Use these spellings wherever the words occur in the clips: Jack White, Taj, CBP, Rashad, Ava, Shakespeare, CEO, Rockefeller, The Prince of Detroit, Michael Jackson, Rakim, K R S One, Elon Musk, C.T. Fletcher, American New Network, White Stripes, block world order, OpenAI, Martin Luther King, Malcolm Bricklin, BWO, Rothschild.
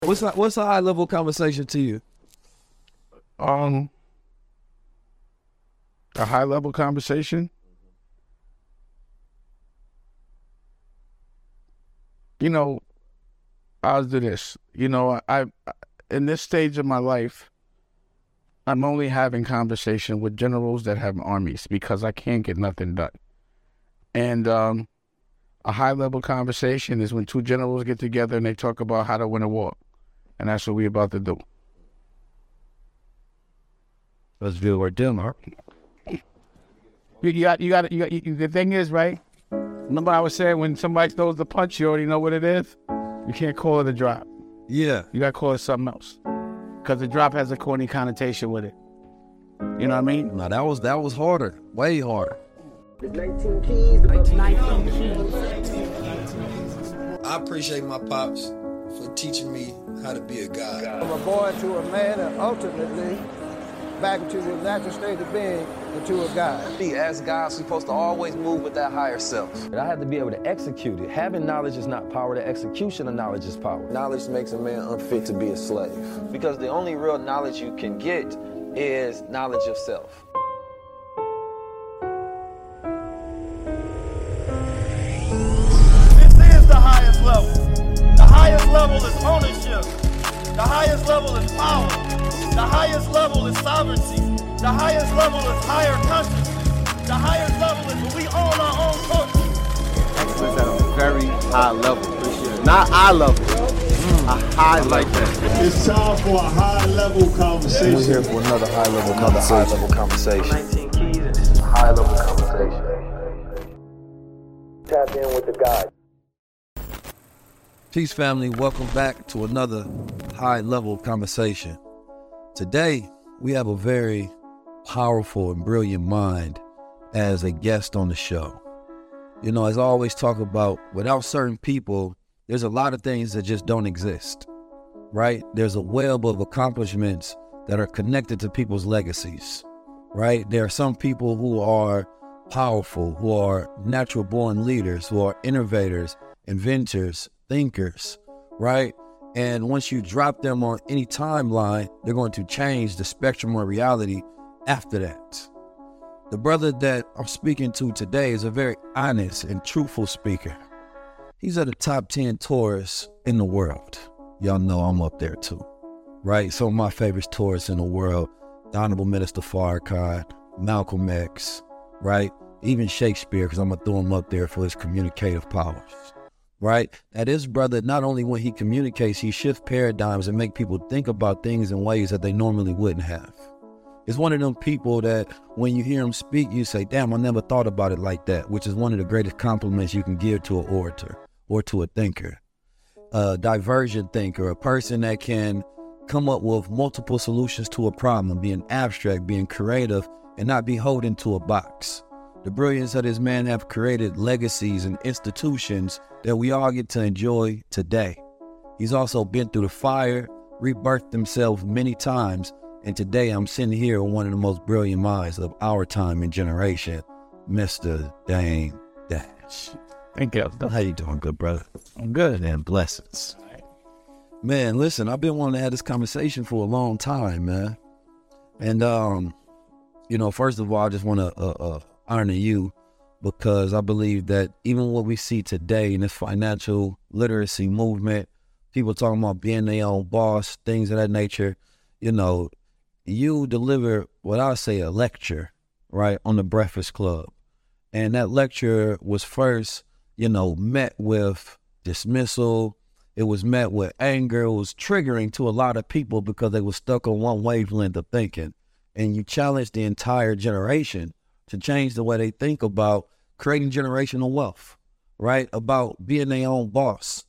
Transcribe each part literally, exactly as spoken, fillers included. What's a, what's a high-level conversation to you? Um, a high-level conversation? You know, I'll do this. You know, I, I in this stage of my life, I'm only having conversation with generals that have armies because I can't get nothing done. And um, a high-level conversation is when two generals get together and they talk about how to win a war. And that's what we're about to do. Let's do our dinner. You got, you got, you got, you, the thing is, right? Remember I was saying when somebody throws the punch, you already know what it is? You can't call it a drop. Yeah. You got to call it something else. Because the drop has a corny connotation with it. You know what I mean? No, that was that was harder. Way harder. The nineteen keys. The nineteen keys. I appreciate my pops for teaching me how to be a guy. From a boy to a man and ultimately back into the natural state of being into a guy. As guys, we're supposed to always move with that higher self. And I have to be able to execute it. Having knowledge is not power. The execution of knowledge is power. Knowledge makes a man unfit to be a slave. Because the only real knowledge you can get is knowledge of self. This is the highest level. The highest level is ownership. The highest level is power. The highest level is sovereignty. The highest level is higher consciousness. The highest level is when we own our own culture. Excellence at a very high level. Not eye level. Mm. A high I like level. That. It's time for a high level conversation. We're here for another high level another conversation. High level conversation. nineteen keys and this is a high level conversation. Tap in with the guy. Peace, family. Welcome back to another high-level conversation. Today, we have a very powerful and brilliant mind as a guest on the show. You know, as I always talk about, without certain people, there's a lot of things that just don't exist, right? There's a web of accomplishments that are connected to people's legacies, right? There are some people who are powerful, who are natural-born leaders, who are innovators, inventors, thinkers, right? And once you drop them on any timeline, they're going to change the spectrum of reality after that. The brother that I'm speaking to today is a very honest and truthful speaker. He's at the top ten tourists in the world. Y'all know I'm up there too, right? Some of my favorite tourists in the world, the Honorable Minister Farrakhan, Malcolm X, right? Even Shakespeare, because I'm going to throw him up there for his communicative powers. Right? That is, brother, not only when he communicates, he shifts paradigms and make people think about things in ways that they normally wouldn't have. It's one of them people that when you hear him speak, you say, damn, I never thought about it like that, which is one of the greatest compliments you can give to an orator or to a thinker, a divergent thinker, a person that can come up with multiple solutions to a problem, being abstract, being creative, and not be holding to a box. The brilliance of this man have created legacies and institutions that we all get to enjoy today. He's also been through the fire, rebirthed himself many times, and today I'm sitting here with one of the most brilliant minds of our time and generation, Mister Dame Dash. Thank you. How you doing, good brother? I'm good. And blessings. Man, listen, I've been wanting to have this conversation for a long time, man. And, um, you know, first of all, I just want to... Uh, uh, honor you, because I believe that even what we see today in this financial literacy movement, people talking about being their own boss, things of that nature, you know, you deliver what I say a lecture, right, on the Breakfast Club. And that lecture was first, you know, met with dismissal. It was met with anger. It was triggering to a lot of people because they were stuck on one wavelength of thinking. And you challenged the entire generation to change the way they think about creating generational wealth, right? About being their own boss.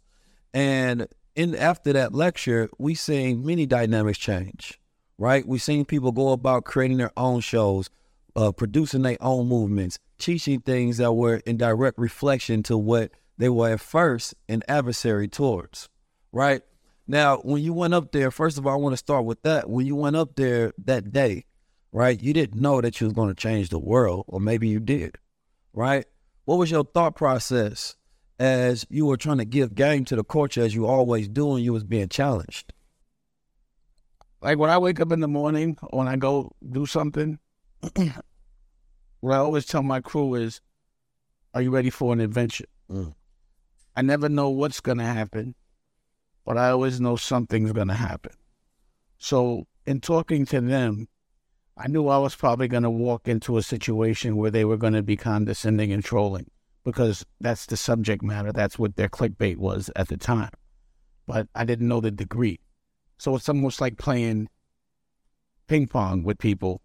And in after that lecture, we seen many dynamics change, right? We seen people go about creating their own shows, uh, producing their own movements, teaching things that were in direct reflection to what they were at first an adversary towards, right? Now, when you went up there, first of all, I want to start with that. When you went up there that day, right, you didn't know that you was going to change the world, or maybe you did, right? What was your thought process as you were trying to give game to the culture, as you always do, and you was being challenged? Like, when I wake up in the morning, when I go do something, what I always tell my crew is, are you ready for an adventure? Mm. I never know what's going to happen, but I always know something's going to happen. So in talking to them, I knew I was probably going to walk into a situation where they were going to be condescending and trolling, because that's the subject matter. That's what their clickbait was at the time. But I didn't know the degree. So it's almost like playing ping pong with people.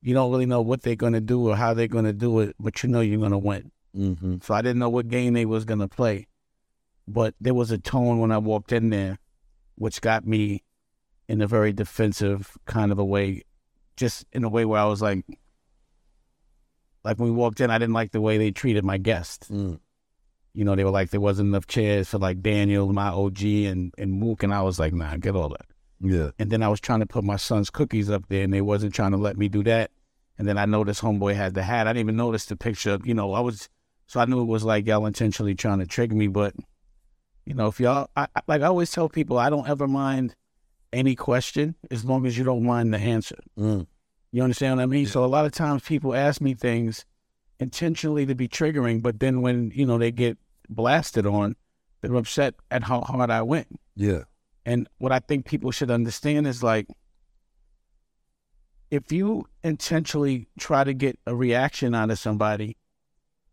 You don't really know what they're going to do or how they're going to do it, but you know you're going to win. Mm-hmm. So I didn't know what game they was going to play. But there was a tone when I walked in there, which got me in a very defensive kind of a way, just in a way where I was like, like when we walked in, I didn't like the way they treated my guests. Mm. You know, they were like, there wasn't enough chairs for like Daniel, my O G, and, and Mook, and I was like, nah, get all that. Yeah. And then I was trying to put my son's cookies up there, and they wasn't trying to let me do that. And then I noticed homeboy had the hat. I didn't even notice the picture. You know, I was, so I knew it was like y'all intentionally trying to trick me, but... You know, if y'all, I, like I always tell people, I don't ever mind any question as long as you don't mind the answer. Mm. You understand what I mean? Yeah. So a lot of times people ask me things intentionally to be triggering, but then when, you know, they get blasted on, they're upset at how hard I went. Yeah. And what I think people should understand is, like, if you intentionally try to get a reaction out of somebody,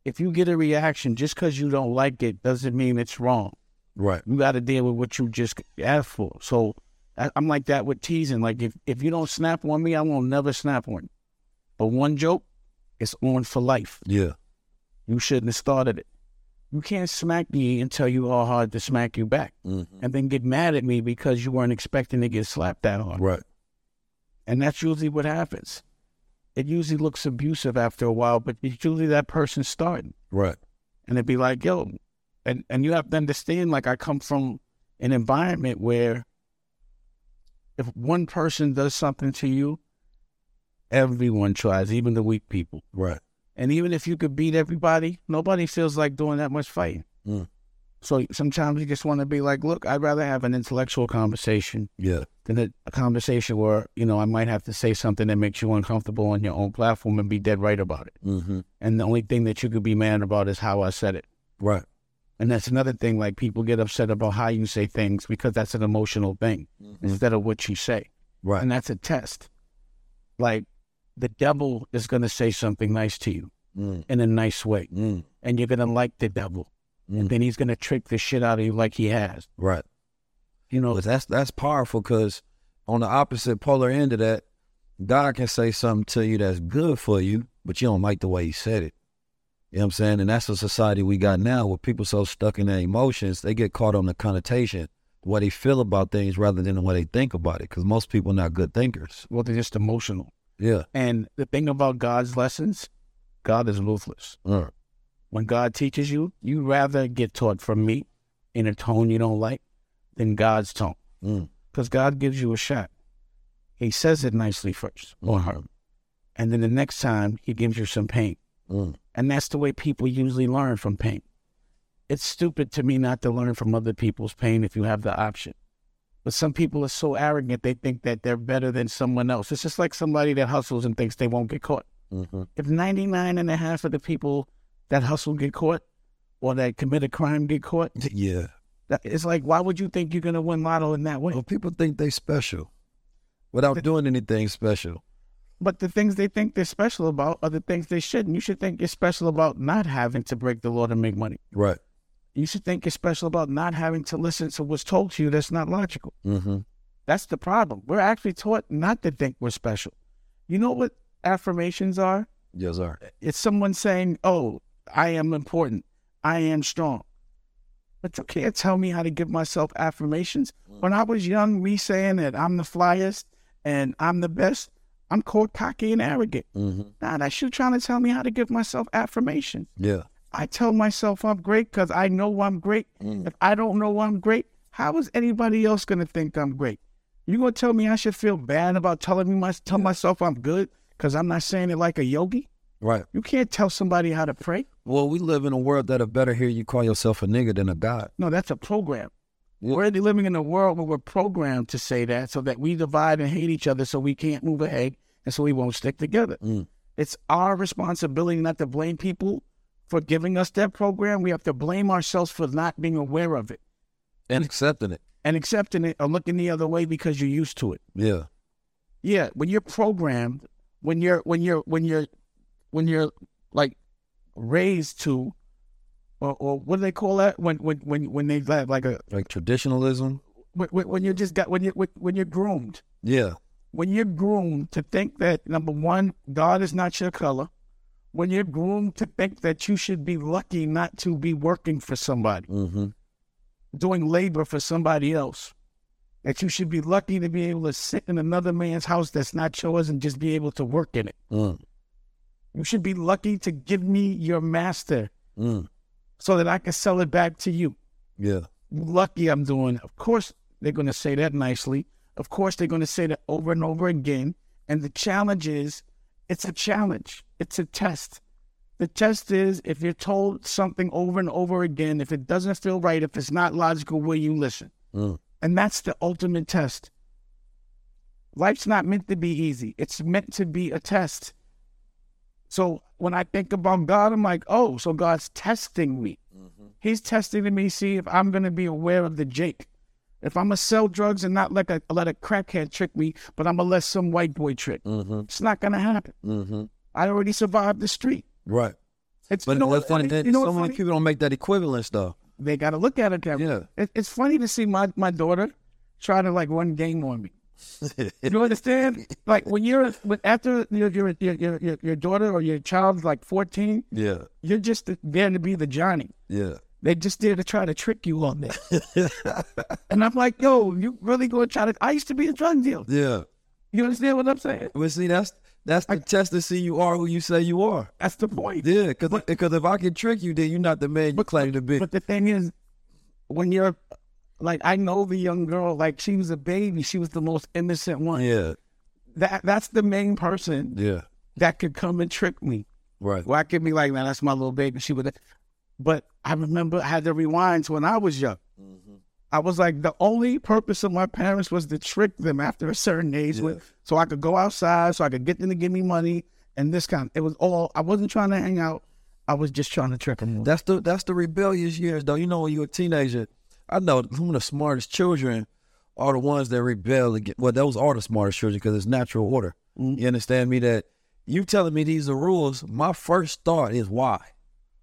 if you get a reaction just because you don't like it doesn't mean it's wrong. Right. You got to deal with what you just asked for. So I, I'm like that with teasing. Like, if, if you don't snap on me, I won't never snap on you. But one joke, it's on for life. Yeah. You shouldn't have started it. You can't smack me until you are hard to smack you back. Mm-hmm. And then get mad at me because you weren't expecting to get slapped that hard. Right. And that's usually what happens. It usually looks abusive after a while, but it's usually that person starting. Right. And it'd be like, yo... And and you have to understand, like, I come from an environment where if one person does something to you, everyone tries, even the weak people. Right. And even if you could beat everybody, nobody feels like doing that much fighting. Mm. So sometimes you just want to be like, look, I'd rather have an intellectual conversation yeah. than a, a conversation where, you know, I might have to say something that makes you uncomfortable on your own platform and be dead right about it. Mm-hmm. And the only thing that you could be mad about is how I said it. Right. And that's another thing, like, people get upset about how you say things because that's an emotional thing mm-hmm. instead of what you say. Right. And that's a test. Like, the devil is going to say something nice to you mm. in a nice way. Mm. And you're going to like the devil. Mm. And then he's going to trick the shit out of you like he has. Right. You know, that's, that's powerful, because on the opposite polar end of that, God can say something to you that's good for you, but you don't like the way he said it. You know what I'm saying? And that's the society we got now, where people so stuck in their emotions, they get caught on the connotation, the way they feel about things rather than the way they think about it, because most people are not good thinkers. Well, they're just emotional. Yeah. And the thing about God's lessons, God is ruthless. Mm. When God teaches you, you rather get taught from me in a tone you don't like than God's tone, because mm. God gives you a shot. He says it nicely first mm. or her, and then the next time he gives you some pain. Mm. And that's the way people usually learn, from pain. It's stupid to me not to learn from other people's pain if you have the option. But some people are so arrogant, they think that they're better than someone else. It's just like somebody that hustles and thinks they won't get caught. Mm-hmm. If ninety-nine and a half of the people that hustle get caught, or that commit a crime get caught, yeah, that, it's like, why would you think you're going to win lotto in that way? Well, people think they special without the- doing anything special. But the things they think they're special about are the things they shouldn't. You should think you're special about not having to break the law to make money. Right. You should think you're special about not having to listen to what's told to you that's not logical. Mm-hmm. That's the problem. We're actually taught not to think we're special. You know what affirmations are? Yes, sir. It's someone saying, oh, I am important. I am strong. But you can't tell me how to give myself affirmations. When I was young, me saying that I'm the flyest and I'm the best, I'm called cocky and arrogant. Mm-hmm. Nah, that's you trying to tell me how to give myself affirmations. Yeah. I tell myself I'm great because I know I'm great. Mm. If I don't know I'm great, how is anybody else going to think I'm great? You going to tell me I should feel bad about telling me my, tell yeah. myself I'm good because I'm not saying it like a yogi? Right. You can't tell somebody how to pray. Well, we live in a world that'll better hear you call yourself a nigga than a god. No, that's a program. Yeah. We're living in a world where we're programmed to say that so that we divide and hate each other so we can't move ahead and so we won't stick together. Mm. It's our responsibility not to blame people for giving us that program. We have to blame ourselves for not being aware of it. And accepting it. And accepting it or looking the other way because you're used to it. Yeah. Yeah. When you're programmed, when you're, when you're, when you're, when you're like raised to, or, or what do they call that? When, when, when, when they have like a, like traditionalism, when, when you're just got, when you, when you're groomed. Yeah. When you're groomed to think that, number one, God is not your color. When you're groomed to think that you should be lucky not to be working for somebody, mm-hmm. doing labor for somebody else, that you should be lucky to be able to sit in another man's house that's not yours and just be able to work in it. Mm. You should be lucky to give me your master mm. so that I can sell it back to you. Yeah. Lucky I'm doing. Of course, they're going to say that nicely. Of course, they're going to say that over and over again. And the challenge is, it's a challenge. It's a test. The test is if you're told something over and over again, if it doesn't feel right, if it's not logical, will you listen? Mm. And that's the ultimate test. Life's not meant to be easy. It's meant to be a test. So when I think about God, I'm like, oh, so God's testing me. Mm-hmm. He's testing me to see if I'm going to be aware of the Jake. If I'm going to sell drugs and not let a, let a crackhead trick me, but I'm going to let some white boy trick. Mm-hmm. It's not going to happen. Mm-hmm. I already survived the street. Right. It's, but you know, that's funny. That, you know so many people don't make that equivalence, though. They got to look at it that yeah. it, It's funny to see my, my daughter try to, like, run game on me. You understand? Like, when you're, when after your your your your daughter or your child's, like, fourteen, yeah, you're just there to be the Johnny. Yeah. They're just there to try to trick you on that. And I'm like, yo, you really going to try to? I used to be a drug dealer. Yeah. You understand what I'm saying? Well, see, that's that's the I, test to see you are who you say you are. That's the point. Yeah, because because if I can trick you, then you're not the man you claim to be. But the thing is, when you're, like, I know the young girl, like, she was a baby. She was the most innocent one. Yeah. That That's the main person yeah. that could come and trick me. Right. Well, I could be like, man, that's my little baby. She would, but I remember I had to rewind to when I was young. Mm-hmm. I was like, the only purpose of my parents was to trick them after a certain age yeah. with, so I could go outside, so I could get them to give me money, and this kind of, it was all, I wasn't trying to hang out. I was just trying to trick them. That's the, that's the rebellious years, though. You know, when you're a teenager, I know some of the smartest children are the ones that rebel against, well, those are the smartest children because it's natural order. Mm-hmm. You understand me? That you telling me these are rules, my first thought is why,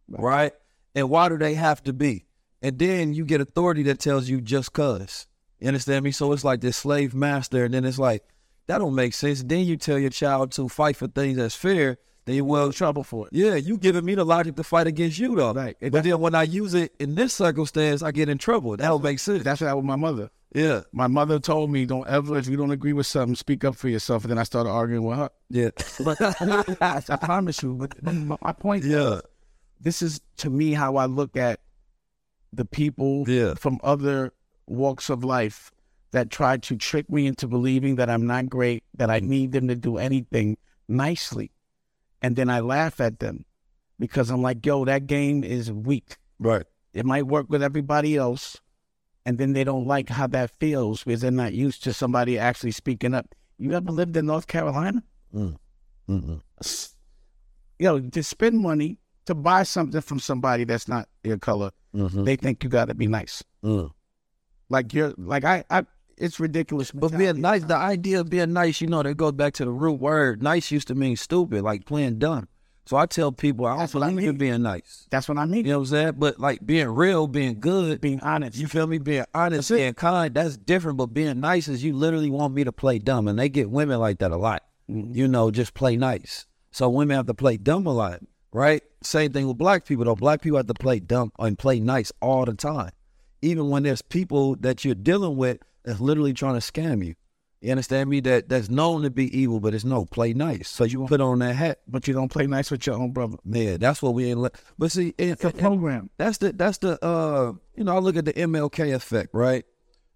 right? right? And why do they have to be? And then you get authority that tells you just cause. You understand me? So it's like this slave master, and then it's like, that don't make sense. Then you tell your child to fight for things that's fair, then you will trouble for it. Yeah, you giving me the logic to fight against you, though. Right. But then when I use it in this circumstance, I get in trouble. That don't make sense. That's what I was with my mother. Yeah. My mother told me, don't ever, if you don't agree with something, speak up for yourself. And then I started arguing with her. Yeah. But I promise you, but my point yeah. is, this is, to me, how I look at the people yeah. from other walks of life that tried to trick me into believing that I'm not great, that I need them to do anything nicely. And then I laugh at them because I'm like, yo, that game is weak. Right. It might work with everybody else. And then they don't like how that feels because they're not used to somebody actually speaking up. You ever lived in North Carolina? Mm. Mm-mm. Yo, to spend money to buy something from somebody that's not your color, mm-hmm. they think you got to be nice. Mm. Like you're, like I, I it's ridiculous. But mentality. Being nice, the idea of being nice, you know, that goes back to the root word. Nice used to mean stupid, like playing dumb. So I tell people, I that's don't like you being nice. That's what I mean. You know what I'm saying? But like being real, being good, being honest. You feel me? Being honest and kind, that's different. But being nice is you literally want me to play dumb, and they get women like that a lot. Mm-hmm. You know, just play nice. So women have to play dumb a lot. Right? Same thing with black people, though. Black people have to play dumb and play nice all the time. even when there's people that you're dealing with that's literally trying to scam you. You understand me? That that's known to be evil, but it's no, play nice. So you put on that hat, but you don't play nice with your own brother. Yeah, that's what we ain't let. But see, it, it's a program. It, that's the that's the uh you know, I look at the M L K effect, right?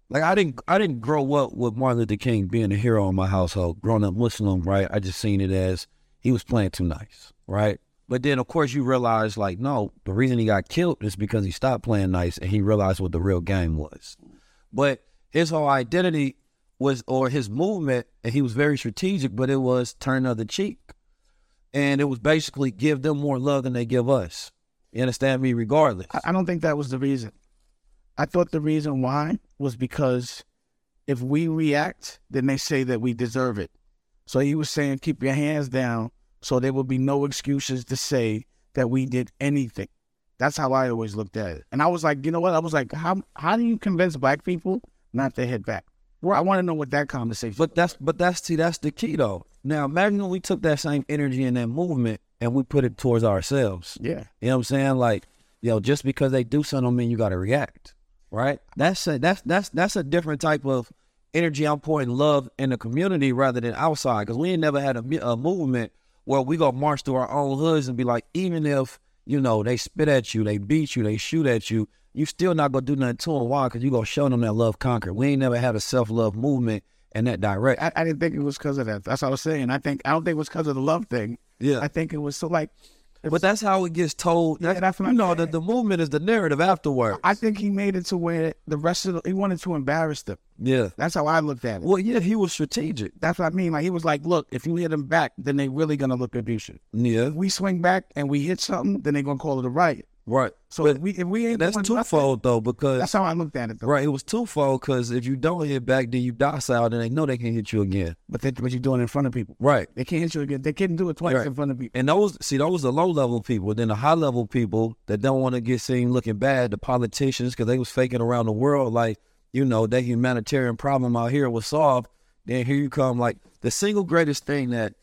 Like I didn't I didn't grow up with Martin Luther King being a hero in my household. Growing up Muslim, right? I just seen it as he was playing too nice, right? But then of course you realize, like, no, the reason he got killed is because he stopped playing nice and he realized what the real game was. But his whole identity was, or his movement, and he was very strategic, but it was turn the other cheek. And it was basically give them more love than they give us. You understand me? Regardless. I don't think that was the reason. I thought the reason why was because if we react, then they say that we deserve it. So he was saying, keep your hands down, so there will be no excuses to say that we did anything. That's how I always looked at it. And I was like, you know what? I was like, how how do you convince black people not to hit back? Well, I want to know what that conversation. But that's but that's see that's the key though. Now imagine when we took that same energy and that movement and we put it towards ourselves. Yeah, you know what I'm saying? Like, you know, just because they do something, don't mean you got to react, right? That's a, that's that's that's a different type of energy. I'm pouring love in the community rather than outside, because we ain't never had a, a movement where we go march through our own hoods and be like, even if you know they spit at you, they beat you, they shoot at you, you still not going to do nothing to them. Why? Because you going to show them that love conquered. We ain't never had a self-love movement in that direct. I, I didn't think it was because of that. That's what I was saying. I think I don't think it was because of the love thing. Yeah. I think it was so like. But was, that's how it gets told. That, yeah, that's what you I'm know, the, the movement is the narrative afterwards. I think he made it to where the rest of the, he wanted to embarrass them. Yeah. That's how I looked at it. Well, yeah, he was strategic. That's what I mean. Like, he was like, look, if you hit them back, then they really going to look at you. Yeah. If we swing back and we hit something, then they going to call it a riot. Right. So if we, if we ain't that's twofold though, because that's how I looked at it though. Right. It was twofold, because if you don't hit back, then you docile, and they know they can hit you again. But they, but you're doing it in front of people. Right. They can't hit you again. They can't do it twice right. in front of people. And those see those are low level people. Then the high level people that don't want to get seen looking bad, the politicians, because they was faking around the world like, you know, that humanitarian problem out here was solved. Then here you come. Like, the single greatest thing that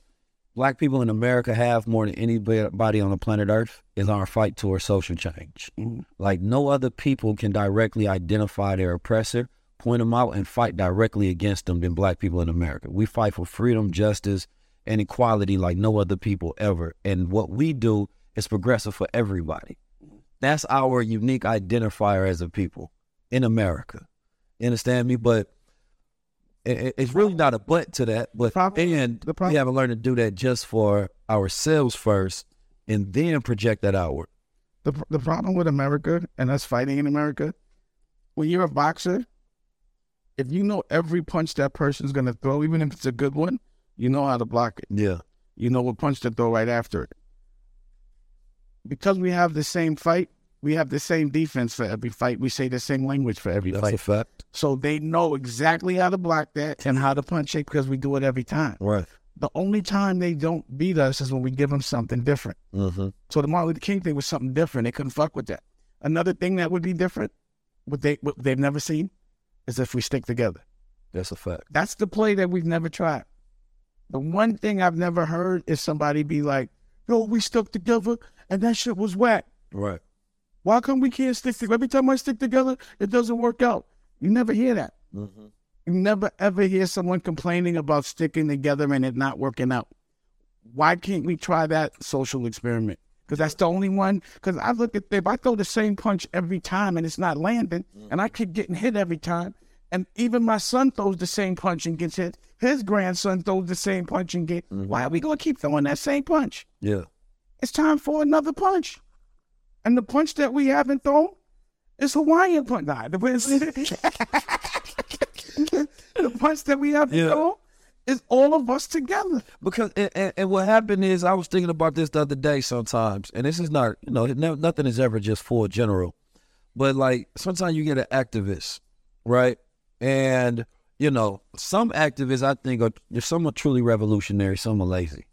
Black people in America have more than anybody on the planet Earth is our fight towards social change. Mm-hmm. Like, no other people can directly identify their oppressor, point them out, and fight directly against them than Black people in America. We fight for freedom, justice, and equality like no other people ever. And what we do is progressive for everybody. That's our unique identifier as a people in America. You understand me? But it's really not a but to that, but problem, and the problem. We haven't learned to do that just for ourselves first, and then project that outward. The the problem with America and us fighting in America, when you're a boxer, if you know every punch that person's going to throw, even if it's a good one, you know how to block it. Yeah, you know what punch to throw right after it. Because we have the same fight, we have the same defense for every fight. We say the same language for every That's fight. That's a fact. So they know exactly how to block that and how to punch it, because we do it every time. Right. The only time they don't beat us is when we give them something different. Mm-hmm. So the Martin Luther King thing was something different. They couldn't fuck with that. Another thing that would be different, what, they, what they've never seen, is if we stick together. That's a fact. That's the play that we've never tried. The one thing I've never heard is somebody be like, yo, we stuck together and that shit was whack. Right. Why come we can't stick together? Every time I stick together, it doesn't work out. You never hear that. Mm-hmm. You never, ever hear someone complaining about sticking together and it not working out. Why can't we try that social experiment? Because that's the only one. Because I look at, if I throw the same punch every time and it's not landing, mm-hmm. and I keep getting hit every time, and even my son throws the same punch and gets hit, his grandson throws the same punch and gets, mm-hmm. why are we going to keep throwing that same punch? Yeah. It's time for another punch. And the punch that we haven't thrown is Hawaiian punch. Nah, the, the punch that we haven't yeah. thrown is all of us together. Because and, and what happened is, I was thinking about this the other day sometimes, and this is not, you know, nothing is ever just for general. But like, sometimes you get an activist, right? And, you know, some activists, I think, are some are truly revolutionary, some are lazy,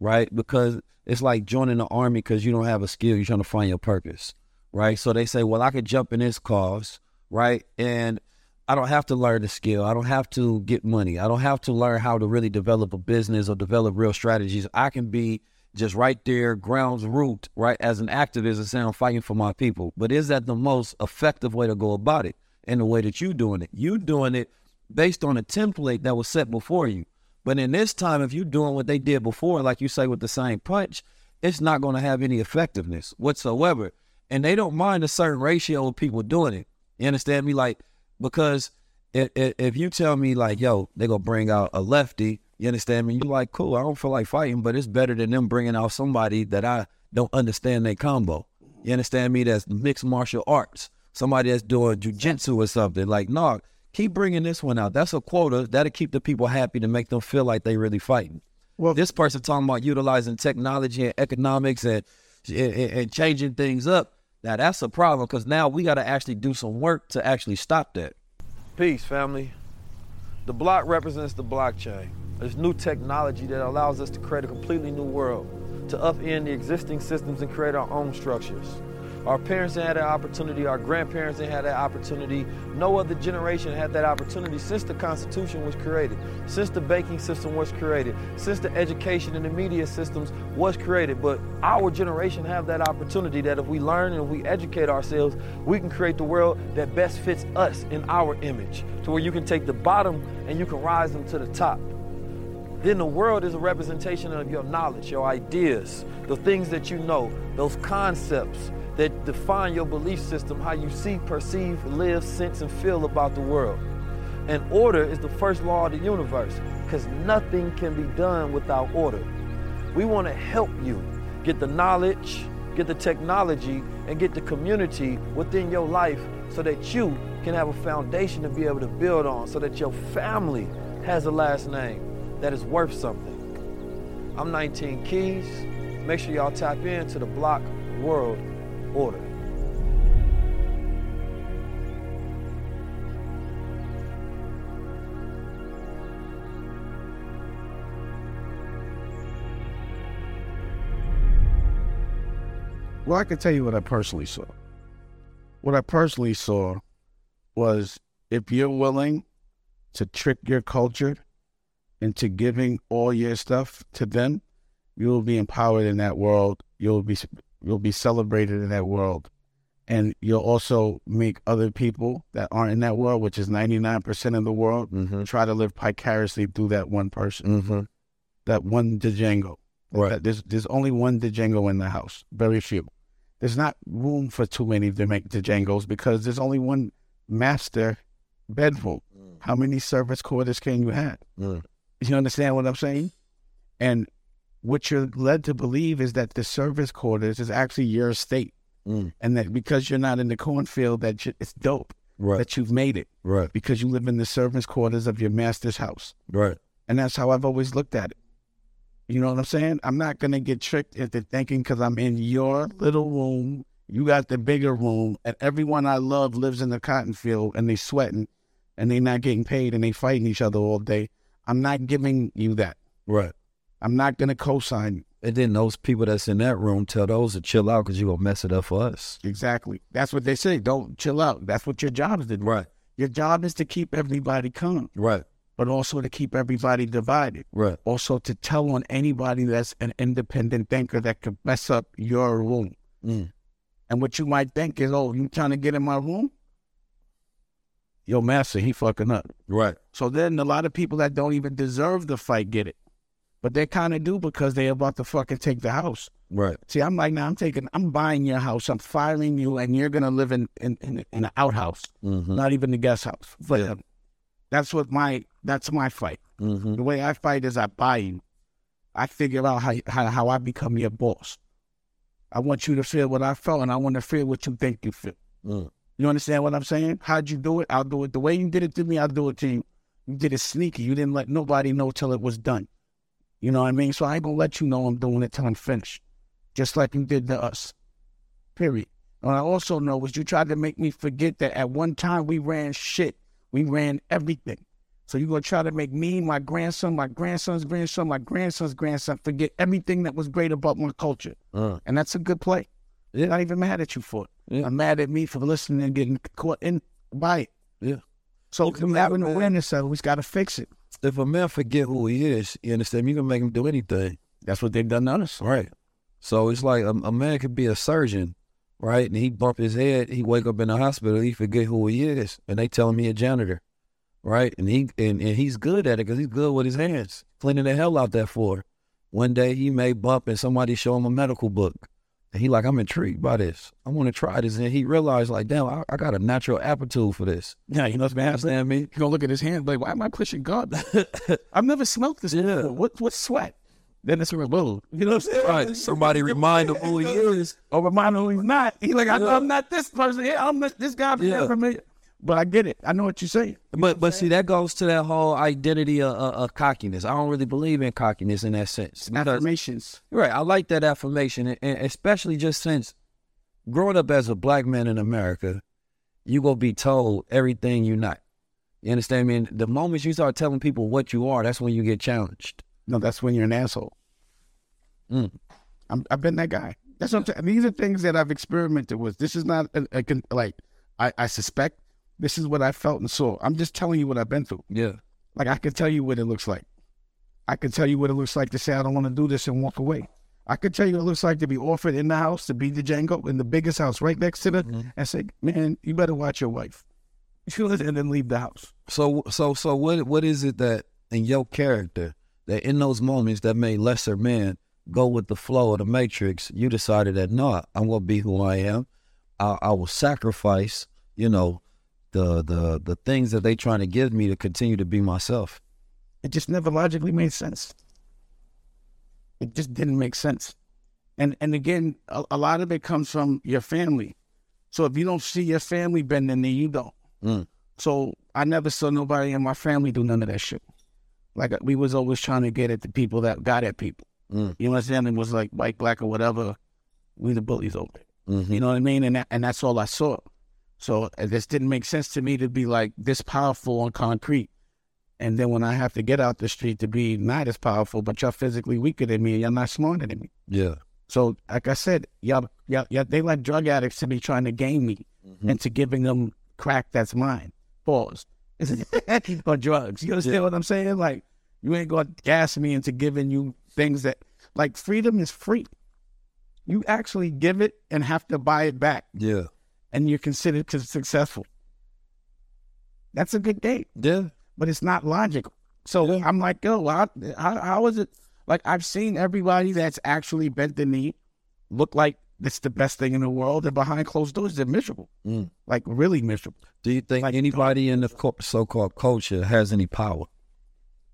right? Because it's like joining the army because you don't have a skill. You're trying to find your purpose, right? So they say, well, I could jump in this cause, right? And I don't have to learn the skill. I don't have to get money. I don't have to learn how to really develop a business or develop real strategies. I can be just right there, grounds root, right? As an activist, it sounds fighting for my people. But is that the most effective way to go about it in the way that you doing it? You doing it based on a template that was set before you. But in this time, if you're doing what they did before, like you say, with the same punch, it's not going to have any effectiveness whatsoever. And they don't mind a certain ratio of people doing it. You understand me? Like, because if, if you tell me like, yo, they're going to bring out a lefty, you understand me? You're like, cool, I don't feel like fighting, but it's better than them bringing out somebody that I don't understand their combo. You understand me? That's mixed martial arts. Somebody that's doing jujitsu or something. Like, no, keep bringing this one out. That's a quota. That'll keep the people happy to make them feel like they really fighting. Well, this person talking about utilizing technology and economics and, and, and changing things up. Now, that's a problem, because now we got to actually do some work to actually stop that. Peace, family. The block represents the blockchain. It's new technology that allows us to create a completely new world, to upend the existing systems and create our own structures. Our parents had that opportunity, our grandparents had that opportunity. No other generation had that opportunity since the Constitution was created, since the banking system was created, since the education and the media systems was created. But our generation have that opportunity, that if we learn and we educate ourselves, we can create the world that best fits us in our image, to where you can take the bottom and you can rise them to the top. Then the world is a representation of your knowledge, your ideas, the things that you know, those concepts that define your belief system, how you see, perceive, live, sense, and feel about the world. And order is the first law of the universe, because nothing can be done without order. We want to help you get the knowledge, get the technology, and get the community within your life so that you can have a foundation to be able to build on, so that your family has a last name that is worth something. I'm nineteen Keys. Make sure y'all tap into the Block World Order. Well, I can tell you what I personally saw. What I personally saw was, if you're willing to trick your culture into giving all your stuff to them, you will be empowered in that world. You'll be You'll be celebrated in that world. And you'll also make other people that aren't in that world, which is ninety-nine percent of the world, mm-hmm. try to live vicariously through that one person. Mm-hmm. That one Django. Right. That, there's, there's only one Django in the house. Very few. There's not room for too many to make Djangos, because there's only one master bedroom. Mm. How many service quarters can you have? Mm. You understand what I'm saying? And what you're led to believe is that the service quarters is actually your estate, mm. and that because you're not in the cornfield, that you, it's dope, right. that you've made it, right? Because you live in the service quarters of your master's house, right? And that's how I've always looked at it. You know what I'm saying? I'm not gonna get tricked into thinking, because I'm in your little room, you got the bigger room, and everyone I love lives in the cotton field, and they sweating, and they not getting paid, and they fighting each other all day. I'm not giving you that, right? I'm not going to co-sign. And then those people that's in that room tell those to chill out, because you're going to mess it up for us. Exactly. That's what they say. Don't chill out. That's what your job is to do. Right. Your job is to keep everybody calm. Right. But also to keep everybody divided. Right. Also to tell on anybody that's an independent thinker that could mess up your room. Mm. And what you might think is, oh, you trying to get in my room? Your master, he fucking up. Right. So then a lot of people that don't even deserve the fight get it. But they kind of do, because they're about to fucking take the house. Right. See, I'm like, now nah, I'm taking, I'm buying your house. I'm filing you, and you're going to live in, in, in, in an outhouse, mm-hmm. not even the guest house. But, yeah. um, that's what my, that's my fight. Mm-hmm. The way I fight is I buy you. I figure out how, how, how I become your boss. I want you to feel what I felt, and I want to feel what you think you feel. Mm. You understand what I'm saying? How'd you do it? I'll do it. The way you did it to me, I'll do it to you. You did it sneaky. You didn't let nobody know till it was done. You know what I mean? So I ain't gonna let you know I'm doing it till I'm finished. Just like you did to us. Period. And I also know was you tried to make me forget that at one time we ran shit. We ran everything. So you're gonna try to make me, my grandson, my grandson's grandson, my grandson's grandson forget everything that was great about my culture. Uh, and that's a good play. Yeah. I'm not even mad at you for it. Yeah. I'm mad at me for listening and getting caught in by it. Yeah. So having awareness of it, we've got to fix it. If a man forget who he is, you understand me, you can make him do anything. That's what they've done to us. Right. So it's like a, a man could be a surgeon, right? And he bump his head, he wake up in the hospital, he forget who he is, and they tell him he a janitor, right? And he and, and he's good at it because he's good with his hands, cleaning the hell out that floor. One day he may bump and somebody show him a medical book. And he like, I'm intrigued by this. I want to try this. And he realized, like, damn, I, I got a natural aptitude for this. Yeah, you know what I'm saying? I mean, you gonna look at his hand like, why am I pushing God? I've never smelled this yeah. before. What what's sweat? Then it's a little, you know what I'm saying? Right. Somebody remind him who he is, or remind him who he's not. He like, I, yeah. I'm not this person. Yeah, I'm not this guy. Yeah. Not familiar. But I get it. I know what you're saying. You but but saying? See, that goes to that whole identity of, of, of cockiness. I don't really believe in cockiness in that sense. Because, affirmations. Right. I like that affirmation, and, and especially just since growing up as a black man in America, you gonna be told everything you're not. You understand me? And the moment you start telling people what you are, that's when you get challenged. No, that's when you're an asshole. Mm. I'm, I've been that guy. That's what I'm saying. These are things that I've experimented with. This is not a, a, like I, I suspect. This is what I felt and saw. I'm just telling you what I've been through. Yeah. Like, I can tell you what it looks like. I can tell you what it looks like to say, I don't want to do this and walk away. I can tell you what it looks like to be offered in the house, to be the Django in the biggest house right next to the, mm-hmm. and say, man, you better watch your wife. And then leave the house. So, so, so what, what is it that in your character, that in those moments that made lesser men go with the flow of the matrix, you decided that, no, I'm going to be who I am. I, I will sacrifice, you know, the the the things that they trying to give me to continue to be myself. It just never logically made sense. It just didn't make sense. And and again, a, a lot of it comes from your family. So if you don't see your family bending, then you don't. Mm. So I never saw nobody in my family do none of that shit. Like, we was always trying to get at the people that got at people. Mm. You know what I'm saying? It was like white, black, or whatever. We the bullies over. Mm-hmm. You know what I mean? And that, and that's all I saw. So this didn't make sense to me to be like this powerful on concrete. And then when I have to get out the street to be not as powerful, but y'all physically weaker than me and y'all not smarter than me. Yeah. So like I said, y'all, y'all, y'all they like drug addicts to be trying to game me mm-hmm. into giving them crack that's mine. Pause. Or drugs. You understand yeah. what I'm saying? Like, you ain't going to gas me into giving you things that, like, freedom is free. You actually give it and have to buy it back. Yeah. And you're considered successful. That's a good date. Yeah. But it's not logical. So yeah. I'm like, yo, how, how, how is it? Like, I've seen everybody that's actually bent the knee look like it's the best thing in the world, and behind closed doors, they're miserable. Mm. Like, really miserable. Do you think like, anybody in the so-called culture has any power?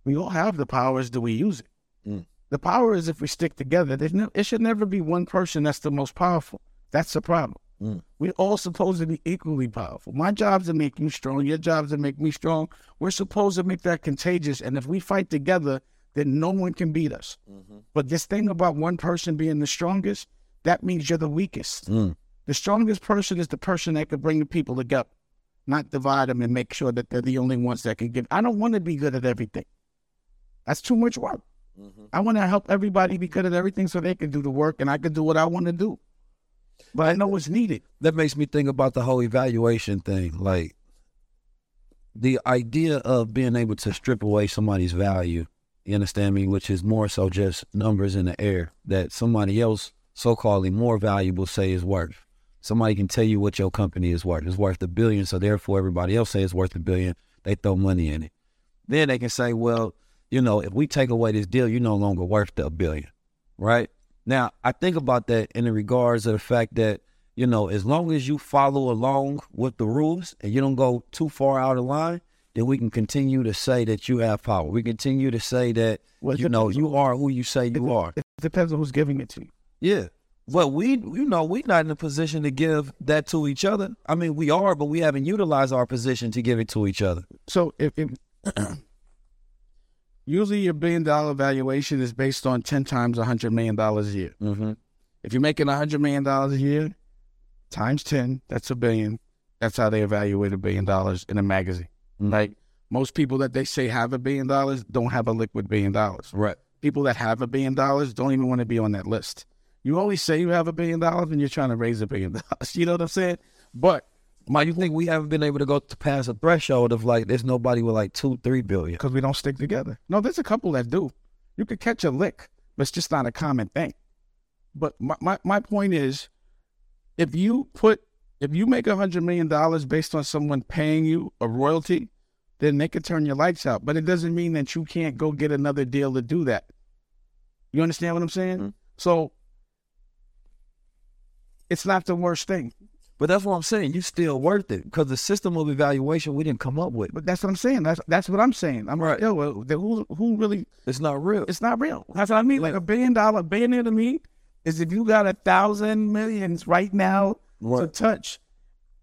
We all have the powers. Do we use it? Mm. The power is if we stick together. There's no, it should never be one person that's the most powerful. That's the problem. Mm. We're all supposed to be equally powerful. My job's to make you strong. Your job's to make me strong. We're supposed to make that contagious. And if we fight together, then no one can beat us. Mm-hmm. But this thing about one person being the strongest, that means you're the weakest. Mm. The strongest person is the person that can bring the people together, not divide them and make sure that they're the only ones that can give. I don't want to be good at everything. That's too much work. Mm-hmm. I want to help everybody be good at everything so they can do the work and I can do what I want to do. But I know what's needed. That makes me think about the whole evaluation thing. Like, the idea of being able to strip away somebody's value, you understand me, which is more so just numbers in the air that somebody else so-called more valuable say is worth. Somebody can tell you what your company is worth. It's worth a billion, so therefore everybody else says it's worth a billion. They throw money in it. Then they can say, well, you know, if we take away this deal, you're no longer worth a billion, right? Now, I think about that in the regards of the fact that, you know, as long as you follow along with the rules and you don't go too far out of line, then we can continue to say that you have power. We continue to say that, well, you know, you are who you say you are. It depends on who's giving it to you. Yeah. Well, we, you know, we're not in a position to give that to each other. I mean, we are, but we haven't utilized our position to give it to each other. So if, if usually your billion-dollar valuation is based on ten times one hundred million dollars a year. Mm-hmm. If you're making one hundred million dollars a year, times ten, that's a billion. That's how they evaluate a billion dollars in a magazine. Mm-hmm. Like, most people that they say have a billion dollars don't have a liquid billion dollars. Right. People that have a billion dollars don't even want to be on that list. You always say you have a billion dollars and you're trying to raise a billion dollars. You know what I'm saying? But Mike, you think we haven't been able to go to past a threshold of like, there's nobody with like two, three billion? Because we don't stick together. No, there's a couple that do. You could catch a lick, That's just not a common thing. But my, my, my point is, if you put, if you make one hundred million dollars based on someone paying you a royalty, then they can turn your lights out. But it doesn't mean that you can't go get another deal to do that. You understand what I'm saying? Mm-hmm. So it's not the worst thing. But that's what I'm saying. You're still worth it because the system of evaluation we didn't come up with. But that's what I'm saying. That's that's what I'm saying. I'm right. Like, yo, who, who really? It's not real. It's not real. That's what I mean. Like a billion dollar billionaire to me is if you got a thousand millions right now right. to touch.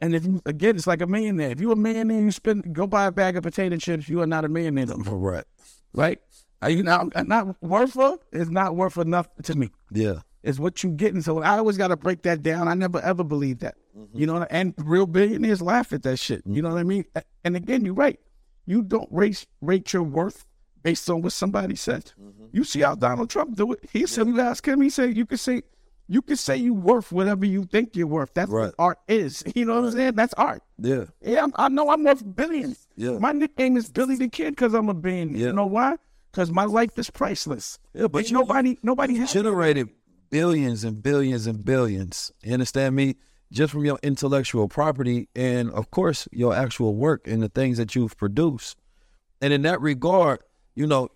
And if you, again, it's like a millionaire. If you're a millionaire, you spend, go buy a bag of potato chips. You are not a millionaire. Right. Right? Are you not, not worth it? It's not worth enough to me. Yeah. It's what you're getting. So I always got to break that down. I never, ever believed that. Mm-hmm. You know, and real billionaires laugh at that shit. Mm-hmm. You know what I mean? And again, you're right. You don't rate, rate your worth based on what somebody said. Mm-hmm. You see how Donald Trump do it. He said, yeah. You ask him, he said, you can say, you can say you worth whatever you think you're worth. That's right. What art is. You know what I'm saying? That's art. Yeah. Yeah, I'm, I know I'm worth billions. Yeah. My nickname is Billy the Kid because I'm a billionaire. Yeah. You know why? Because my life is priceless. Yeah, but you, nobody, nobody has generated billions and billions and billions. You understand me? Just from your intellectual property and, of course, your actual work and the things that you've produced. And in that regard, you know,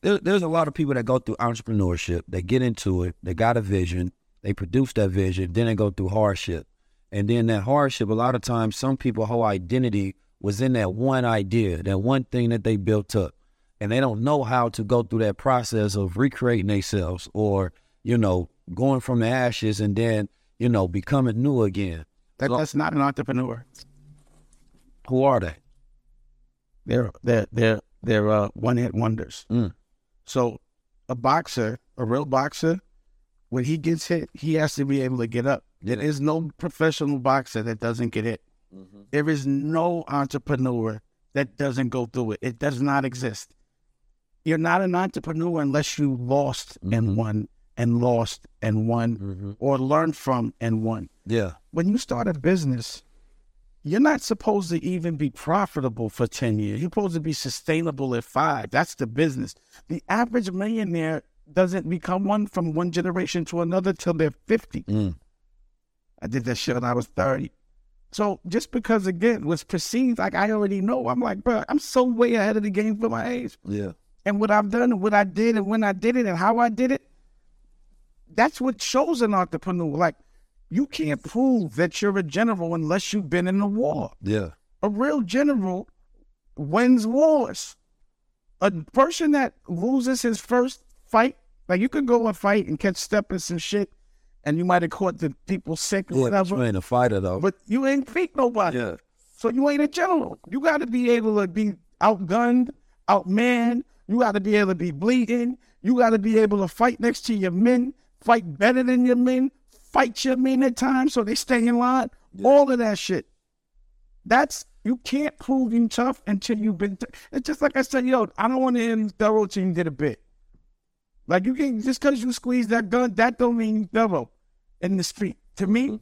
there, there's a lot of people that go through entrepreneurship. They get into it. They got a vision. They produce that vision. Then they go through hardship. And then that hardship, a lot of times, some people's whole identity was in that one idea, that one thing that they built up. And they don't know how to go through that process of recreating themselves or, you know, going from the ashes and then, you know, becoming new again. That, so, that's not an entrepreneur. Who are they? They're they're they're they're uh, one-hit wonders. Mm. So a boxer, a real boxer, when he gets hit, he has to be able to get up. There is no professional boxer that doesn't get hit. Mm-hmm. There is no entrepreneur that doesn't go through it. It does not exist. You're not an entrepreneur unless you lost mm-hmm. and won. And lost and won, mm-hmm. or learned from and won. Yeah. When you start a business, you're not supposed to even be profitable for ten years. You're supposed to be sustainable at five. That's the business. The average millionaire doesn't become one from one generation to another till they're fifty. Mm. I did that shit when I was thirty. So just because, again, was perceived like I already know, I'm like, bro, I'm so way ahead of the game for my age. Yeah. And what I've done and what I did and when I did it and how I did it, that's what shows an entrepreneur. Like, you can't prove that you're a general unless you've been in a war. Yeah. A real general wins wars. A person that loses his first fight, like, you could go and fight and catch step and some shit, and you might have caught the people sick or yeah, whatever. You ain't a fighter, though. But you ain't beat nobody. Yeah. So you ain't a general. You got to be able to be outgunned, outmanned. You got to be able to be bleeding. You got to be able to fight next to your men. Fight better than your men, fight your men at times so they stay in line, yeah. all of that shit. That's, you can't prove you tough until you've been, th- it's just like I said, yo, I don't want to hear thorough till you did a bit. Like, you can, just because you squeeze that gun, that don't mean you thorough in the street. To me,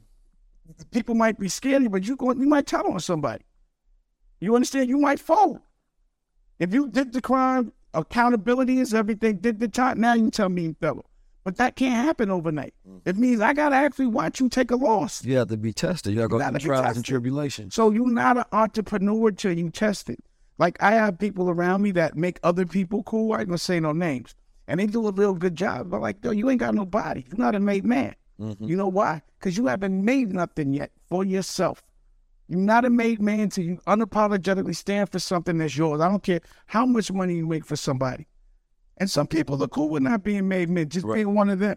people might be scared, but you, go, you might tell on somebody. You understand? You might fold. If you did the crime, accountability is everything, did the time, now you tell me you thorough. But that can't happen overnight. Mm-hmm. It means I got to actually watch you take a loss. You have to be tested. You got to go through trials and tribulations. So you're not an entrepreneur till you test it. Like, I have people around me that make other people cool. I ain't going to say no names. And they do a real good job. But like, yo, you ain't got no body. You're not a made man. Mm-hmm. You know why? Because you haven't made nothing yet for yourself. You're not a made man until you unapologetically stand for something that's yours. I don't care how much money you make for somebody. And some people are cool with not being made men, just right. being one of them,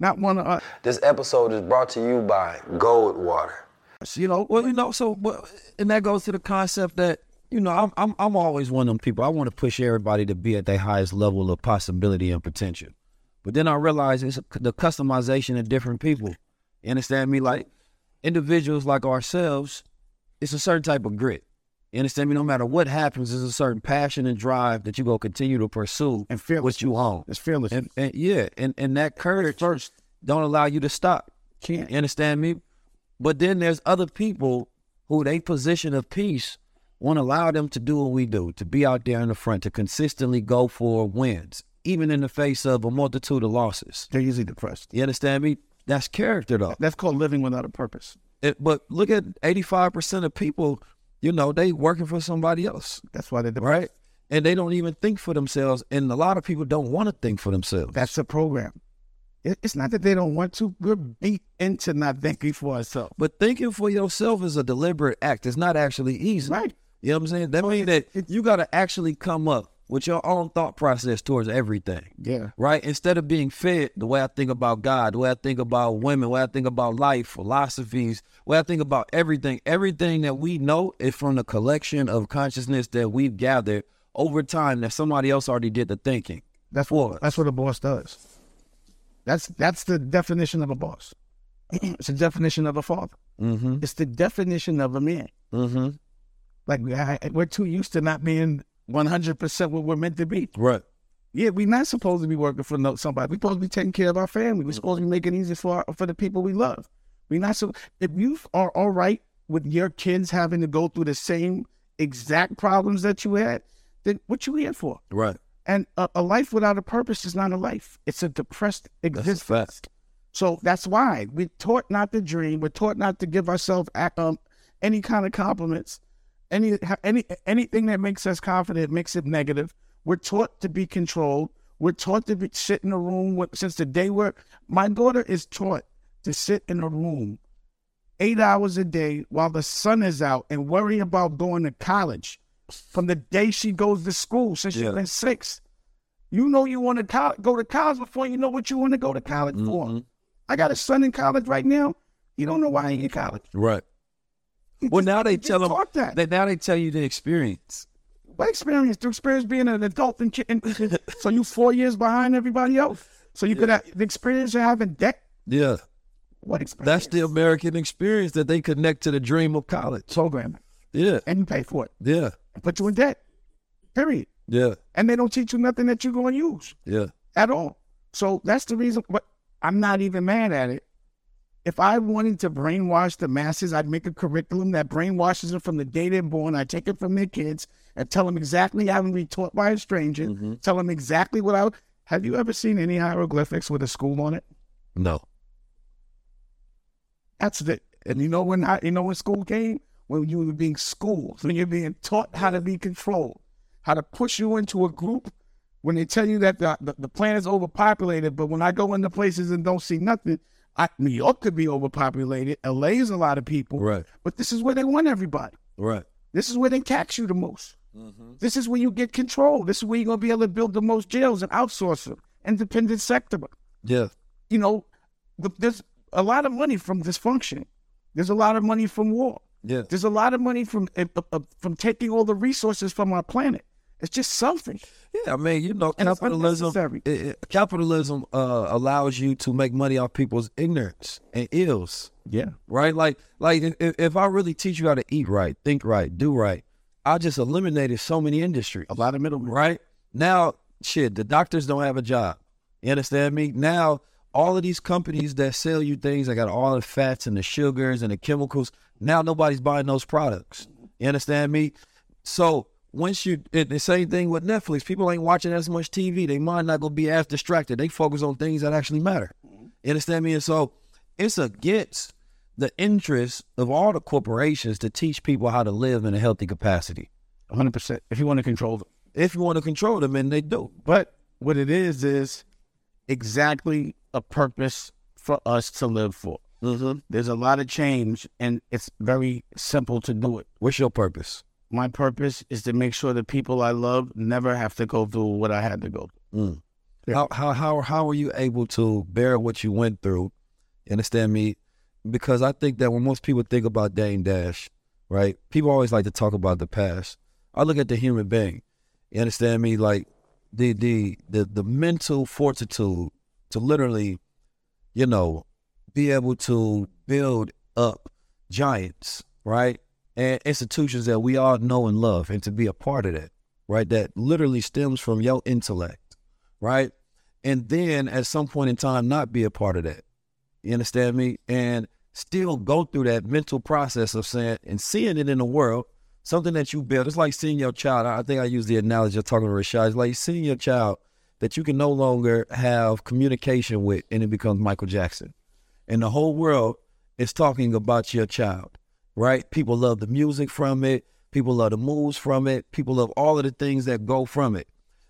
not one of us. This episode is brought to you by Goldwater. You know, well, you know, so, well, and that goes to the concept that, you know, I'm, I'm, I'm always one of them people. I want to push everybody to be at their highest level of possibility and potential. But then I realize it's the customization of different people. You understand me? Like, individuals like ourselves, it's a certain type of grit. You understand me? No matter what happens, there's a certain passion and drive that you're going to continue to pursue and what you own. It's fearless. And, and yeah, and, and that courage first don't allow you to stop. Can't. You understand me? But then there's other people who they position of peace won't allow them to do what we do, to be out there in the front, to consistently go for wins. even in the face of a multitude of losses. They're usually depressed. You understand me? That's character, though. That's called living without a purpose. It, but look at eighty-five percent of people, you know, they working for somebody else. That's why they're depressed. Right? And they don't even think for themselves. And a lot of people don't want to think for themselves. That's a program. It, it's not that they don't want to. We're beat into not thinking for ourselves. But thinking for yourself is a deliberate act. It's not actually easy. Right. You know what I'm saying? That means that you got to actually come up with your own thought process towards everything. Yeah. Right? Instead of being fed the way I think about God, the way I think about women, the way I think about life, philosophies, the way I think about everything. Everything that we know is from the collection of consciousness that we've gathered over time that somebody else already did the thinking. That's what, that's what a boss does. That's that's the definition of a boss. It's the definition of a father. Mm-hmm. It's the definition of a man. Mm-hmm. Like, I, we're too used to not being one hundred percent what we're meant to be. Right. Yeah, we're not supposed to be working for no, somebody. We're supposed to be taking care of our family. We're supposed to be making it easy for our, for the people we love. We're not so. If you are all right with your kids having to go through the same exact problems that you had, then what you here for? Right. And a, a life without a purpose is not a life. It's a depressed existence. That's a fact. So that's why we're taught not to dream. We're taught not to give ourselves um, any kind of compliments. Any, any, anything that makes us confident makes it negative. We're taught to be controlled. We're taught to be, sit in a room with, since the day where my daughter is taught to sit in a room eight hours a day while the sun is out and worry about going to college from the day she goes to school since yeah. she's been six. You know you want to co- go to college before you know what you want to go to college mm-hmm. for. I got a son in college right now. You don't know why he in college. Right. Well, just, now they tell them that. They, now they tell you the experience. What experience? The experience being an adult and kid. So you four years behind everybody else. So you yeah. could have the experience of having debt. Yeah. What experience? That's the American experience that they connect to the dream of college. Program. Yeah. And you pay for it. Yeah. And put you in debt. Period. Yeah. And they don't teach you nothing that you're going to use. Yeah. At all. So that's the reason. But I'm not even mad at it. If I wanted to brainwash the masses, I'd make a curriculum that brainwashes them from the day they're born. I take it from their kids and tell them exactly how I'm being taught by a stranger. Mm-hmm. Tell them exactly what I would. Have you ever seen any hieroglyphics with a school on it? No. That's it. And you know when I, you know when school came? When you were being schooled, when you're being taught how to be controlled, how to push you into a group. When they tell you that the, the, the planet's overpopulated, but when I go into places and don't see nothing, I, New York could be overpopulated. L A is a lot of people. Right. But this is where they want everybody. Right. This is where they tax you the most. Mm-hmm. This is where you get control. This is where you're going to be able to build the most jails and outsource them. Independent sector. Yeah. You know, the, there's a lot of money from dysfunction. There's a lot of money from war. Yeah. There's a lot of money from uh, uh, from taking all the resources from our planet. It's just selfish. Yeah, I mean, you know, and capitalism it, it, capitalism uh, allows you to make money off people's ignorance and ills. Yeah. Right? Like, like if, if I really teach you how to eat right, think right, do right, I just eliminated so many industries. A lot of middlemen. Right? Now, shit, the doctors don't have a job. You understand me? Now, all of these companies that sell you things, I got all the fats and the sugars and the chemicals. Now nobody's buying those products. You understand me? So... Once you, it, the same thing with Netflix. People ain't watching as much T V. They mind not gonna be as distracted. They focus on things that actually matter. You understand me? And so it's against the interest of all the corporations to teach people how to live in a healthy capacity. one hundred percent. If you want to control them. If you want to control them, and they do. But what it is is exactly a purpose for us to live for. Mm-hmm. There's a lot of change, and it's very simple to do it. What's your purpose? My purpose is to make sure the people I love never have to go through what I had to go through. Mm. Yeah. How how how how are you able to bear what you went through? Understand me? Because I think that when most people think about Dame Dash, right? People always like to talk about the past. I look at the human being. You understand me? Like the the the, the mental fortitude to literally, you know, be able to build up giants, right? And institutions that we all know and love, and to be a part of that, right? That literally stems from your intellect, right? And then at some point in time, not be a part of that. You understand me? And still go through that mental process of saying and seeing it in the world, something that you build. It's like seeing your child. I think I use the analogy of talking to Rashad. It's like seeing your child that you can no longer have communication with, and it becomes Michael Jackson. And the whole world is talking about your child, right? People love the music from it. People love the moves from it. People love all of the things that go from it.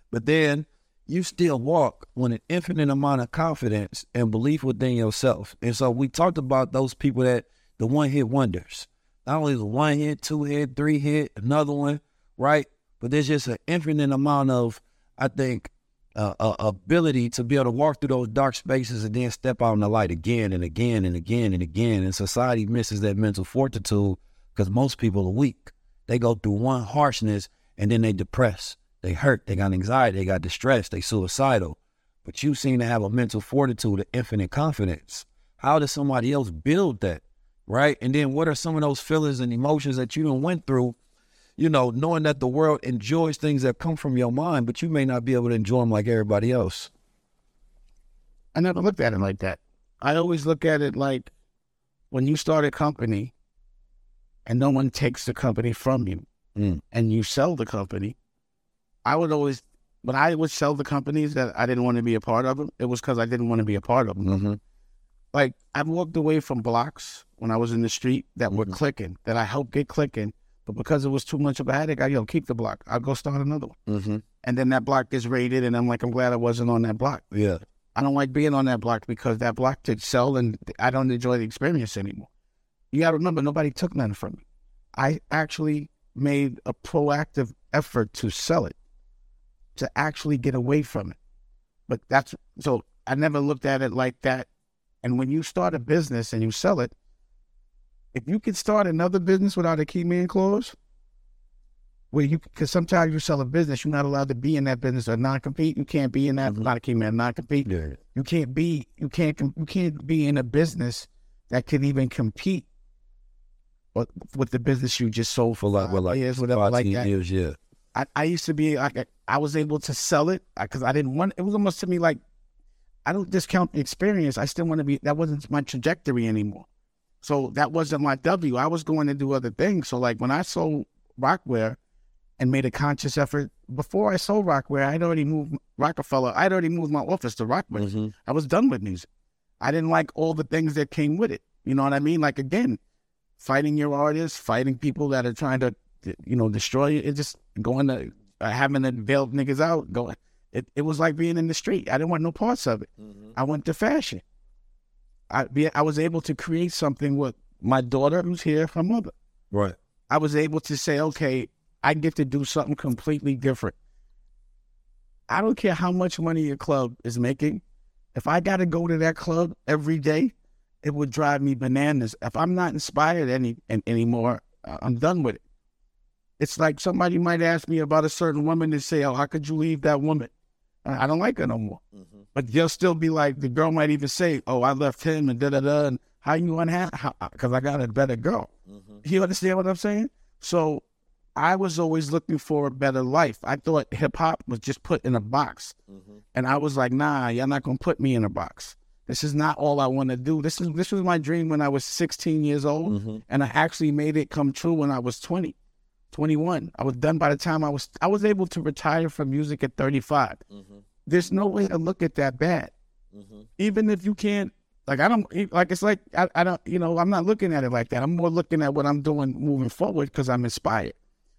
But then you still walk with an infinite amount of confidence and belief within yourself. And so we talked about those people that the one hit wonders. Not only the one hit, two hit, three hit, another one, right? But there's just an infinite amount of, I think, uh, uh, ability to be able to walk through those dark spaces and then step out in the light again and again and again and again. And society misses that mental fortitude because most people are weak. They go through one harshness and then they depress. They hurt. They got anxiety. They got distress. They suicidal. But you seem to have a mental fortitude of infinite confidence. How does somebody else build that, right? And then what are some of those feelings and emotions that you done went through, you know, knowing that the world enjoys things that come from your mind, but you may not be able to enjoy them like everybody else? I never looked at it like that. I always look at it like when you start a company and no one takes the company from you mm. and you sell the company. I would always, when I would sell the companies that I didn't want to be a part of them, it was because I didn't want to be a part of them. Mm-hmm. Like, I've walked away from blocks when I was in the street that mm-hmm. were clicking, that I helped get clicking, but because it was too much of a headache, I yo, keep the block. I'll go start another one. Mm-hmm. And then that block gets raided, and I'm like, I'm glad I wasn't on that block. Yeah, I don't like being on that block because that block did sell, and I don't enjoy the experience anymore. You got to remember, nobody took nothing from me. I actually made a proactive effort to sell it, to actually get away from it. But that's, so I never looked at it like that. And when you start a business and you sell it, if you can start another business without a key man clause, where you, because sometimes you sell a business, you're not allowed to be in that business or non-compete. You can't be in that, mm-hmm. not a key man, non-compete. Yeah. You can't be, you can't, you can't be in a business that can even compete with, with the business you just sold for like, well, like years, whatever, like that. Years, yeah. I, I used to be like, I was able to sell it because I didn't want, it was almost to me like, I don't discount the experience. I still want to be, that wasn't my trajectory anymore. So that wasn't my W. I was going to do other things. So like when I sold Rocawear and made a conscious effort, before I sold Rocawear, I'd already moved Rockefeller. I'd already moved my office to Rocawear. Mm-hmm. I was done with music. I didn't like all the things that came with it. You know what I mean? Like, again, fighting your artists, fighting people that are trying to, you know, destroy you. It just going to, uh, having to bail niggas out, going, it, it was like being in the street. I didn't want no parts of it. Mm-hmm. I went to fashion. I be, I was able to create something with my daughter who's here, her mother. Right. I was able to say, okay, I get to do something completely different. I don't care how much money your club is making. If I got to go to that club every day, it would drive me bananas. If I'm not inspired any, any anymore, I'm done with it. It's like somebody might ask me about a certain woman and say, oh, how could you leave that woman? I don't like her no more. Mm-hmm. But they'll still be like, the girl might even say, oh, I left him and da-da-da. And how you unhappy? Because I got a better girl. Mm-hmm. You understand what I'm saying? So I was always looking for a better life. I thought hip-hop was just put in a box. Mm-hmm. And I was like, nah, y'all not going to put me in a box. This is not all I want to do. This is this was my dream when I was sixteen years old. Mm-hmm. And I actually made it come true when I was twenty, twenty-one. I was done by the time I was, I was able to retire from music at thirty-five. Mm-hmm. There's no way to look at that bad. Mm-hmm. Even if you can't, like, I don't, like, it's like, I, I don't, you know, I'm not looking at it like that. I'm more looking at what I'm doing moving forward because I'm inspired.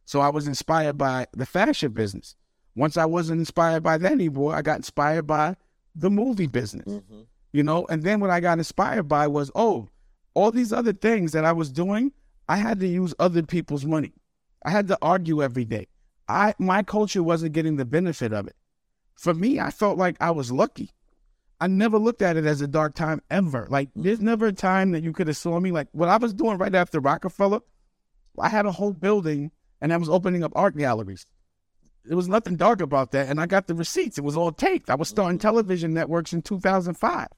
So I was inspired by the fashion business. Once I wasn't inspired by that anymore, I got inspired by the movie business, mm-hmm. you know? And then what I got inspired by was, oh, all these other things that I was doing, I had to use other people's money. I had to argue every day. I my culture wasn't getting the benefit of it. For me, I felt like I was lucky. I never looked at it as a dark time ever. Like, there's never a time that you could have saw me. Like, what I was doing right after Rockefeller, I had a whole building and I was opening up art galleries. There was nothing dark about that. And I got the receipts. It was all taped. I was starting television networks in two thousand five.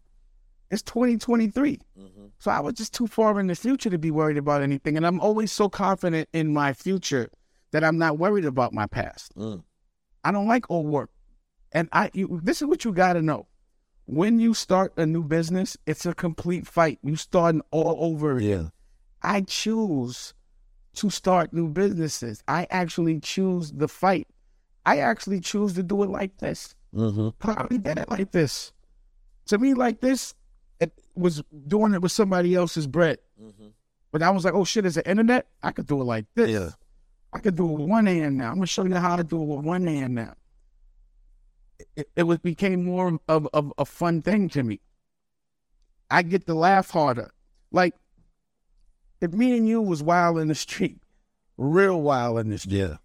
It's twenty twenty-three. Mm-hmm. So I was just too far in the future to be worried about anything. And I'm always so confident in my future that I'm not worried about my past. Mm. I don't like old work. And I, you, this is what you got to know. When you start a new business, it's a complete fight. You starting all over again. Yeah. I choose to start new businesses. I actually choose the fight. I actually choose to do it like this. Mm-hmm. Probably did it like this. To me, like this, it was doing it with somebody else's bread. Mm-hmm. But I was like, oh shit, is the internet? I could do it like this. Yeah. I could do it with one hand now. I'm gonna show you how to do it with one hand now. It, it was became more of, of a fun thing to me. I get to laugh harder. Like, if me and you was wild in the street, real wild in the street, yeah.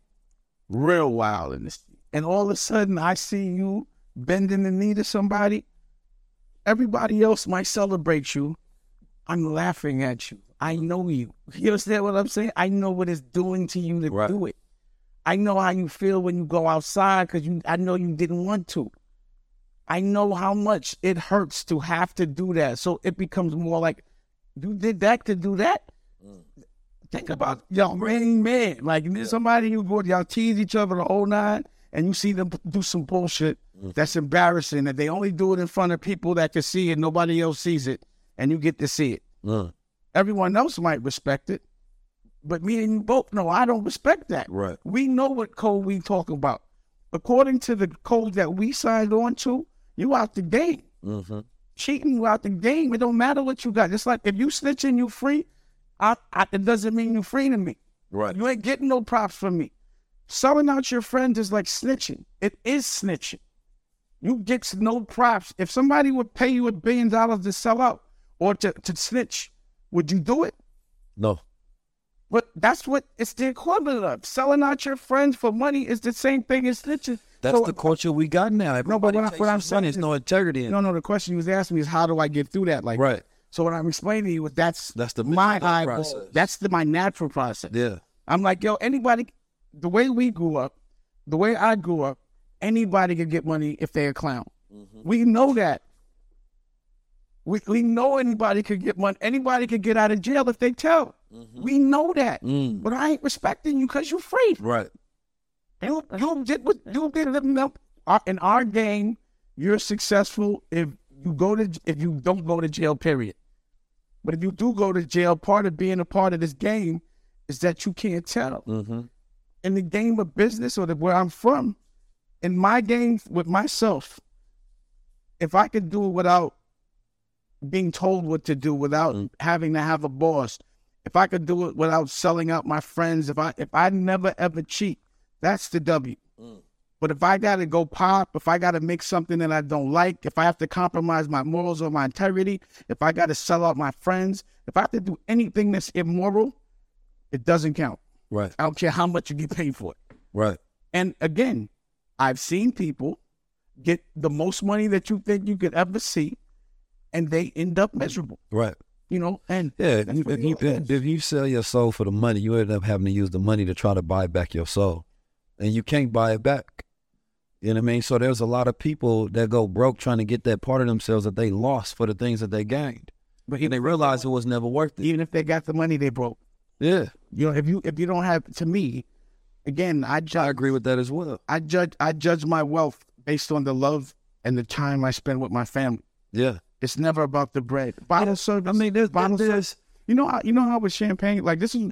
real wild in the street, and all of a sudden I see you bending the knee to somebody, everybody else might celebrate you. I'm laughing at you. I know you. You understand what I'm saying? I know what it's doing to you to right. do it. I know how you feel when you go outside because you. I know you didn't want to. I know how much it hurts to have to do that. So it becomes more like, you did that to do that? Mm. Think about y'all Rain Man. Like yeah. somebody who go, y'all tease each other the whole nine, and you see them do some bullshit mm. that's embarrassing, that they only do it in front of people that can see it, nobody else sees it, and you get to see it. Mm. Everyone else might respect it, but me and you both know I don't respect that. Right. We know what code we talk about. According to the code that we signed on to, you out the game. Mm-hmm. Cheating, you out the game. It don't matter what you got. It's like if you snitching, you free. I, I, it doesn't mean you free to me. Right. You ain't getting no props from me. Selling out your friends is like snitching. It is snitching. You get no props. If somebody would pay you a billion dollars to sell out or to, to snitch, would you do it? No. But that's what it's the equivalent of. Selling out your friends for money is the same thing as snitching. That's so, the culture we got now. Everybody no, but what I'm saying is no integrity. In no, no. The question you was asking me is how do I get through that? Like, right. So what I'm explaining to you is that's that's the my eyeball. That's the, my natural process. Yeah. I'm like, yo, anybody. The way we grew up, the way I grew up, anybody can get money if they're a clown. Mm-hmm. We know that. We we know anybody could get money. Anybody could get out of jail if they tell. Mm-hmm. We know that. Mm. But I ain't respecting you because you're free. Right. You, you did what you did. In our game, you're successful if you go to if you don't go to jail. Period. But if you do go to jail, part of being a part of this game is that you can't tell. Mm-hmm. In the game of business or the, where I'm from, in my game with myself, if I could do it without being told what to do, without mm. having to have a boss, if I could do it without selling out my friends, if I if I never ever cheat, that's the W. Mm. But if I gotta go pop, if I gotta make something that I don't like, if I have to compromise my morals or my integrity, if I gotta sell out my friends, if I have to do anything that's immoral, it doesn't count. Right. I don't care how much you get paid for it. Right. And again, I've seen people get the most money that you think you could ever see, and they end up miserable. Right. You know, and yeah, if you, if you sell your soul for the money, you end up having to use the money to try to buy back your soul, and you can't buy it back. You know what I mean? So there's a lot of people that go broke trying to get that part of themselves that they lost for the things that they gained, but even, and they realize it was never worth it. Even if they got the money, they broke. Yeah. You know, if you if you don't have, to me, again, I judge, I agree with that as well. I judge I judge my wealth based on the love and the time I spend with my family. Yeah. It's never about the bread. Bottle yeah, service. I mean, there's bottle there's, service. You know, I, you know how with champagne, like this is,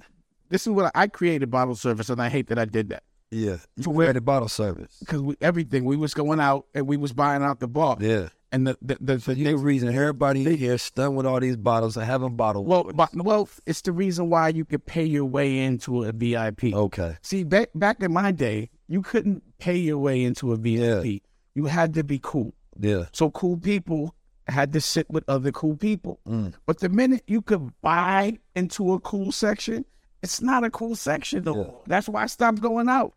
this is what I, I created bottle service, and I hate that I did that. Yeah, you so created bottle service because we, everything we was going out and we was buying out the bar. Yeah, and the the the, so the, the reason everybody they, here stunned with all these bottles and having bottles. Well, but, well, it's the reason why you could pay your way into a V I P. Okay. See, back back in my day, you couldn't pay your way into a V I P. Yeah. You had to be cool. Yeah. So cool people had to sit with other cool people. Mm. But the minute you could buy into a cool section, it's not a cool section though. Yeah. That's why I stopped going out.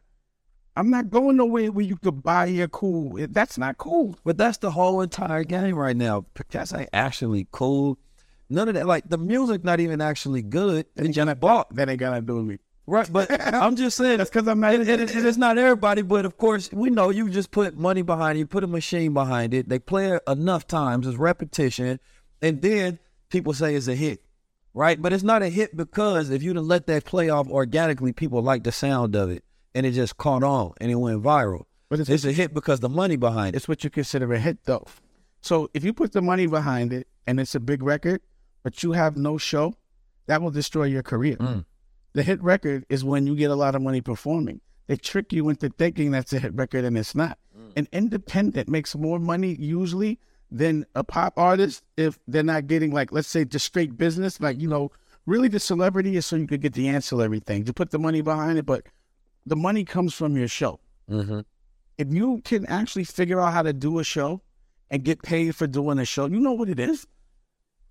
I'm not going nowhere where you could buy your cool. That's not cool. But that's the whole entire game right now. That's ain't actually cool. None of that. Like, the music not even actually good. That ain't gonna, bought. That ain't gonna do me. Right, but I'm just saying. That's because I'm not. It, it, it, it's not everybody, but of course, we know you just put money behind it. You put a machine behind it. They play it enough times. It's repetition. And then people say it's a hit. Right? But it's not a hit because if you done let that play off organically, people like the sound of it. And it just caught on, and it went viral. But it's, it's a hit because the money behind it. It's what you consider a hit, though. So if you put the money behind it, and it's a big record, but you have no show, that will destroy your career. Mm. The hit record is when you get a lot of money performing. They trick you into thinking that's a hit record, and it's not. Mm. An independent makes more money usually than a pop artist if they're not getting, like, let's say just straight business. Like, you know, really the celebrity is so you could get the ancillary thing to put the money behind it, but the money comes from your show. Mm-hmm. If you can actually figure out how to do a show and get paid for doing a show, you know what it is,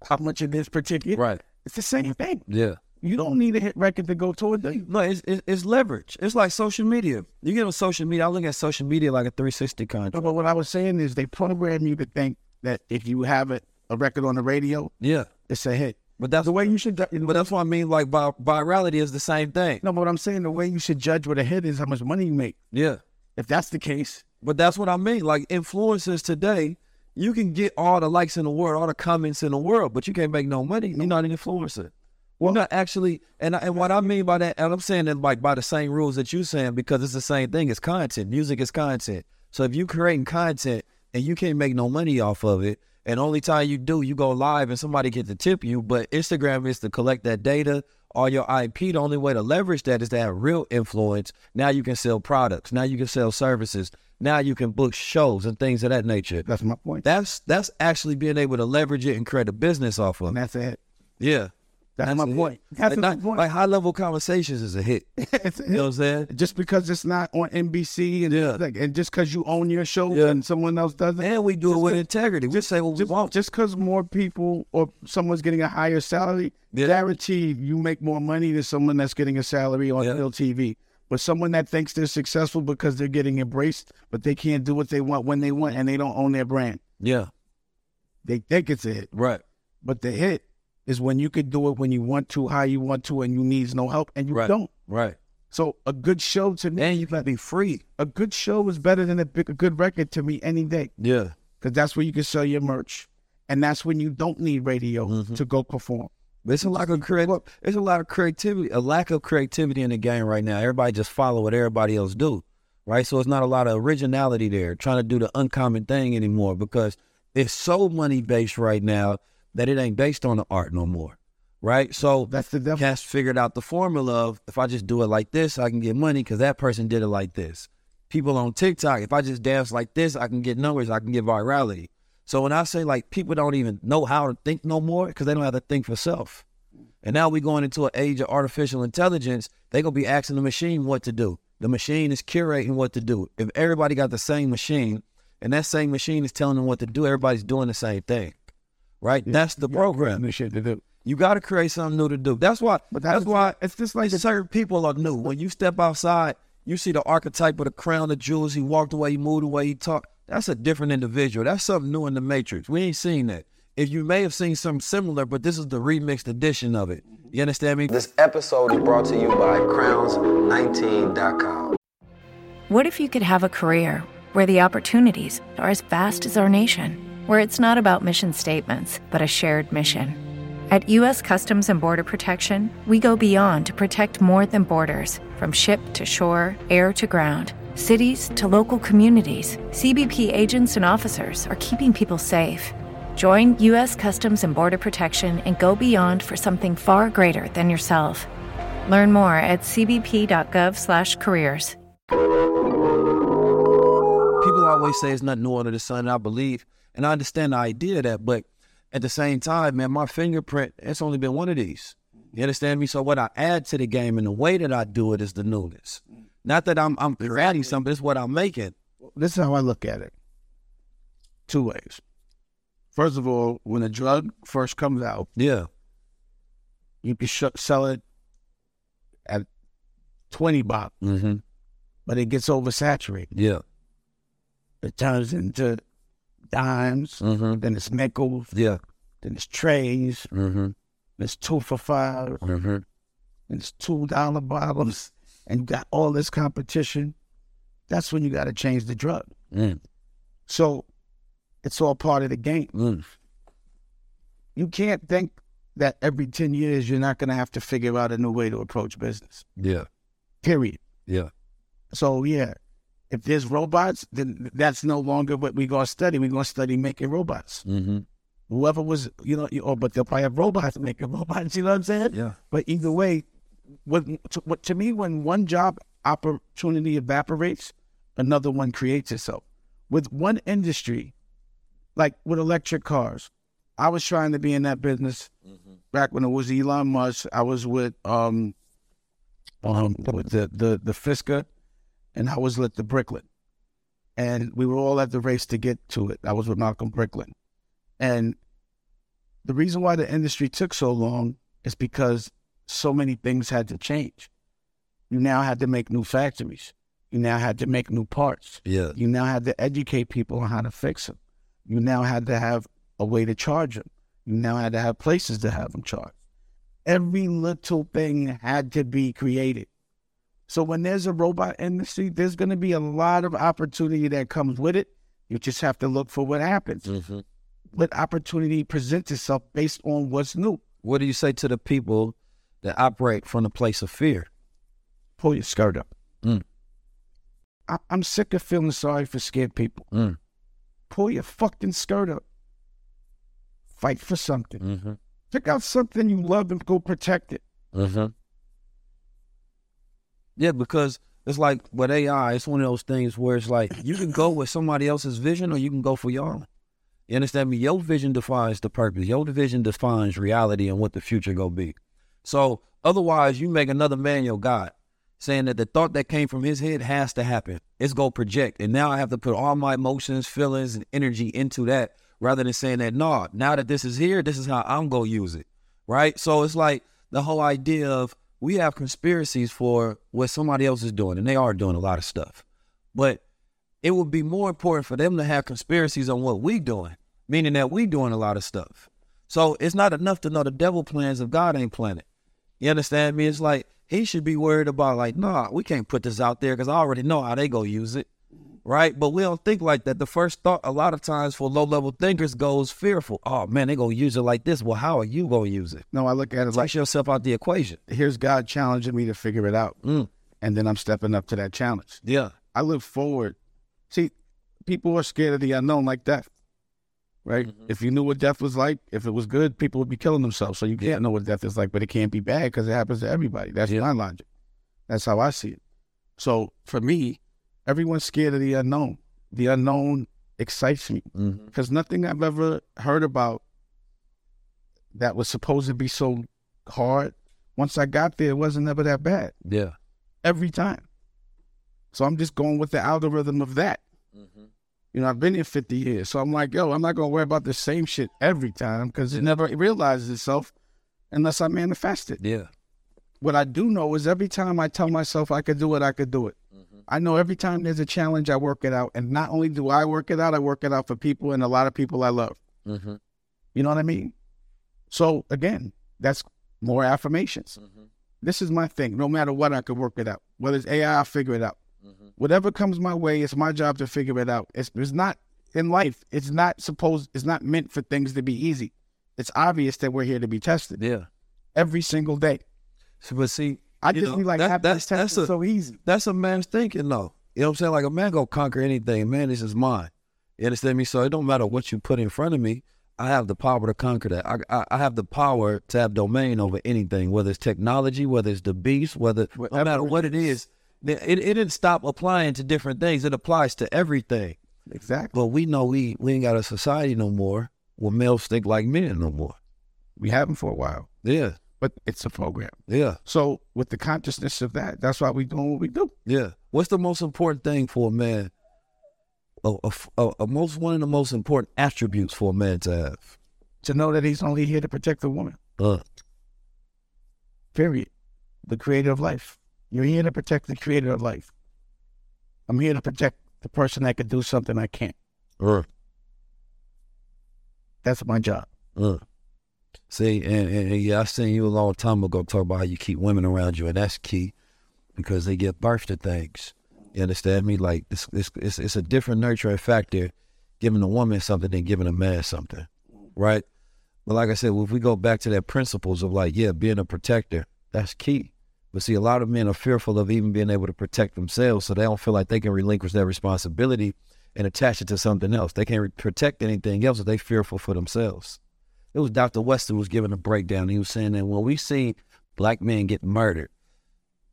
how much it is per ticket. Right. It's the same thing. Yeah. You don't need a hit record to go toward that. No, it's, it's it's leverage. It's like social media. You get on social media, I look at social media like a three sixty contract. No, but what I was saying is they program you to think that if you have a, a record on the radio, yeah, it's a hit. But that's the way you should. You know, but that's what I mean. Like by virality is the same thing. No, but what I'm saying, the way you should judge what a hit is how much money you make. Yeah. If that's the case. But that's what I mean. Like influencers today, you can get all the likes in the world, all the comments in the world, but you can't make no money. No. You're not an influencer. Well, you're not actually, and I, and what I mean by that, and I'm saying that like by the same rules that you're saying, because it's the same thing. It's content. Music is content. So if you're creating content and you can't make no money off of it, and only time you do, you go live and somebody gets to tip you, but Instagram is to collect that data or your I P. The only way to leverage that is to have real influence. Now you can sell products. Now you can sell services. Now you can book shows and things of that nature. That's my point. That's that's actually being able to leverage it and create a business off of it. And that's it. Yeah. That's, that's my point. That's like, my not, point. Like high-level conversations is a hit. It's a hit. You know what I'm saying? Just because it's not on N B C and, yeah. like, and just because you own your show yeah. and someone else doesn't. And we do it with integrity. We just, say what we just, want. Just because more people or someone's getting a higher salary, yeah. guaranteed you make more money than someone that's getting a salary on yeah. T V. But someone that thinks they're successful because they're getting embraced, but they can't do what they want when they want and they don't own their brand. Yeah. They think it's a hit. Right. But the hit is when you can do it when you want to, how you want to, and you need no help, and you right. don't. Right. So a good show to me. And you can be free. A good show is better than a, big, a good record to me any day. Yeah. Because that's where you can sell your merch. And that's when you don't need radio mm-hmm. to go perform. It's a, lack of creati- it's a lot of creativity, a lack of creativity in the game right now. Everybody just follow what everybody else do, right? So it's not a lot of originality there, trying to do the uncommon thing anymore because it's so money-based right now that it ain't based on the art no more, right? So that's the devil. Cass figured out the formula of if I just do it like this, I can get money because that person did it like this. People on TikTok, if I just dance like this, I can get numbers, I can get virality. So when I say like people don't even know how to think no more because they don't have to think for self. And now we're going into an age of artificial intelligence, they're going to be asking the machine what to do. The machine is curating what to do. If everybody got the same machine and that same machine is telling them what to do, everybody's doing the same thing. Right, yeah, that's the program. Shit to do. You got to create something new to do. That's why. But that that's is, why it's just like certain people are new. When you step outside, you see the archetype of the crown, the jewels. He walked away, he moved away, he talked. That's a different individual. That's something new in the matrix. We ain't seen that. If you may have seen something similar, but this is the remixed edition of it. You understand me? This episode is brought to you by crowns nineteen dot com. What if you could have a career where the opportunities are as vast as our nation? Where it's not about mission statements, but a shared mission. At U S Customs and Border Protection, we go beyond to protect more than borders. From ship to shore, air to ground, cities to local communities, C B P agents and officers are keeping people safe. Join U S Customs and Border Protection and go beyond for something far greater than yourself. Learn more at c b p dot gov slash careers. People always say it's nothing new under the sun, I believe. And I understand the idea of that, but at the same time, man, my fingerprint, it's only been one of these. You understand me? So what I add to the game and the way that I do it is the newness. Not that I'm I'm creating something, it's what I'm making. This is how I look at it. Two ways. First of all, when a drug first comes out, yeah, you can sh- sell it at twenty bob, mm-hmm. but it gets oversaturated. Yeah. It turns into dimes, mm-hmm. then it's nickels, yeah. then it's trays, mm-hmm. it's two for five, mm-hmm. and it's two dollar bottles, and you got all this competition. That's when you got to change the drug. Mm. So it's all part of the game. Mm. You can't think that every ten years you're not going to have to figure out a new way to approach business. Yeah. Period. Yeah. So, yeah. If there's robots, then that's no longer what we're going to study. We're going to study making robots. Mm-hmm. Whoever was, you know, or, but they'll probably have robots making robots, you know what I'm saying? Yeah. But either way, what to, what, to me, when one job opportunity evaporates, another one creates itself. with one industry, like with electric cars. I was trying to be in that business mm-hmm. back when it was Elon Musk. I was with um, um with the the the Fisker, and I was with the Bricklin, and we were all at the race to get to it. I was with Malcolm Bricklin, and the reason why the industry took so long is because so many things had to change. You now had to make new factories. You now had to make new parts. Yeah. You now had to educate people on how to fix them. You now had to have a way to charge them. You now had to have places to have them charged. Every little thing had to be created. So when there's a robot industry, there's going to be a lot of opportunity that comes with it. You just have to look for what happens. Mm-hmm. What opportunity presents itself based on what's new. What do you say to the people that operate from a place of fear? Pull your skirt up. Mm. I, I'm sick of feeling sorry for scared people. Mm. Pull your fucking skirt up. Fight for something. Mm-hmm. Pick out something you love and go protect it. Mm-hmm. Yeah, because it's like with A I, it's one of those things where it's like you can go with somebody else's vision or you can go for your own. You understand me? Your vision defines the purpose. Your vision defines reality and what the future gonna be. So otherwise, you make another man your God, saying that the thought that came from his head has to happen. It's gonna project. And now I have to put all my emotions, feelings, and energy into that rather than saying that, nah, now that this is here, this is how I'm gonna use it, right? So it's like the whole idea of we have conspiracies for what somebody else is doing, and they are doing a lot of stuff. But it would be more important for them to have conspiracies on what we doing, meaning that we doing a lot of stuff. So it's not enough to know the devil plans if God ain't planning. You understand me? It's like he should be worried about like, nah, we can't put this out there because I already know how they go use it, right? But we don't think like that. The first thought a lot of times for low-level thinkers goes fearful. Oh, man, they going to use it like this. Well, how are you going to use it? No, I look at it Take like... Take yourself out the equation. Here's God challenging me to figure it out. Mm. And then I'm stepping up to that challenge. Yeah. I look forward. See, people are scared of the unknown like that. Right? Mm-hmm. If you knew what death was like, if it was good, people would be killing themselves. So you can't yeah. know what death is like, but it can't be bad because it happens to everybody. That's yeah. my logic. That's how I see it. So for me, everyone's scared of the unknown. The unknown excites me because mm-hmm. nothing I've ever heard about that was supposed to be so hard. Once I got there, it wasn't ever that bad. Yeah. Every time. So I'm just going with the algorithm of that. Mm-hmm. You know, I've been here fifty years, so I'm like, yo, I'm not going to worry about the same shit every time because it never realizes itself unless I manifest it. Yeah. What I do know is every time I tell myself I could do it, I could do it. Mm-hmm. I know every time there's a challenge, I work it out. And not only do I work it out, I work it out for people and a lot of people I love. Mm-hmm. You know what I mean? So, again, that's more affirmations. Mm-hmm. This is my thing. No matter what, I could work it out. Whether it's A I, I'll figure it out. Mm-hmm. Whatever comes my way, it's my job to figure it out. It's, it's not in life. It's not supposed. It's not meant for things to be easy. It's obvious that we're here to be tested. Yeah, every single day. So, but see, I just know, be like, that, that's that's a, so easy. That's a man's thinking, though. You know what I'm saying? Like a man gonna conquer anything. Man, this is mine. You understand me? So it don't matter what you put in front of me. I have the power to conquer that. I, I, I have the power to have domain over anything, whether it's technology, whether it's the beast, whether Whatever no matter what it is. It, it didn't stop applying to different things. It applies to everything. Exactly. But we know we, we ain't got a society no more where males think like men no more. We haven't for a while. Yeah. But it's a program. Yeah. So with the consciousness of that, that's why we doing what we do. Yeah. What's the most important thing for a man? A, a, a, a most one of the most important attributes for a man to have? To know that he's only here to protect the woman. Uh. Period. The creator of life. You're here to protect the creator of life. I'm here to protect the person that could do something I can't. Uh. That's my job. Uh. See, and, and, and yeah, I seen you a long time ago talk about how you keep women around you, and that's key because they give birth to things. You understand me? Like, it's, it's, it's, it's a different nurturing factor giving a woman something than giving a man something, right? But like I said, well, if we go back to that principles of like, yeah, being a protector, that's key. But see, a lot of men are fearful of even being able to protect themselves, so they don't feel like they can relinquish their responsibility and attach it to something else. They can't re- protect anything else if they're fearful for themselves. It was Doctor Weston who was giving a breakdown. He was saying that when we see black men get murdered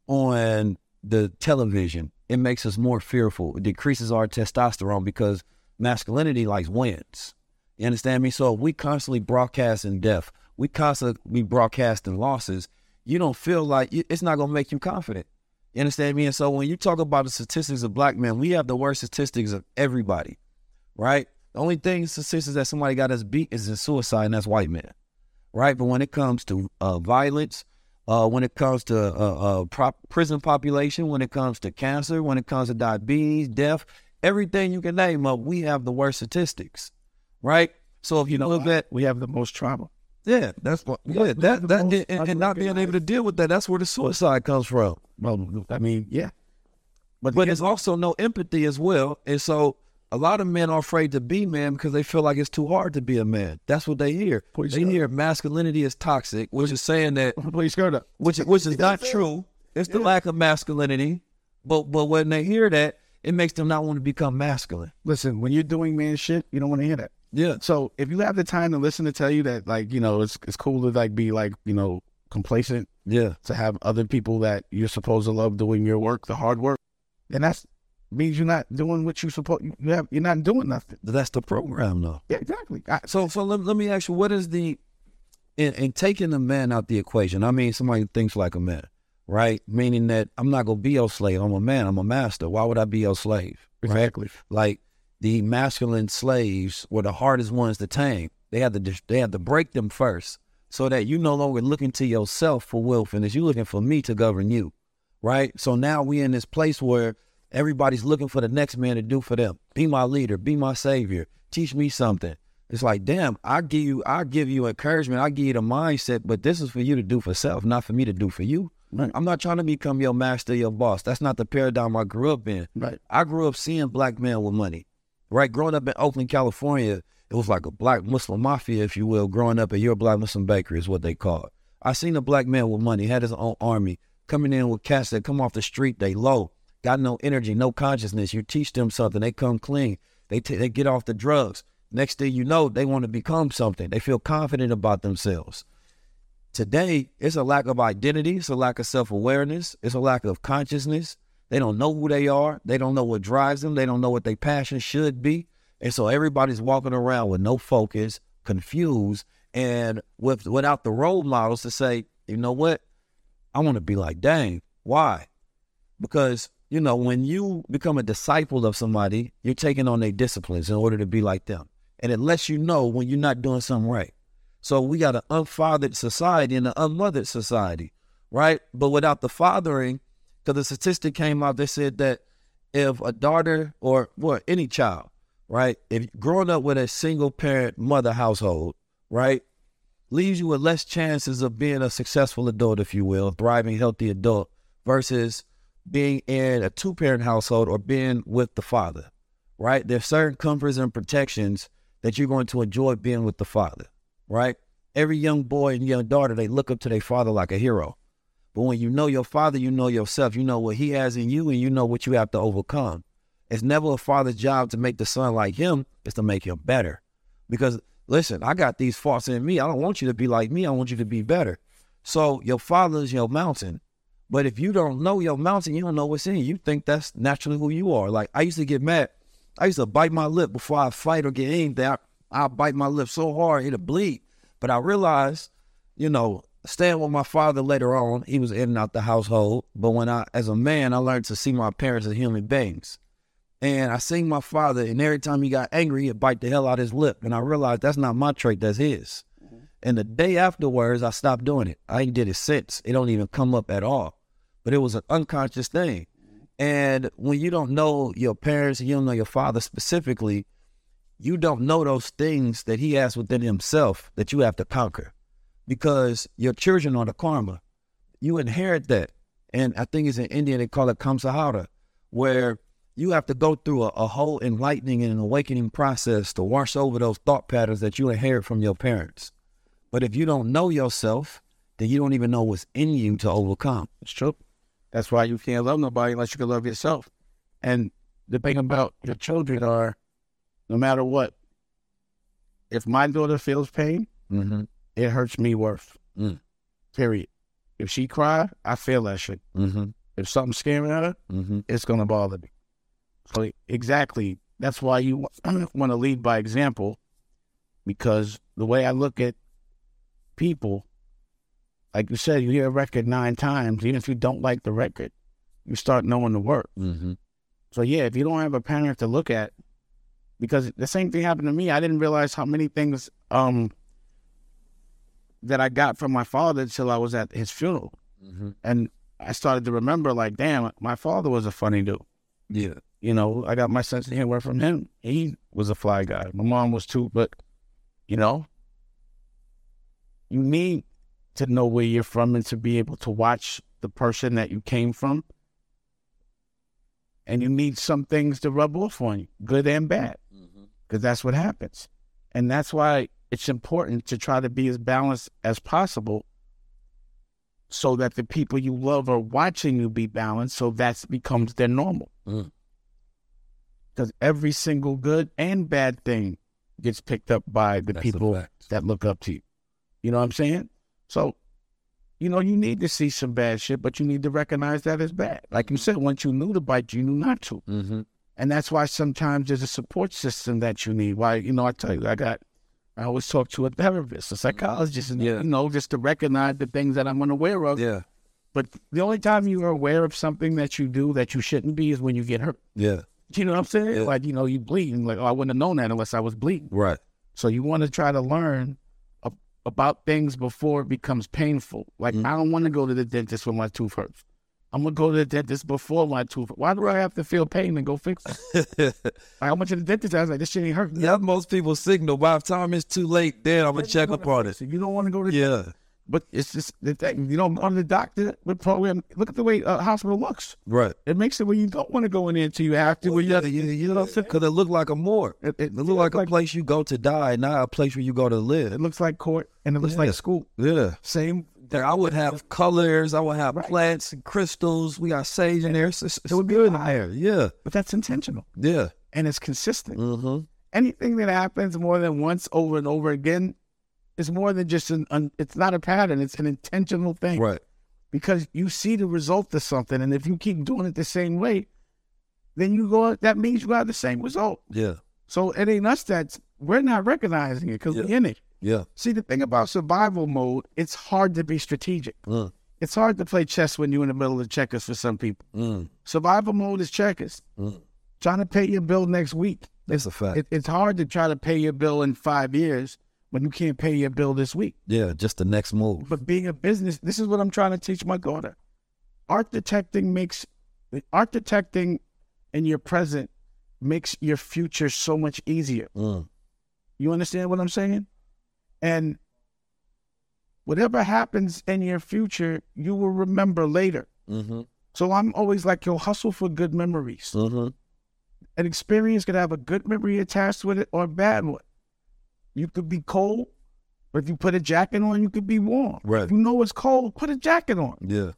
on the television, it makes us more fearful. It decreases our testosterone because masculinity likes wins. You understand me? So if we constantly broadcast in death, we constantly broadcast in losses, you don't feel like you, it's not going to make you confident. You understand me? And so when you talk about the statistics of black men, we have the worst statistics of everybody, right? The only thing statistics that somebody got us beat is in suicide, and that's white men, right? But when it comes to uh, violence, Uh, when it comes to uh, uh, prop prison population, when it comes to cancer, when it comes to diabetes, death, everything you can name up, we have the worst statics, right? So if you, you know, look at, we have the most trauma. Yeah, that's what. Yeah, that that and, and not being able to deal with that, that's where the suicide comes from. Well, I mean, yeah, but but there's also no empathy as well, and so a lot of men are afraid to be men because they feel like it's too hard to be a man. That's what they hear. Please they hear masculinity is toxic, which is saying that, Please go which, which is not true. It's the yeah. lack of masculinity. But but when they hear that, it makes them not want to become masculine. Listen, when you're doing man shit, you don't want to hear that. Yeah. So if you have the time to listen to tell you that, like, you know, it's it's cool to, like, be, like, you know, complacent. Yeah. To have other people that you're supposed to love doing your work, the hard work, and that's, means you're not doing what you supposed you have. You're not doing nothing. That's the program, though. Yeah, exactly. I, so, so let, let me ask you, what is the in, in taking a man out the equation? I mean, somebody thinks like a man, right? Meaning that I'm not gonna be your slave. I'm a man. I'm a master. Why would I be your slave? Right? Exactly. Like the masculine slaves were the hardest ones to tame. They had to they had to break them first, so that you no longer looking to yourself for willfulness. You're looking for me to govern you, right? So now we in this place where everybody's looking for the next man to do for them. Be my leader. Be my savior. Teach me something. It's like, damn, I give you, I give you encouragement. I give you the mindset, but this is for you to do for self, not for me to do for you. Right. I'm not trying to become your master, your boss. That's not the paradigm I grew up in. Right. I grew up seeing black men with money, right? Growing up in Oakland, California, it was like a black Muslim mafia, if you will, growing up at your black Muslim bakery is what they call it. I seen a black man with money, had his own army, coming in with cats that come off the street, they low. Got no energy, no consciousness. You teach them something, they come clean. They t they get off the drugs. Next thing you know, they want to become something. They feel confident about themselves. Today, it's a lack of identity. It's a lack of self-awareness. It's a lack of consciousness. They don't know who they are. They don't know what drives them. They don't know what their passion should be. And so everybody's walking around with no focus, confused, and with without the role models to say, you know what? I want to be like, dang, why? Because you know, when you become a disciple of somebody, you're taking on their disciplines in order to be like them. And it lets you know when you're not doing something right. So we got an unfathered society and an unmothered society, right? But without the fathering, because a statistic came out that said that if a daughter or well, any child, right, if growing up with a single parent mother household, right, leaves you with less chances of being a successful adult, if you will, thriving, healthy adult versus being in a two-parent household or being with the father, right? There's certain comforts and protections that you're going to enjoy being with the father, right? Every young boy and young daughter, they look up to their father like a hero. But when you know your father, you know yourself, you know what he has in you, and you know what you have to overcome. It's never a father's job to make the son like him, it's to make him better. Because, listen, I got these faults in me. I don't want you to be like me. I want you to be better. So your father is your mountain. But if you don't know your mountain, you don't know what's in you. You think that's naturally who you are. Like, I used to get mad. I used to bite my lip before I fight or get anything. I, I bite my lip so hard, it'll bleed. But I realized, you know, staying with my father later on, he was in and out the household. But when I, as a man, I learned to see my parents as human beings. And I seen my father, and every time he got angry, he'd bite the hell out of his lip. And I realized that's not my trait, that's his. Mm-hmm. And the day afterwards, I stopped doing it. I ain't did it since. It don't even come up at all. But it was an unconscious thing. And when you don't know your parents, you don't know your father specifically, you don't know those things that he has within himself that you have to conquer, because your children are the karma. You inherit that. And I think it's in India, they call it samsara, where you have to go through a, a whole enlightening and an awakening process to wash over those thought patterns that you inherit from your parents. But if you don't know yourself, then you don't even know what's in you to overcome. It's true. That's why you can't love nobody unless you can love yourself. And the thing about your children are, no matter what, if my daughter feels pain, mm-hmm. it hurts me worse. Mm. Period. If she cry, I feel that shit. Mm-hmm. If something's scaring her, mm-hmm. it's going to bother me. So exactly. That's why you want to lead by example, because the way I look at people, like you said, you hear a record nine times. Even if you don't like the record, you start knowing the work. Mm-hmm. So, yeah, if you don't have a parent to look at, because the same thing happened to me. I didn't realize how many things um, that I got from my father until I was at his funeral. Mm-hmm. And I started to remember, like, damn, my father was a funny dude. Yeah. You know, I got my sense of humor from him. He was a fly guy. My mom was too, but, you know, you need to know where you're from and to be able to watch the person that you came from. And you need some things to rub off on you, good and bad, because mm-hmm. that's what happens. And that's why it's important to try to be as balanced as possible so that the people you love are watching you be balanced, so that becomes their normal. Because mm. every single good and bad thing gets picked up by the that's people that look up to you. You know what I'm saying? So, you know, you need to see some bad shit, but you need to recognize that it's bad. Like you said, once you knew to bite, you knew not to. Mm-hmm. And that's why sometimes there's a support system that you need. Why, you know, I tell you, I got, I always talk to a therapist, a psychologist, and, yeah. you know, just to recognize the things that I'm unaware of. Yeah. But the only time you are aware of something that you do that you shouldn't be is when you get hurt. Yeah. You know what I'm saying? Yeah. Like, you know, you bleed. And like, oh, I wouldn't have known that unless I was bleeding. Right. So you want to try to learn about things before it becomes painful. Like, mm-hmm. I don't want to go to the dentist when my tooth hurts. I'm going to go to the dentist before my tooth hurts. Why do I have to feel pain and go fix it? I went to the dentist. I was like, this shit ain't hurt. Yeah, most people signal by the time it's too late, then I'm going to check up on it. You don't want to go to the yeah. dentist. But it's just the thing. You don't go to the doctor. With program, look at the way a uh, hospital looks. Right. It makes it where you don't want to go in there until you have to. Well, yeah, you, you know, because it looked like a morgue. It, it, it looked yeah, like a like, place you go to die, not a place where you go to live. It looks like court, and it looks yeah. like school. Yeah. Same. There, I would have colors. I would have right. plants and crystals. We got sage in there. It's, it's, it would be higher. Yeah. But that's intentional. Yeah. And it's consistent. Mm-hmm. Anything that happens more than once over and over again, it's more than just an, an, it's not a pattern. It's an intentional thing. Right. Because you see the result of something. And if you keep doing it the same way, then you go, that means you have the same result. Yeah. So it ain't us that's, we're not recognizing it because yeah. we're in it. Yeah. See, the thing about survival mode, it's hard to be strategic. Mm. It's hard to play chess when you're in the middle of checkers for some people. Mm. Survival mode is checkers. Mm. Trying to pay your bill next week. That's a fact. It, it's hard to try to pay your bill in five years. When you can't pay your bill this week. Yeah, just the next move. But being a business, this is what I'm trying to teach my daughter. Art detecting makes, art detecting in your present makes your future so much easier. Mm. You understand what I'm saying? And whatever happens in your future, you will remember later. Mm-hmm. So I'm always like, yo, hustle for good memories. Mm-hmm. An experience could have a good memory attached with it or a bad one. You could be cold, but if you put a jacket on, you could be warm. Right. If you know it's cold, put a jacket on. Yeah.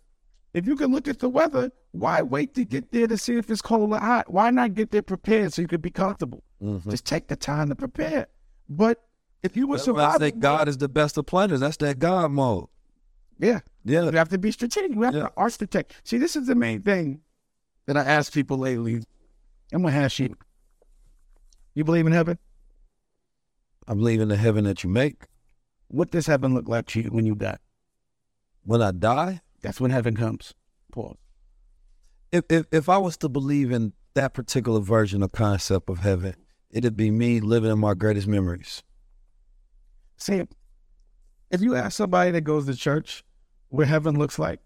If you can look at the weather, why wait to get there to see if it's cold or hot? Why not get there prepared so you could be comfortable? Mm-hmm. Just take the time to prepare. But if you were surviving, I say God is the best of planners. That's that God mode. Yeah. Yeah. You have to be strategic. You have yeah. to architect. See, this is the main thing that I ask people lately. I'm gonna ask you. You believe in heaven? I believe in the heaven that you make. What does heaven look like to you when you die? When I die? That's when heaven comes. Pause. If, if if I was to believe in that particular version or concept of heaven, it'd be me living in my greatest memories. See, if you ask somebody that goes to church what heaven looks like,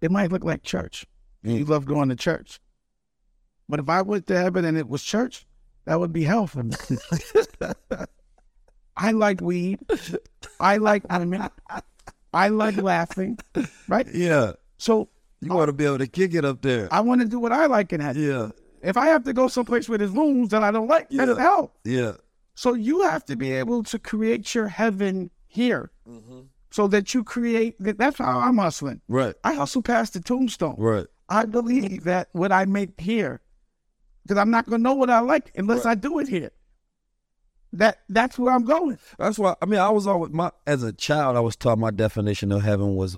it might look like church. Mm. You love going to church. But if I went to heaven and it was church, that would be hell for me. I like weed. I like, I mean, I, I like laughing, right? Yeah. So you want to be able to kick it up there. I want to do what I like in that. Yeah. If I have to go someplace where there's rooms that I don't like, yeah. that is hell. Yeah. So you have to be able to create your heaven here, mm-hmm. so that you create, that, that's how I'm hustling. Right. I hustle past the tombstone. Right. I believe that what I make here, because I'm not going to know what I like unless right. I do it here. That that's where I'm going. That's why, I mean, I was always, my, as a child, I was taught my definition of heaven was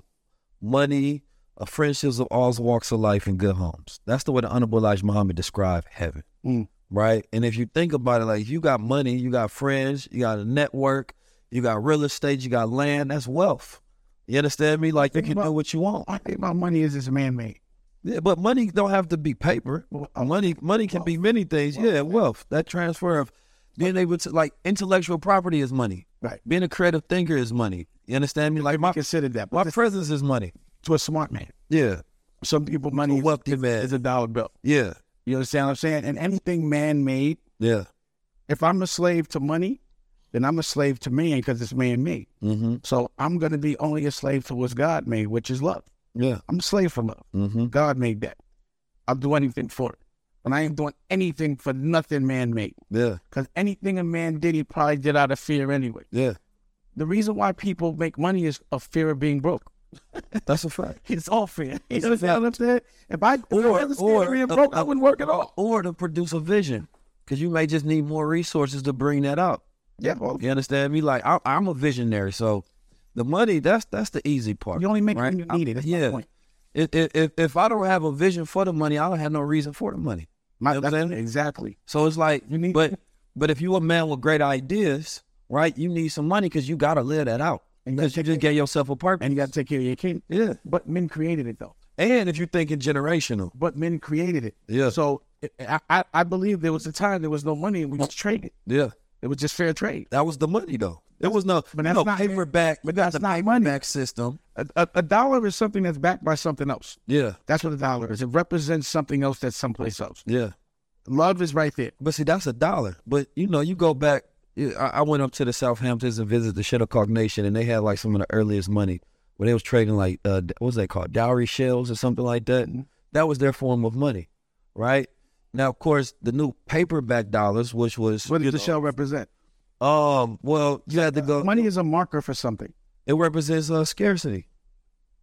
money, of friendships of all walks of life and good homes. That's the way the Honorable Elijah Muhammad described heaven, mm. right? And if you think about it, like, if you got money, you got friends, you got a network, you got real estate, you got land, that's wealth. You understand me? Like, you can about, do what you want. I think about money is just man-made. Yeah, but money don't have to be paper. Money money can wealth. be many things. Wealth. Yeah, wealth. That transfer of being able to, like, intellectual property is money. Right. Being a creative thinker is money. You understand me? Like, my, considered that. My presence is money. To a smart man. Yeah. Some people, money is, wealthy is, man. is a dollar bill. Yeah. You understand what I'm saying? And anything man-made. Yeah. If I'm a slave to money, then I'm a slave to man because it's man-made. Mm-hmm. So I'm going to be only a slave to what's God made, which is love. Yeah. I'm a slave for love. Mm-hmm. God made that. I'll do anything for it. And I ain't doing anything for nothing man-made. Yeah. Because anything a man did, he probably did out of fear anyway. Yeah. The reason why people make money is a fear of being broke. That's a fact. It's all fear. You know what I'm saying? If I was being broke, uh, I wouldn't work at all. Or to produce a vision, because you may just need more resources to bring that up. Yeah, well, you understand me? Like, I, I'm a visionary, so the money, that's that's the easy part. You only make right? it when you need it. That's yeah. my point. If, if, if I don't have a vision for the money, I don't have no reason for the money. My, you know that's, exactly. So it's like, you need but, but if you a man with great ideas, right, you need some money because you got to live that out. Because you, you just get yourself a purpose. And you got to take care of your kid. Yeah. But men created it, though. And if you're thinking generational. But men created it. Yeah. So I, I, I believe there was a time there was no money and we just traded. Yeah. It was just fair trade. That was the money, though. There was no, but that's no not paperback. But that's not money. Paperback system. A, a, a dollar is something that's backed by something else. Yeah, that's what a dollar is. It represents something else that's someplace else. Yeah, love is right there. But see, that's a dollar. But you know, you go back. I, I went up to the Southamptons and visited the Shinnecock Nation, and they had like some of the earliest money where they was trading like uh, what was they called, dowry shells or something like that. Mm-hmm. That was their form of money, right? Now, of course, the new paperback dollars, which was... What did the shell represent? Um, well, you had to go... Money is a marker for something. It represents uh, scarcity.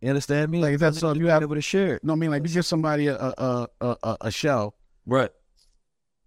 You understand me? Like, that's so you have able to share it. No, I mean, like, you give somebody a, a, a, a shell. Right.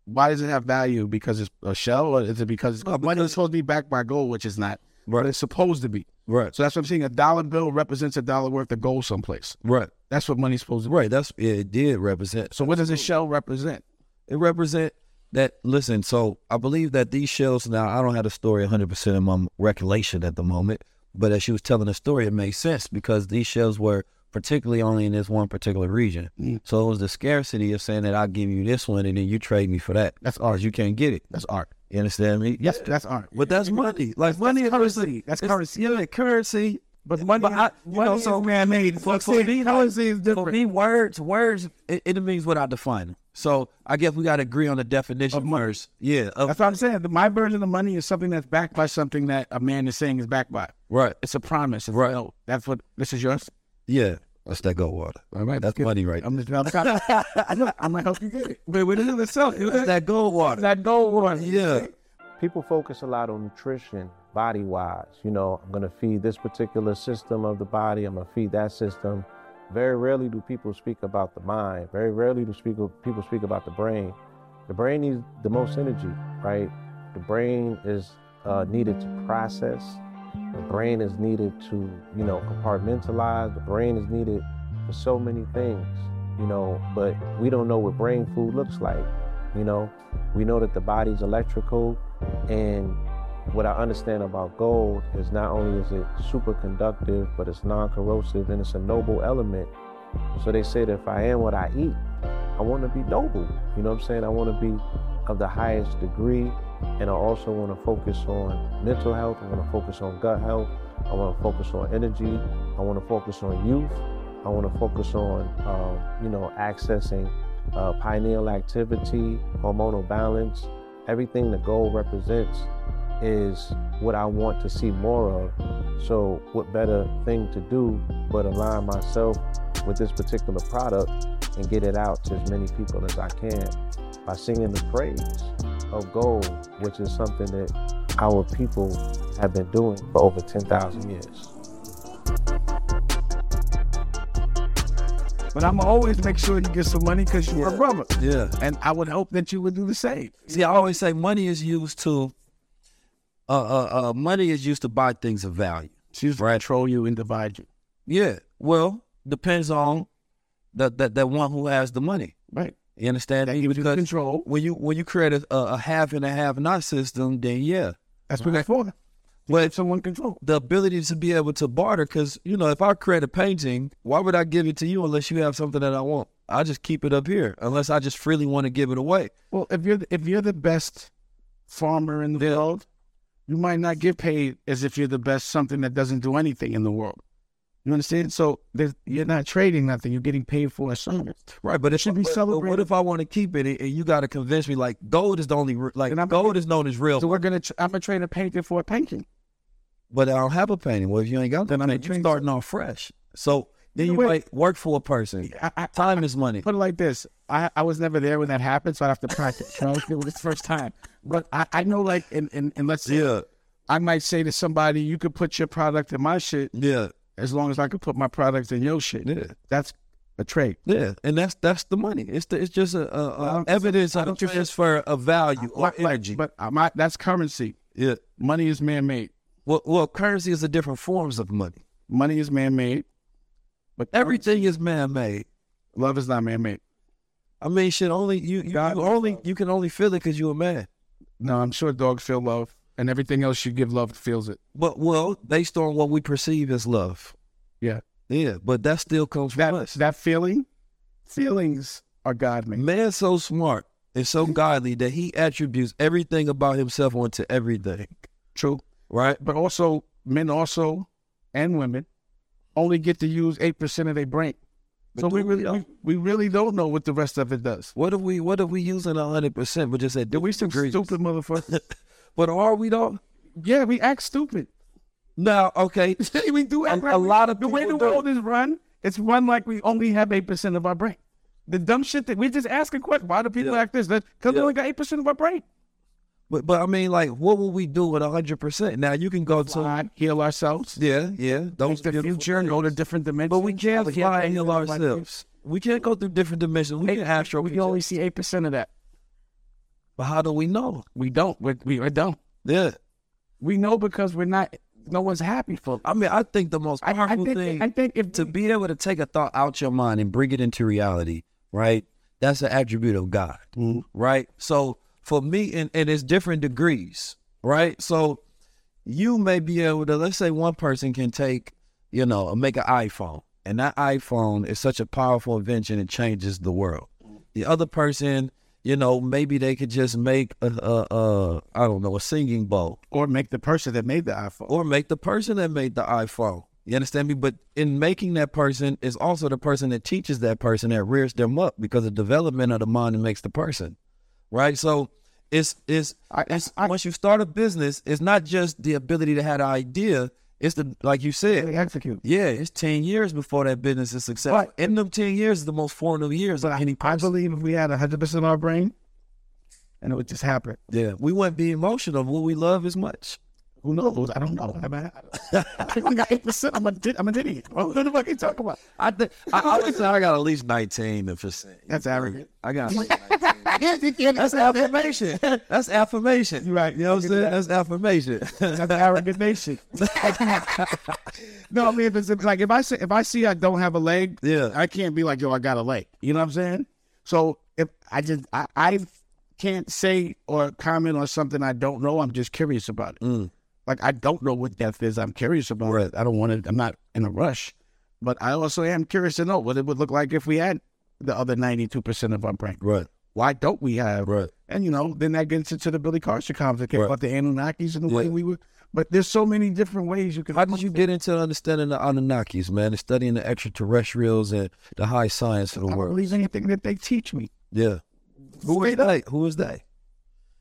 Why does it have value? Because it's a shell? Or is it because... No, because money is supposed to be backed by gold, which is not. Right. But it's supposed to be. Right. So that's what I'm saying. A dollar bill represents a dollar worth of gold someplace. Right. That's what money's supposed to be. Right. That's, yeah, it did represent. So what does a shell represent? It represent that, listen, so I believe that these shells, now I don't have the story one hundred percent in my recollection at the moment, but as she was telling the story, it makes sense because these shells were particularly only in this one particular region. Mm. So it was the scarcity of saying that I'll give you this one and then you trade me for that. That's art. You can't get it. That's art. You understand me? Yes, yeah. That's art. But that's money. Like that's money is currency. That's currency. Yeah, currency. But money, but I, you money know, so man-made. For, for me, currency is different. For me, words, words, it, it means what I define. So I guess we got to agree on the definition of money. First. Yeah. Of, that's what I'm saying. My version of money is something that's backed by something that a man is saying is backed by. Right. It's a promise. It's right. Like, oh, that's what, this is yours? Yeah. That's that Goldwater. All right. That's money right I'm there. Just, I'm, trying, I know, I'm like, help you get it. Wait, what is it? That's that Goldwater. That Goldwater. Yeah. People focus a lot on nutrition. Body-wise, you know, I'm gonna feed this particular system of the body, I'm gonna feed that system. Very rarely do people speak about the mind. Very rarely do speak, people speak about the brain. The brain needs the most energy, right? The brain is uh, needed to process. The brain is needed to, you know, compartmentalize. The brain is needed for so many things, you know, but we don't know what brain food looks like, you know? We know that the body's electrical, and what I understand about gold is not only is it superconductive, but it's non-corrosive and it's a noble element. So they said, if I am what I eat, I want to be noble. You know what I'm saying? I want to be of the highest degree. And I also want to focus on mental health. I want to focus on gut health. I want to focus on energy. I want to focus on youth. I want to focus on, um, you know, accessing uh, pineal activity, hormonal balance, everything that gold represents is what I want to see more of. So what better thing to do but align myself with this particular product and get it out to as many people as I can by singing the praise of gold, which is something that our people have been doing for over ten thousand years. But I'm always make sure you get some money because you're yeah. a brother. Yeah. And I would hope that you would do the same. See, I always say money is used to Uh, uh, uh, money is used to buy things of value. It's used right? to control you and divide you. Yeah. Well, depends on the the, the one who has the money. Right. You understand? That gives you the control. When you when you create a, a have and a have not system, then yeah, that's what that's for. Let someone control the ability to be able to barter, because you know, if I create a painting, why would I give it to you unless you have something that I want? I just keep it up here unless I just freely want to give it away. Well, if you're if you're the best farmer in the yeah. world, you might not get paid as if you're the best something that doesn't do anything in the world. You understand? So you're not trading nothing. You're getting paid for a service. Right, but it should be celebrated. But what if I want to keep it and you got to convince me like gold is the only like gold is known as real? So we're gonna tr I'm gonna trade a painting for a painting. But I don't have a painting. Well, if you ain't got then painting, you're starting off fresh. So then you, you might work for a person. I, I, time I, is money. Put it like this. I, I was never there when that happened, so I have to practice. You know, it was the first time. But I, I know, like, and, and, and let's say, yeah. I might say to somebody, you could put your product in my shit. Yeah. As long as I can put my product in your shit. Yeah. That's a trade. Yeah. And that's that's the money. It's the, it's just a, a, well, a evidence of transfer of value or like, energy. But I'm not, that's currency. Yeah. Money is man-made. Well, well, currency is the different forms of money. Money is man-made, but everything is man-made. Love is not man-made. I mean, shit. Only you, you, God, you only you can only feel it because you're a man. No, I'm sure dogs feel love, and everything else you give love feels it. But well, based on what we perceive as love. Yeah, yeah. But that still comes that, from us. That feeling, feelings are God-made. Man's so smart and so godly that he attributes everything about himself onto everything. True. Right, but also men also and women only get to use eight percent of their brain, but so we really we, we really don't know what the rest of it does. What if we what if we using a hundred percent? But just said, do we some stupid motherfuckers? But are we though? Yeah, we act stupid. No, okay, we do. Act a, right. a lot of the way the world is run, it's run like we only have eight percent of our brain. The dumb shit that we just asking questions. Why do people yeah. act this? Because yeah. they only got eight percent of our brain. But, but I mean, like, what will we do with one hundred percent? Now, you can go fly, to... heal ourselves. Yeah, yeah. Those the future and go to different dimensions. But we can't fly and heal ourselves. We can't go through different dimensions. We can astro. We can only see eight percent of that. But how do we know? We don't. We're, we are dumb. Yeah. We know because we're not... No one's happy for it. I mean, I think the most powerful I, I think, thing... I think if to be able to take a thought out your mind and bring it into reality, right? That's an attribute of God, mm-hmm. right? So... For me, and, and it's different degrees, right? So you may be able to, let's say one person can take, you know, make an iPhone. And that iPhone is such a powerful invention, it changes the world. The other person, you know, maybe they could just make, a, a, a, I don't know, a singing bowl. Or make the person that made the iPhone. Or make the person that made the iPhone. You understand me? But in making that person is also the person that teaches that person, that rears them up, because the development of the mind makes the person. Right, so it's it's, I, it's I, once you start a business, it's not just the ability to have an idea. It's the like you said, execute. Yeah, it's ten years before that business is successful. But, and them ten years is the most formative years. But of any I, I believe if we had a hundred percent of our brain, and it would just happen. Yeah, we wouldn't be emotional. What we love as much. Who knows? I don't know. I, mean, I, I think we got eight percent. I'm a I'm an idiot. What the fuck are you talking about? I think I would say I got at least nineteen percent. That's arrogant. I got. That's affirmation. That's affirmation. You're right. You know what I'm saying? That's affirmation. That's arrogant nation. No, I mean, if it's, like if I say, if I see I don't have a leg, yeah, I can't be like, yo, I got a leg. You know what I'm saying? So if I just I, I can't say or comment on something I don't know, I'm just curious about it. Mm. Like I don't know what death is. I'm curious about right. it. I don't want to. I'm not in a rush, but I also am curious to know what it would look like if we had the other ninety-two percent of our brain. Right. Why don't we have? Right. And, you know, then that gets into the Billy Carson conversation right. about the Anunnakis and the yeah. way we were. But there's so many different ways you can. How did you get into understanding the Anunnakis, man, and studying the extraterrestrials and the high science of the I world? I believe anything that they teach me. Yeah. Who is they? Who is they?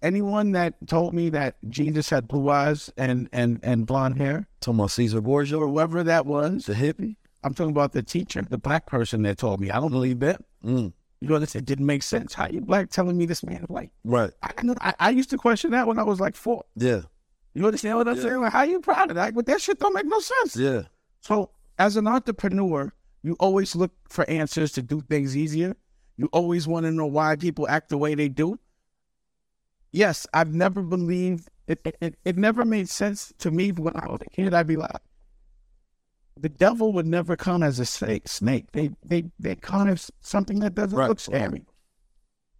Anyone that told me that Jesus had blue eyes and, and, and blonde hair. Talking about Cesar Borgia. Or whoever that was. The hippie. I'm talking about the teacher, the black person that told me. I don't believe that. Mm. You know, it didn't make sense. How you black telling me this man is white? Right. I, I I used to question that when I was like four. Yeah. You understand what I'm yeah. saying? Like, how you proud of that? But that shit don't make no sense. Yeah. So as an entrepreneur, you always look for answers to do things easier. You always want to know why people act the way they do. Yes, I've never believed, it, it, it never made sense to me when I was a kid. I'd be like, the devil would never come as a snake. Snake. They they they come as something that doesn't right. look scary.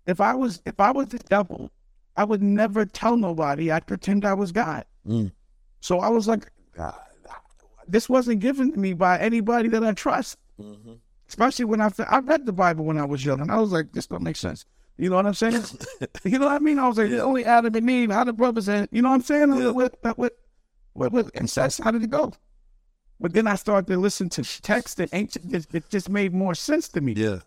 If I was if I was the devil, I would never tell nobody. I'd pretend I was God. Mm. So I was like, God, this wasn't given to me by anybody that I trust. Mm-hmm. Especially when I I read the Bible when I was young, and I was like, this don't make sense. You know what I'm saying? You know what I mean? I was like, yeah. only Adam and Eve, how the brothers, and you know what I'm saying? Yeah. With, with, with, with incest, how did it go? But then I started to listen to texts that ancient, it, it just made more sense to me. Yeah.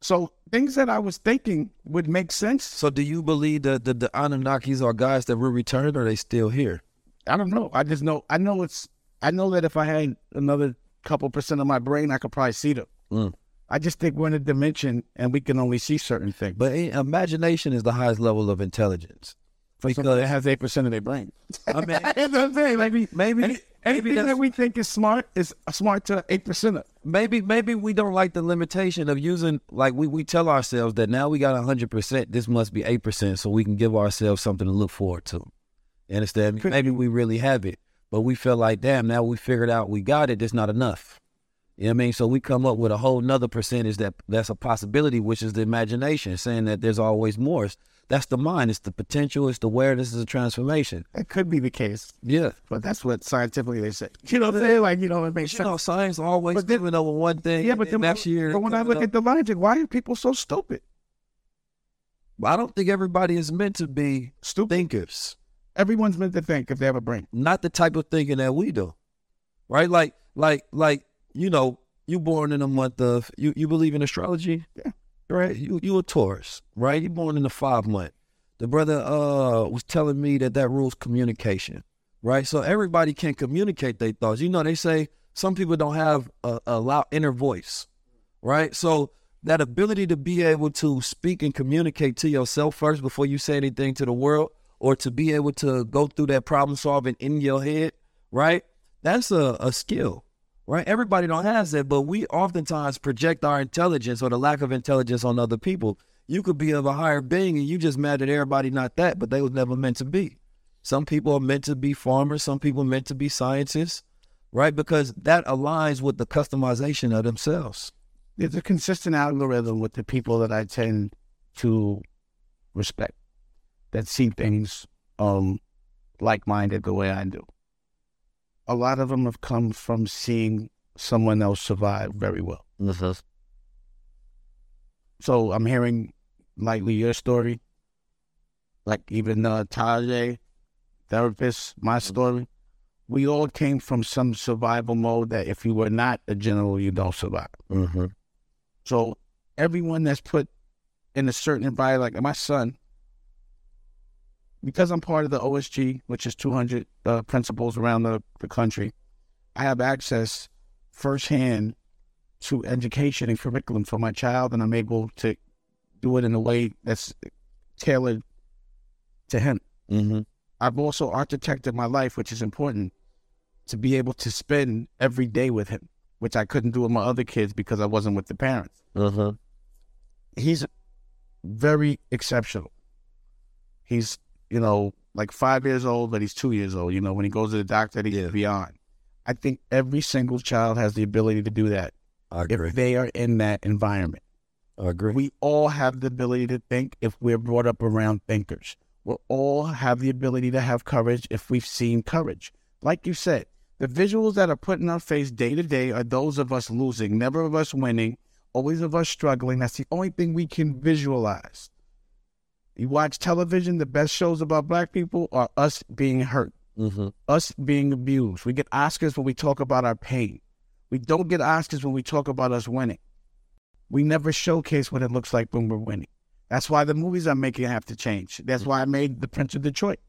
So things that I was thinking would make sense. So do you believe that the, the Anunnakis are guys that were returned, or are they still here? I don't know. I just know, I know it's, I know that if I had another couple percent of my brain, I could probably see them. Mm. I just think we're in a dimension and we can only see certain things. But imagination is the highest level of intelligence. Because so it has eight percent of their brain. I mean, that's what I'm saying. Maybe, maybe, any, anything maybe that we think is smart is smart to eight percent of. Maybe, maybe we don't like the limitation of using, like we, we tell ourselves that now we got one hundred percent, this must be eight percent, so we can give ourselves something to look forward to. You understand? Could, maybe we really have it, but we feel like, damn, now we figured out we got it, that's not enough. You know what I mean? So we come up with a whole nother percentage that that's a possibility, which is the imagination, saying that there's always more. That's the mind. It's the potential. It's the awareness. It's the transformation. That could be the case. Yeah. But that's what scientifically they say. You know what I'm saying? Like, you know, it makes sense. You know, science always but then, moving over one thing. Yeah, but then next year. But when I look up. at the logic, why are people so stupid? Well, I don't think everybody is meant to be stupid thinkers. Everyone's meant to think if they have a brain. Not the type of thinking that we do. Right? Like, like, like, you know, you born in a month of, you, you believe in astrology? Yeah. Right, you you a Taurus, right? You born in the five month. The brother uh was telling me that that rules communication, right? So everybody can communicate their thoughts. You know, they say some people don't have a, a loud inner voice, right? So that ability to be able to speak and communicate to yourself first before you say anything to the world, or to be able to go through that problem solving in your head, right? That's a, a skill. Right? Everybody don't have that, but we oftentimes project our intelligence or the lack of intelligence on other people. You could be of a higher being and you just mad at everybody not that, but they was never meant to be. Some people are meant to be farmers. Some people are meant to be scientists, right? Because that aligns with the customization of themselves. There's a consistent algorithm with the people that I tend to respect that see things um, like-minded the way I do. A lot of them have come from seeing someone else survive very well. Mm-hmm. So I'm hearing lightly your story, like even uh, Taj, therapist, my story. We all came from some survival mode that if you were not a general, you don't survive. Mm-hmm. So everyone that's put in a certain environment, like my son, because I'm part of the O S G, which is two hundred uh, principals around the, the country, I have access firsthand to education and curriculum for my child, and I'm able to do it in a way that's tailored to him. Mm-hmm. I've also architected my life, which is important, to be able to spend every day with him, which I couldn't do with my other kids because I wasn't with the parents. Uh-huh. He's very exceptional. He's you know, like five years old, but he's two years old. You know, when he goes to the doctor, he's yeah. beyond. I think every single child has the ability to do that. I agree. If they are in that environment. I agree. We all have the ability to think if we're brought up around thinkers. We'll all have the ability to have courage if we've seen courage. Like you said, the visuals that are put in our face day to day are those of us losing, never of us winning, always of us struggling. That's the only thing we can visualize. You watch television, the best shows about black people are us being hurt, mm-hmm. us being abused. We get Oscars when we talk about our pain. We don't get Oscars when we talk about us winning. We never showcase what it looks like when we're winning. That's why the movies I'm making have to change. That's why I made The Prince of Detroit,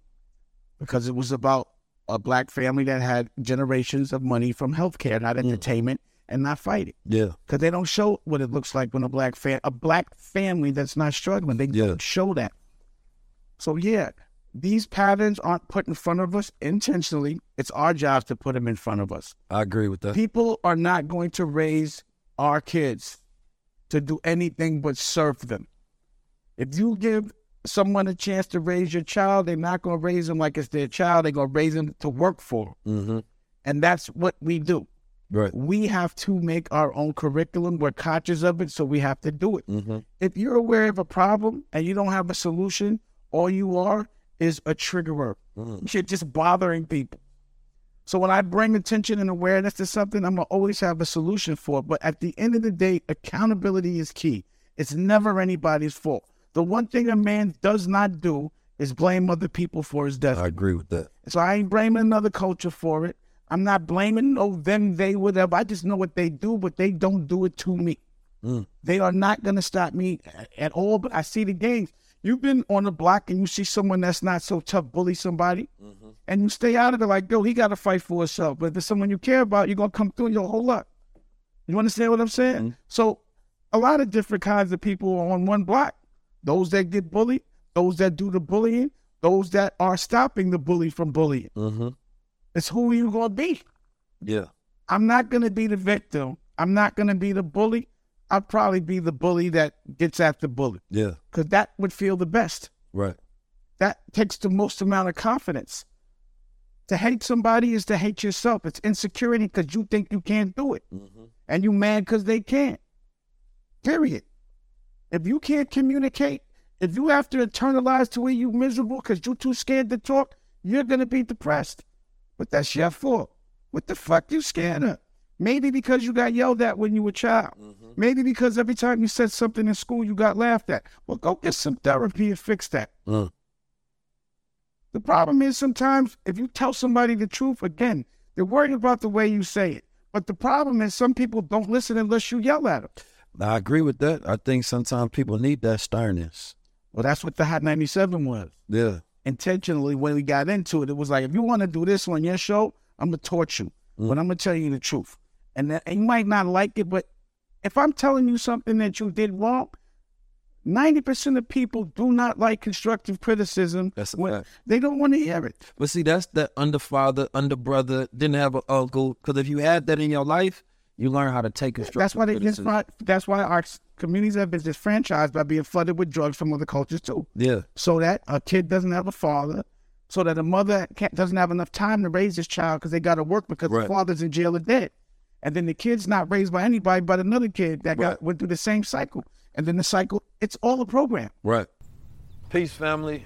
because it was about a black family that had generations of money from healthcare, not mm. entertainment, and not fighting. Yeah. Because they don't show what it looks like when a black fam- a black family that's not struggling, they yeah. don't show that. So yeah, these patterns aren't put in front of us intentionally. It's our job to put them in front of us. I agree with that. People are not going to raise our kids to do anything but serve them. If you give someone a chance to raise your child, they're not going to raise them like it's their child. They're going to raise them to work for them. Mm-hmm. And that's what we do. Right. We have to make our own curriculum. We're conscious of it, so we have to do it. Mm-hmm. If you're aware of a problem and you don't have a solution, all you are is a triggerer. Mm. You're just bothering people. So when I bring attention and awareness to something, I'm going to always have a solution for it. But at the end of the day, accountability is key. It's never anybody's fault. The one thing a man does not do is blame other people for his death. I agree with that. So I ain't blaming another culture for it. I'm not blaming oh, them, they, whatever. I just know what they do, but they don't do it to me. Mm. They are not going to stop me at all, but I see the games. You've been on the block and you see someone that's not so tough bully somebody, mm-hmm. and you stay out of it like, yo, he got to fight for himself. But if it's someone you care about, you're going to come through your whole lot. You understand what I'm saying? Mm-hmm. So a lot of different kinds of people are on one block. Those that get bullied, those that do the bullying, those that are stopping the bully from bullying. Mm-hmm. It's who you gonna be. Yeah. I'm not gonna be the victim. I'm not gonna be the bully. I'll probably be the bully that gets after bully. Yeah. Because that would feel the best. Right. That takes the most amount of confidence. To hate somebody is to hate yourself. It's insecurity because you think you can't do it. Mm-hmm. And you mad because they can't. Period. If you can't communicate, if you have to internalize to where you miserable because you're too scared to talk, you're gonna be depressed. But that's your fault. What the fuck you scared of? Maybe because you got yelled at when you were a child. Mm-hmm. Maybe because every time you said something in school, you got laughed at. Well, go get some therapy and fix that. Mm. The problem is sometimes if you tell somebody the truth, again, they're worried about the way you say it. But the problem is some people don't listen unless you yell at them. I agree with that. I think sometimes people need that sternness. Well, that's what the Hot ninety-seven was. Yeah. Intentionally, when we got into it, it was like, if you want to do this on your show, I'm going to torture you, mm. but I'm going to tell you the truth. And, that, and you might not like it, but if I'm telling you something that you did wrong, ninety percent of people do not like constructive criticism. That's a fact. They don't want to hear it. But see, that's that under father, under brother, didn't have an uncle, because if you had that in your life, you learn how to take constructive that's why they criticism. Just, that's why our communities have been disenfranchised by being flooded with drugs from other cultures too. Yeah. So that a kid doesn't have a father, so that a mother can't, doesn't have enough time to raise this child because they got to work because right. the father's in jail or dead. And then the kid's not raised by anybody but another kid that right. got went through the same cycle. And then the cycle, it's all a program. Right. Peace, family.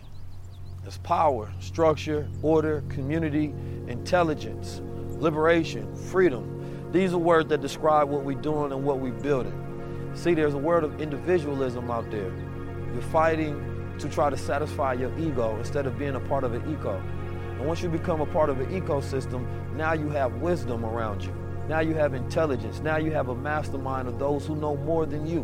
It's power, structure, order, community, intelligence, liberation, freedom. These are words that describe what we're doing and what we're building. See, there's a word of individualism out there. You're fighting to try to satisfy your ego instead of being a part of an eco. And once you become a part of an ecosystem, now you have wisdom around you. Now you have intelligence. Now you have a mastermind of those who know more than you.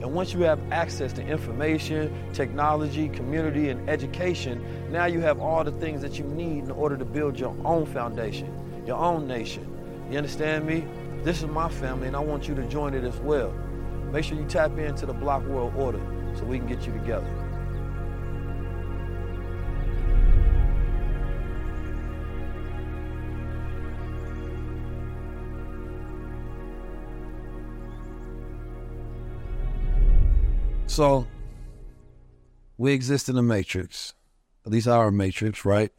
And once you have access to information, technology, community, and education, now you have all the things that you need in order to build your own foundation, your own nation. You understand me? This is my family, and I want you to join it as well. Make sure you tap into the Block World Order so we can get you together. So, we exist in a matrix, at least our matrix, right?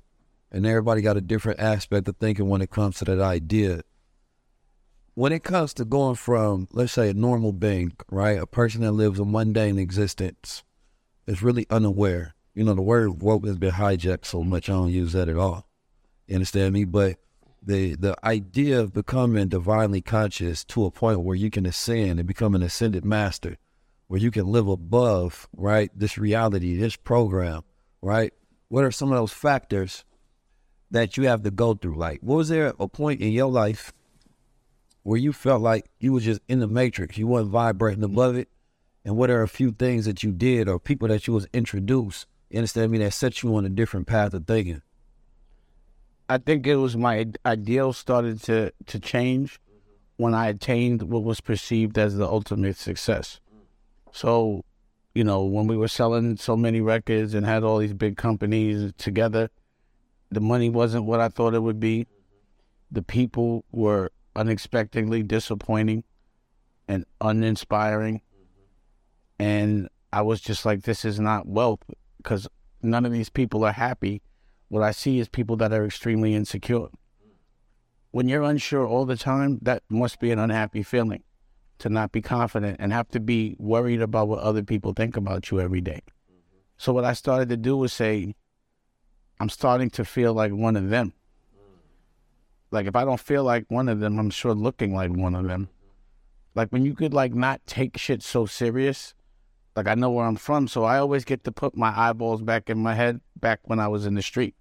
And everybody got a different aspect of thinking when it comes to that idea. When it comes to going from, let's say, a normal being, right, a person that lives a mundane existence is really unaware. You know, the word woke has been hijacked so much, I don't use that at all. You understand me? But the the idea of becoming divinely conscious to a point where you can ascend and become an ascended master, where you can live above, right, this reality, this program, right? What are some of those factors that you have to go through? Like, was there a point in your life where you felt like you were just in the matrix, you weren't vibrating above it? And what are a few things that you did or people that you was introduced, you understand me, that set you on a different path of thinking? I think it was my ideals started to, to change when I attained what was perceived as the ultimate success. So, you know, when we were selling so many records and had all these big companies together, the money wasn't what I thought it would be. The people were unexpectedly disappointing and uninspiring. And I was just like, this is not wealth because none of these people are happy. What I see is people that are extremely insecure. when you're unsure all the time, that must be an unhappy feeling, to not be confident and have to be worried about what other people think about you every day. Mm-hmm. So what I started to do was say, I'm starting to feel like one of them. Mm-hmm. Like if I don't feel like one of them, I'm sure looking like one of them. Mm-hmm. Like when you could like not take shit so serious, like I know where I'm from, so I always get to put my eyeballs back in my head back when I was in the street.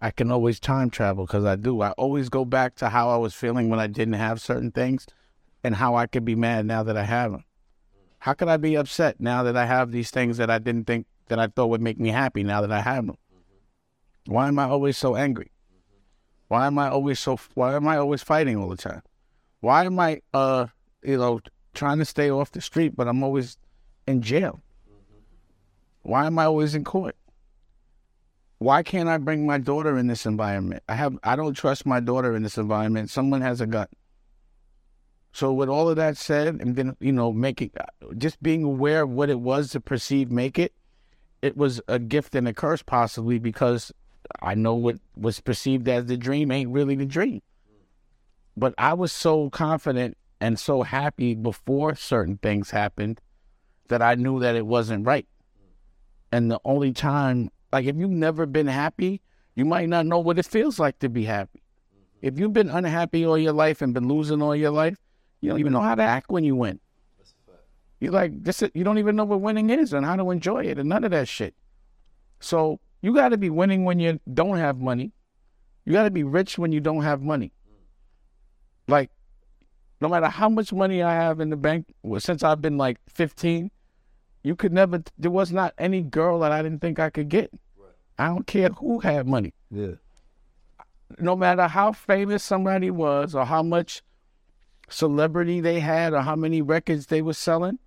I can always time travel because I do. I always go back to how I was feeling when I didn't have certain things and how I could be mad now that I have them. How could I be upset now that I have these things that I didn't think that I thought would make me happy now that I have them? Why am I always so angry? Why am I always so, why am I always fighting all the time? Why am I, uh, you know, trying to stay off the street, but I'm always in jail? Why am I always in court? Why can't I bring my daughter in this environment? I have I don't trust my daughter in this environment. Someone has a gun. So with all of that said, and then, you know, making, just being aware of what it was to perceive make it, it was a gift and a curse possibly, because I know what was perceived as the dream ain't really the dream. But I was so confident and so happy before certain things happened that I knew that it wasn't right. And the only time... Like, if you've never been happy, you might not know what it feels like to be happy. If you've been unhappy all your life and been losing all your life, you don't even know how to act when you win. You're like, this is, you don't even know what winning is and how to enjoy it and none of that shit. So you got to be winning when you don't have money. You got to be rich when you don't have money. Like, no matter how much money I have in the bank, since I've been like fifteen, you could never, there was not any girl that I didn't think I could get. Right. I don't care who had money. Yeah. No matter how famous somebody was or how much celebrity they had or how many records they were selling,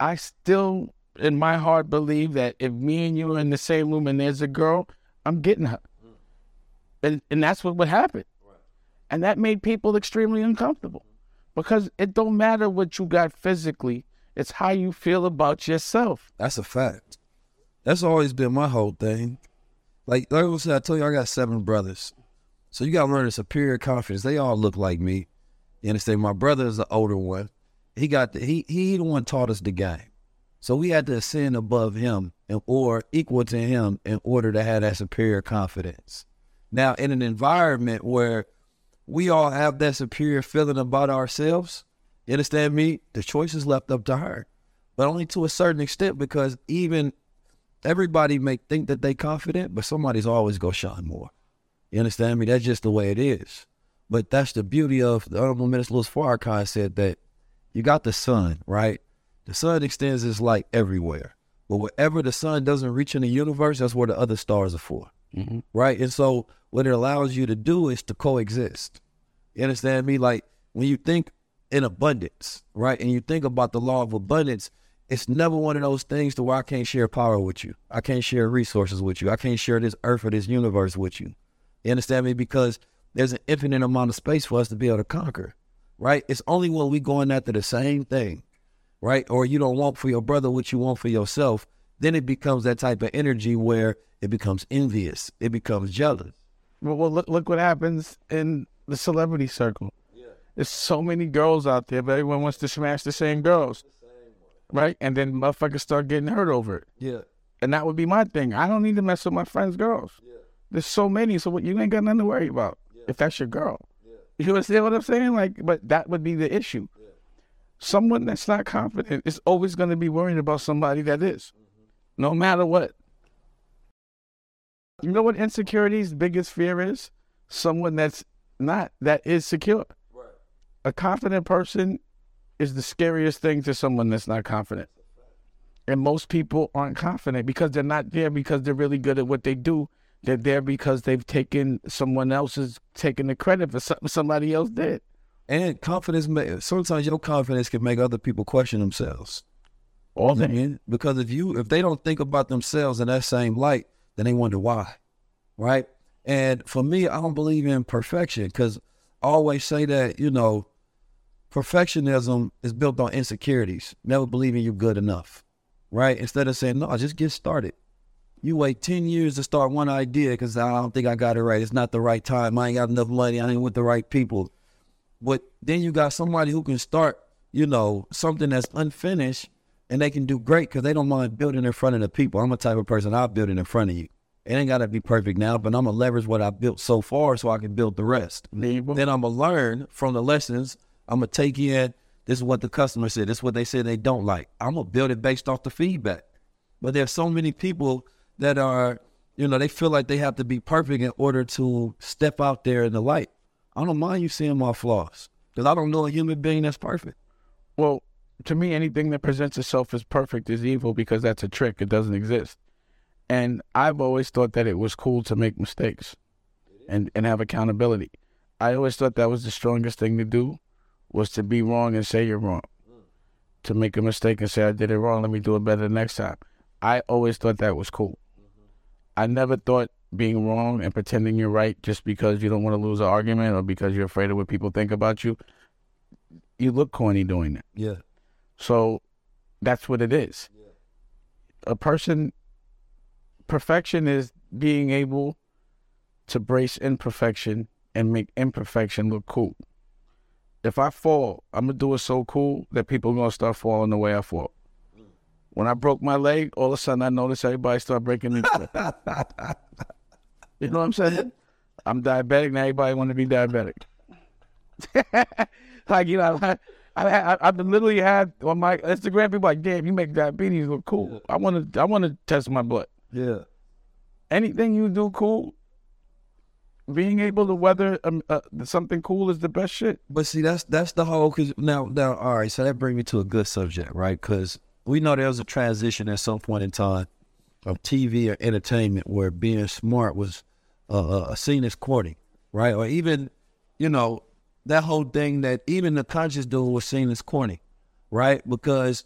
I still, in my heart, believe that if me and you are in the same room and there's a girl, I'm getting her. Mm. And, and that's what would happen. Right. And that made people extremely uncomfortable, because it don't matter what you got physically. It's how you feel about yourself. That's a fact. That's always been my whole thing. Like, like I said, I told you I got seven brothers. So you got to learn a superior confidence. They all look like me. You understand? My brother is the older one. He got the, he he the one taught us the game. So we had to ascend above him and or equal to him in order to have that superior confidence. Now, in an environment where we all have that superior feeling about ourselves, you understand me? The choice is left up to her, but only to a certain extent, because even everybody may think that they confident, but somebody's always going to shine more. You understand me? That's just the way it is. But that's the beauty of the Honorable Minister Farrakhan said that you got the sun, right? The sun extends its light everywhere, but wherever the sun doesn't reach in the universe, that's where the other stars are for, mm-hmm. right? And so what it allows you to do is to coexist. You understand me? Like when you think in abundance, right? And you think about the law of abundance, it's never one of those things to where I can't share power with you. I can't share resources with you. I can't share this earth or this universe with you. You understand me? Because there's an infinite amount of space for us to be able to conquer, right? It's only when we going after the same thing, right? Or you don't want for your brother what you want for yourself, then it becomes that type of energy where it becomes envious. It becomes jealous. Well, well look, look what happens in the celebrity circle. There's so many girls out there, but everyone wants to smash the same girls, right? And then motherfuckers start getting hurt over it. Yeah. And that would be my thing. I don't need to mess with my friends' girls. Yeah. There's so many, so you ain't got nothing to worry about yeah. if that's your girl. Yeah. You understand what I'm saying? Like, but that would be the issue. Yeah. Someone that's not confident is always going to be worried about somebody that is, mm-hmm. no matter what. You know what insecurity's biggest fear is? Someone that's not, that is secure. A confident person is the scariest thing to someone that's not confident. And most people aren't confident because they're not there because they're really good at what they do. They're there because they've taken someone else's, taken the credit for something somebody else did. And confidence, may, sometimes your confidence can make other people question themselves. All that. Mm-hmm. Because if you, if they don't think about themselves in that same light, then they wonder why, right? And for me, I don't believe in perfection, because I always say that, you know, perfectionism is built on insecurities, never believing you're good enough, right? Instead of saying, no, just get started. You wait ten years to start one idea because I don't think I got it right. It's not the right time. I ain't got enough money. I ain't with the right people. But then you got somebody who can start, you know, something that's unfinished and they can do great because they don't mind building in front of the people. I'm a type of person, I'll build it in front of you. It ain't got to be perfect now, but I'm going to leverage what I built so far so I can build the rest. Mm-hmm. Then I'm going to learn from the lessons. I'm going to take in, this is what the customer said. This is what they said they don't like. I'm going to build it based off the feedback. But there's so many people that are, you know, they feel like they have to be perfect in order to step out there in the light. I don't mind you seeing my flaws because I don't know a human being that's perfect. Well, to me, anything that presents itself as perfect is evil because that's a trick. It doesn't exist. And I've always thought that it was cool to make mistakes and, and have accountability. I always thought that was the strongest thing to do, was to be wrong and say you're wrong. To make a mistake and say I did it wrong, let me do it better next time. I always thought that was cool. I never thought being wrong and pretending you're right just because you don't want to lose an argument or because you're afraid of what people think about you. You look corny doing that. Yeah. So that's what it is. Yeah. A person, perfection is being able to brace imperfection and make imperfection look cool. If I fall, I'm going to do it so cool that people are going to start falling the way I fall. When I broke my leg, all of a sudden I noticed everybody started breaking into it. You know what I'm saying? I'm diabetic, now everybody want to be diabetic. Like, you know, I, I, I've literally had on my Instagram, people like, damn, you make diabetes look cool. Yeah. I want to I want to test my blood. Yeah. Anything you do cool, being able to weather um, uh, something cool is the best shit. But see, that's that's the whole, cause now, now, all right, so that brings me to a good subject, right? Because we know there was a transition at some point in time of T V or entertainment where being smart was uh, uh, seen as courting, right? Or even, you know, that whole thing that even the conscious dude was seen as corny, right? Because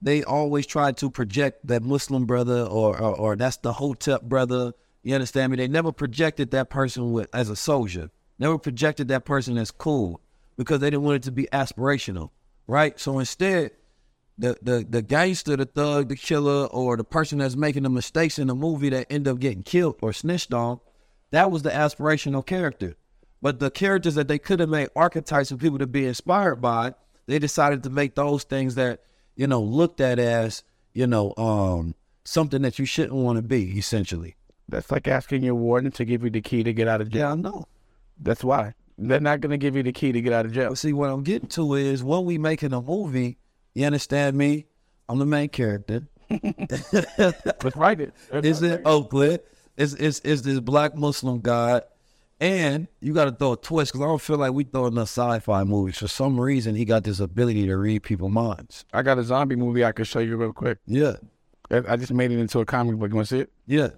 they always tried to project that Muslim brother or, or, or that's the Hotep brother. You understand me? They never projected that person with as a soldier, never projected that person as cool because they didn't want it to be aspirational, right? So instead, The, the the gangster, the thug, the killer, or the person that's making the mistakes in the movie that end up getting killed or snitched on, that was the aspirational character. But the characters that they could have made archetypes for people to be inspired by, they decided to make those things that, you know, looked at as, you know, um, something that you shouldn't want to be, essentially. That's like asking your warden to give you the key to get out of jail. Yeah, I know. That's why. They're not going to give you the key to get out of jail. But see, what I'm getting to is when we making a movie, you understand me? I'm the main character. Let's write it. It's in Oakland. It's, it's, it's this black Muslim guy. And you got to throw a twist because I don't feel like we throw enough sci-fi movies. For some reason, he got this ability to read people's minds. I got a zombie movie I could show you real quick. Yeah. I just made it into a comic book. You want to see it? Yeah.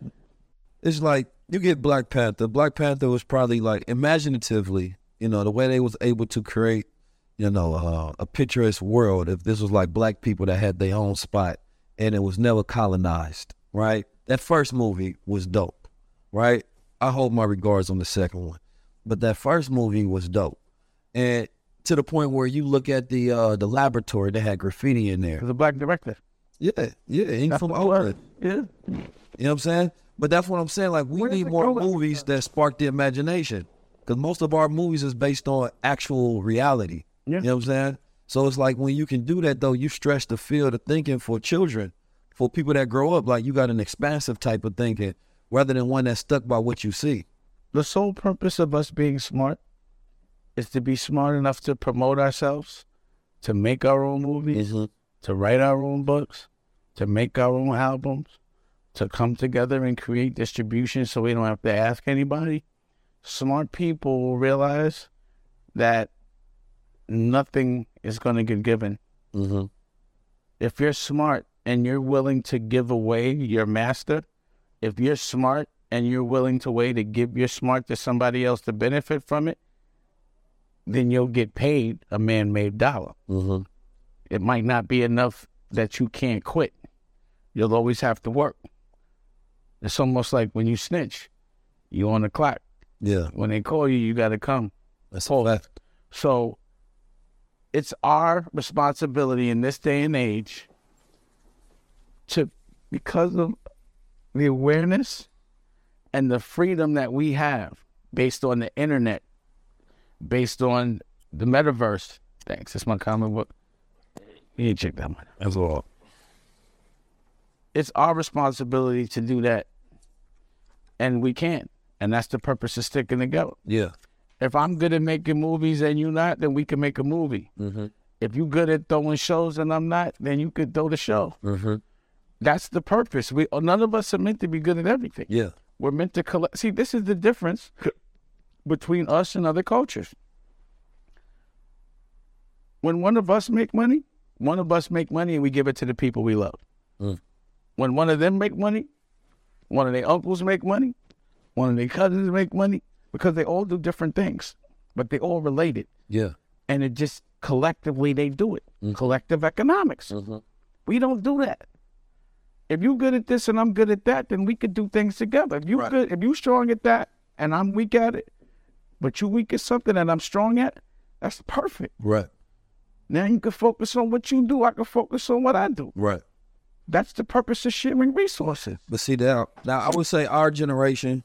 It's like you get Black Panther. Black Panther was probably like imaginatively, you know, the way they was able to create, you know, uh, a picturesque world if this was like black people that had their own spot and it was never colonized, right? That first movie was dope, right? I hold my regards on the second one. But that first movie was dope. And to the point where you look at the uh, the laboratory, they had graffiti in there. It was a black director. Yeah, yeah, he's from Oakland. Yeah. You know what I'm saying? But that's what I'm saying. Like, we need more movies that spark the imagination because most of our movies is based on actual reality. Yeah. You know what I'm saying? So it's like when you can do that, though, you stretch the field of thinking for children, for people that grow up, like you got an expansive type of thinking rather than one that's stuck by what you see. The sole purpose of us being smart is to be smart enough to promote ourselves, to make our own movies, mm-hmm. to write our own books, to make our own albums, to come together and create distribution so we don't have to ask anybody. Smart people will realize that nothing is going to get given. Mm-hmm. If you're smart and you're willing to give away your master, if you're smart and you're willing to way to give your smart to somebody else to benefit from it, then you'll get paid a man-made dollar. Mm-hmm. It might not be enough that you can't quit. You'll always have to work. It's almost like when you snitch, you're on the clock. Yeah. When they call you, you got to come. That's all that. So it's our responsibility in this day and age to, because of the awareness and the freedom that we have based on the internet, based on the metaverse. Thanks. That's my comic book. You need to check that one out. That's all. It's our responsibility to do that. And we can't. And that's the purpose of sticking together. Yeah. If I'm good at making movies and you not, then we can make a movie. Mm-hmm. If you good at throwing shows and I'm not, then you could throw the show. Mm-hmm. That's the purpose. We none of us are meant to be good at everything. Yeah. We're meant to collect. See, this is the difference between us and other cultures. When one of us make money, one of us make money and we give it to the people we love. Mm. When one of them make money, one of their uncles make money, one of their cousins make money, because they all do different things, but they all related. Yeah. And it just collectively they do it. Mm. Collective economics. Mm-hmm. We don't do that. If you're good at this and I'm good at that, then we could do things together. If you're right. good, if you're strong at that and I'm weak at it, but you're weak at something and I'm strong at it, that's perfect. Right. Now you can focus on what you do. I can focus on what I do. Right. That's the purpose of sharing resources. But see, now, now I would say our generation,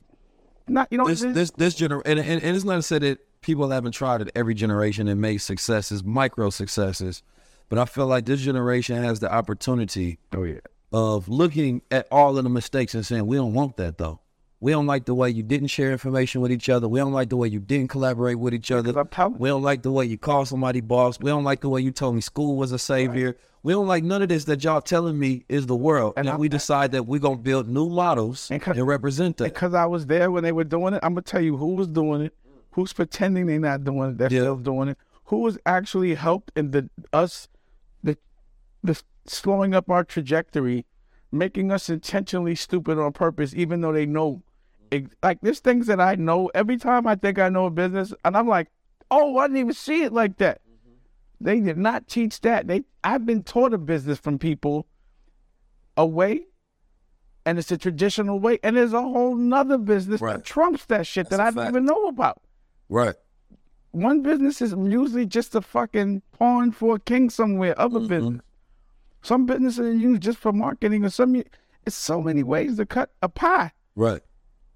not you know this this, this generation, and, and, and it's not to say that people haven't tried it every generation and made successes, micro successes, but I feel like this generation has the opportunity. Oh yeah. Of looking at all of the mistakes and saying, we don't want that though. We don't like the way you didn't share information with each other. We don't like the way you didn't collaborate with each other. We don't like the way you call somebody boss. We don't like the way you told me school was a savior. Right. We don't like none of this that y'all telling me is the world. And, and we decide that we're going to build new models and, and represent that. Because I was there when they were doing it. I'm going to tell you who was doing it, who's pretending they're not doing it, they're yeah. still doing it, who was actually helped in the us, the the slowing up our trajectory, making us intentionally stupid on purpose, even though they know. It, like, there's things that I know. Every time I think I know a business, and I'm like, oh, I didn't even see it like that. Mm-hmm. They did not teach that. They, I've been taught a business from people a way, and it's a traditional way, and there's a whole nother business right. that trumps that shit That's that I fact. Didn't even know about. Right. One business is usually just a fucking pawn for a king somewhere, other mm-hmm. business. Some businesses are used just for marketing or some. It's so many ways to cut a pie. Right.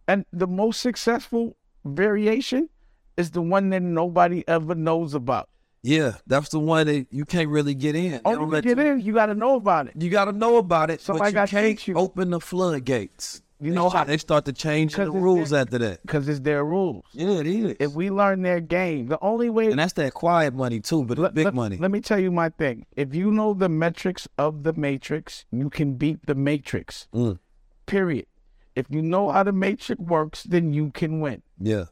And the most successful variation is the one that nobody ever knows about. Yeah, that's the one that you can't really get in. Oh, you get you, in, you got to know about it. You got to know about it, Somebody but you can't you. Open the floodgates. You they know start, how they start to change the rules their, after that because it's their rules. Yeah, it is. If we learn their game, the only way, and that's that quiet money too, but let, big let, money. Let me tell you my thing. If you know the metrics of the matrix, you can beat the matrix. Mm. Period. If you know how the matrix works, then you can win. Yeah.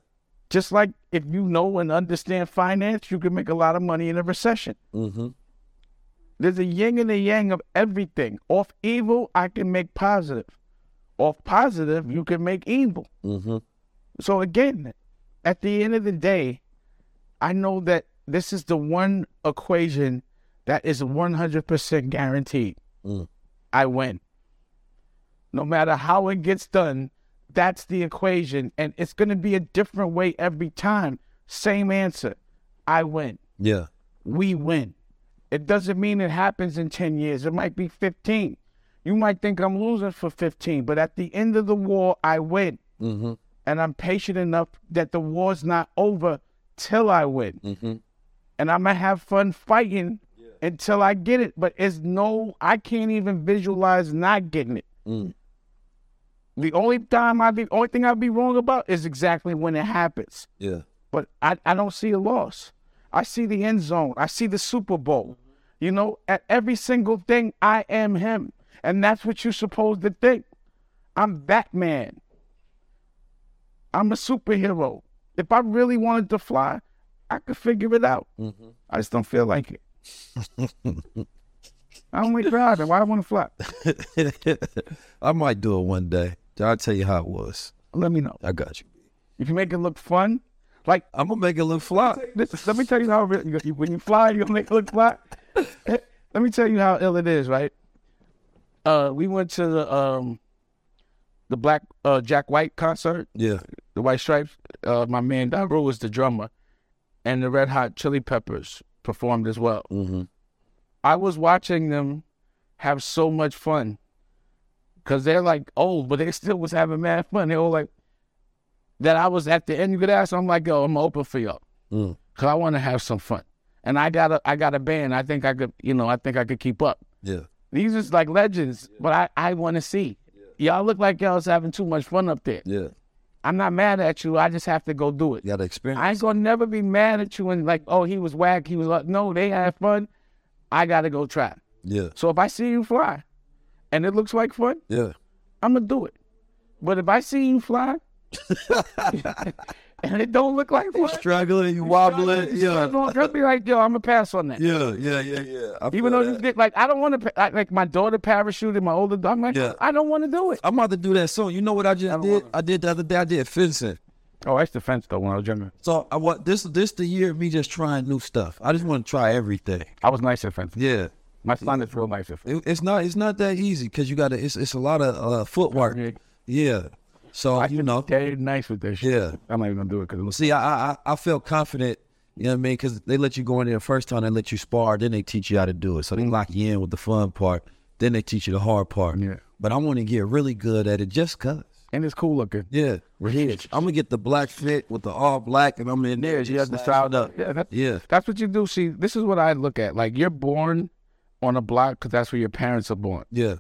Just like if you know and understand finance, you can make a lot of money in a recession. Mm-hmm. There's a yin and a yang of everything. Off evil, I can make positive. Off positive, you can make evil. Mm-hmm. So again, at the end of the day, I know that this is the one equation that is one hundred percent guaranteed. Mm. I win. No matter how it gets done, that's the equation. And it's going to be a different way every time. Same answer. I win. Yeah. We win. It doesn't mean it happens in ten years. It might be fifteen. You might think I'm losing for fifteen, but at the end of the war, I win. Mm-hmm. And I'm patient enough that the war's not over till I win. Mm-hmm. And I'm going to have fun fighting yeah. until I get it. But it's no, I can't even visualize not getting it. Mm. The only time I be, only thing I'd be wrong about is exactly when it happens. Yeah. But I, I don't see a loss. I see the end zone. I see the Super Bowl. Mm-hmm. You know, at every single thing, I am him. And that's what you're supposed to think. I'm Batman. I'm a superhero. If I really wanted to fly, I could figure it out. Mm-hmm. I just don't feel like it. I'm only driving. Why I want to fly? I might do it one day. I'll tell you how it was. Let me know. I got you. If you make it look fun, like I'm gonna make it look fly. This, let me tell you how when you fly, you're gonna make it look fly. Let me tell you how ill it is, right? Uh, we went to the um, the Black uh, Jack White concert. Yeah, the White Stripes. Uh, my man Daru was the drummer, and the Red Hot Chili Peppers performed as well. Mm-hmm. I was watching them have so much fun Because they're like, oh, but they still was having mad fun. They were like, that I was at the end of that, so I'm like, yo, I'm open for y'all. Mm. Because I want to have some fun. And I got a, I got a band. I think I could, you know, I think I could keep up. Yeah. These is like legends, yeah. but I, I want to see. Yeah. Y'all look like y'all was having too much fun up there. Yeah. I'm not mad at you. I just have to go do it. You got to experience. I ain't going to never be mad at you and like, oh, he was whack. He was like, no, they had fun. I got to go try. Yeah. So if I see you fly and it looks like fun, yeah, I'm going to do it. But if I see you fly and it don't look like fun. You're struggling, you wobbling. Yeah. Just be like, yo, I'm going to pass on that. Yeah, yeah, yeah, yeah. I Even though this dick, like, I don't want to, like, my daughter parachuted, my older daughter, I'm like, yeah. I don't want to do it. I'm about to do that soon. You know what I just I did? Wanna... I did the other day, I did fencing. Oh, I used to fence, though, when I was younger. So, I want, this this the year of me just trying new stuff. I just want to try everything. I was nice at fencing. Yeah. My son is real nice at fencing. It, it's, not, it's not that easy because you got to, it's, it's a lot of uh, footwork. Yeah. So, I you know. They're nice with this shit. Yeah. I'm not even going to do it. Cause it looks See, I, I I feel confident, you know what I mean? Because they let you go in there the first time, they let you spar, then they teach you how to do it. So, they lock you in with the fun part, then they teach you the hard part. Yeah. But I want to get really good at it just because. And it's cool looking. Yeah. We're here. I'm going to get the black fit with the all black, and I'm in there. You have to style up. Yeah that's, yeah. that's what you do. See, this is what I look at. Like, you're born on a block because that's where your parents are born. Yeah.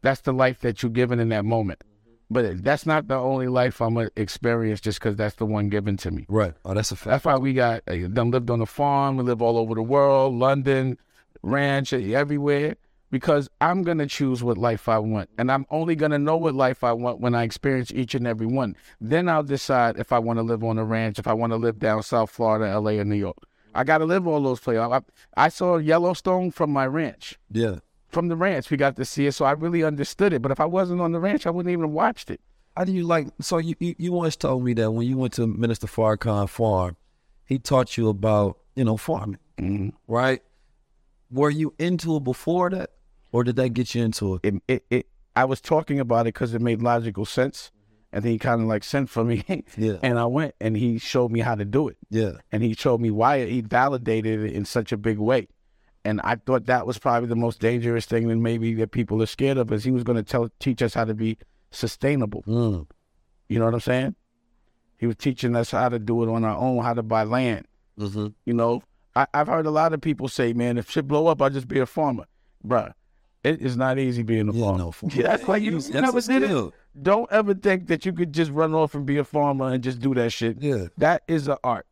That's the life that you're given in that moment. But that's not the only life I'm going to experience just because that's the one given to me. Right. Oh, that's a fact. That's why we got, uh, them lived on a farm. We live all over the world, London, ranch, everywhere. Because I'm going to choose what life I want. And I'm only going to know what life I want when I experience each and every one. Then I'll decide if I want to live on a ranch, if I want to live down South Florida, L A, or New York. I got to live all those places. I, I saw Yellowstone from my ranch. Yeah. From the ranch, we got to see it, so I really understood it. But if I wasn't on the ranch, I wouldn't even have watched it. How do you like, so you, you, you once told me that when you went to Minister Farrakhan farm, he taught you about, you know, farming, mm-hmm. right? Were you into it before that, or did that get you into it? It, it, it I was talking about it because it made logical sense, and then he kind of like sent for me, yeah. and I went, and he showed me how to do it. Yeah. And he showed me why, he validated it in such a big way. And I thought that was probably the most dangerous thing that maybe that people are scared of, is he was going to tell teach us how to be sustainable. Mm. You know what I'm saying? He was teaching us how to do it on our own, how to buy land. Mm-hmm. You know, I, I've heard a lot of people say, man, if shit blow up, I'll just be a farmer. Bruh, it is not easy being a yeah, farmer. No, yeah, that's like you, that's you never did it. Don't ever think that you could just run off and be a farmer and just do that shit. Yeah. That is an art.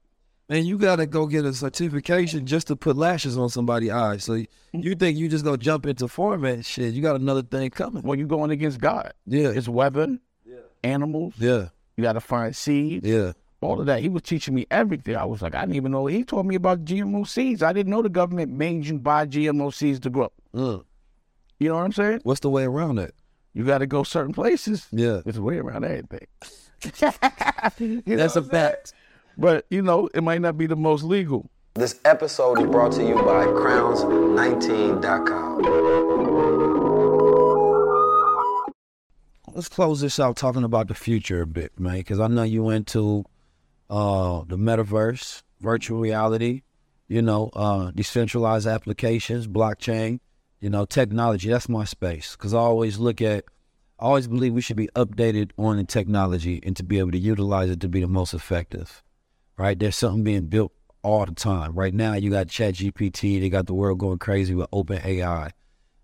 Man, you got to go get a certification just to put lashes on somebody's eyes. So you think you just going to jump into farming shit. You got another thing coming. Well, you're going against God. Yeah. It's weather, yeah. animals. Yeah. You got to find seeds. Yeah. All of that. He was teaching me everything. I was like, I didn't even know. He taught me about G M O seeds. I didn't know the government made you buy G M O seeds to grow. Mm. You know what I'm saying? What's the way around that? You got to go certain places. Yeah. There's a way around everything. That's a fact. But, you know, it might not be the most legal. This episode is brought to you by crowns nineteen dot com. Let's close this out talking about the future a bit, man, because I know you into uh, the metaverse, virtual reality, you know, uh, decentralized applications, blockchain, you know, technology. That's my space, because I always look at, I always believe we should be updated on the technology and to be able to utilize it to be the most effective. Right, there's something being built all the time. Right now, you got ChatGPT. They got the world going crazy with OpenAI,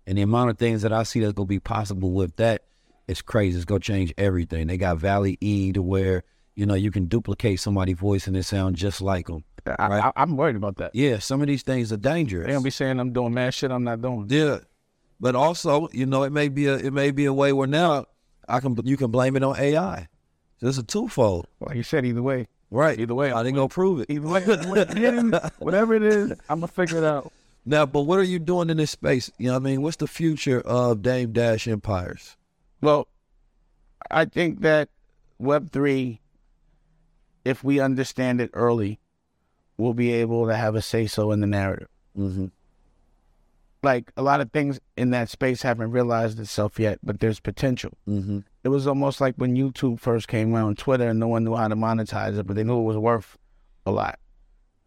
and the amount of things that I see that's gonna be possible with that is crazy. It's gonna change everything. They got Valley E to where you know you can duplicate somebody's voice and it sounds just like them. I, right? I, I'm worried about that. Yeah, some of these things are dangerous. They gonna be saying I'm doing mad shit I'm not doing. Yeah, but also you know it may be a it may be a way where now I can you can blame it on A I. So it's a twofold. Like you said, either way. Right. Either way, I didn't go prove it. Either way, whatever it is, I'm going to figure it out. Now, but what are you doing in this space? You know what I mean? What's the future of Dame Dash Empires? Well, I think that Web three, if we understand it early, we'll be able to have a say-so in the narrative. Mm-hmm. Like, a lot of things in that space haven't realized itself yet, but there's potential. Mm-hmm. It was almost like when YouTube first came out on Twitter and no one knew how to monetize it, but they knew it was worth a lot.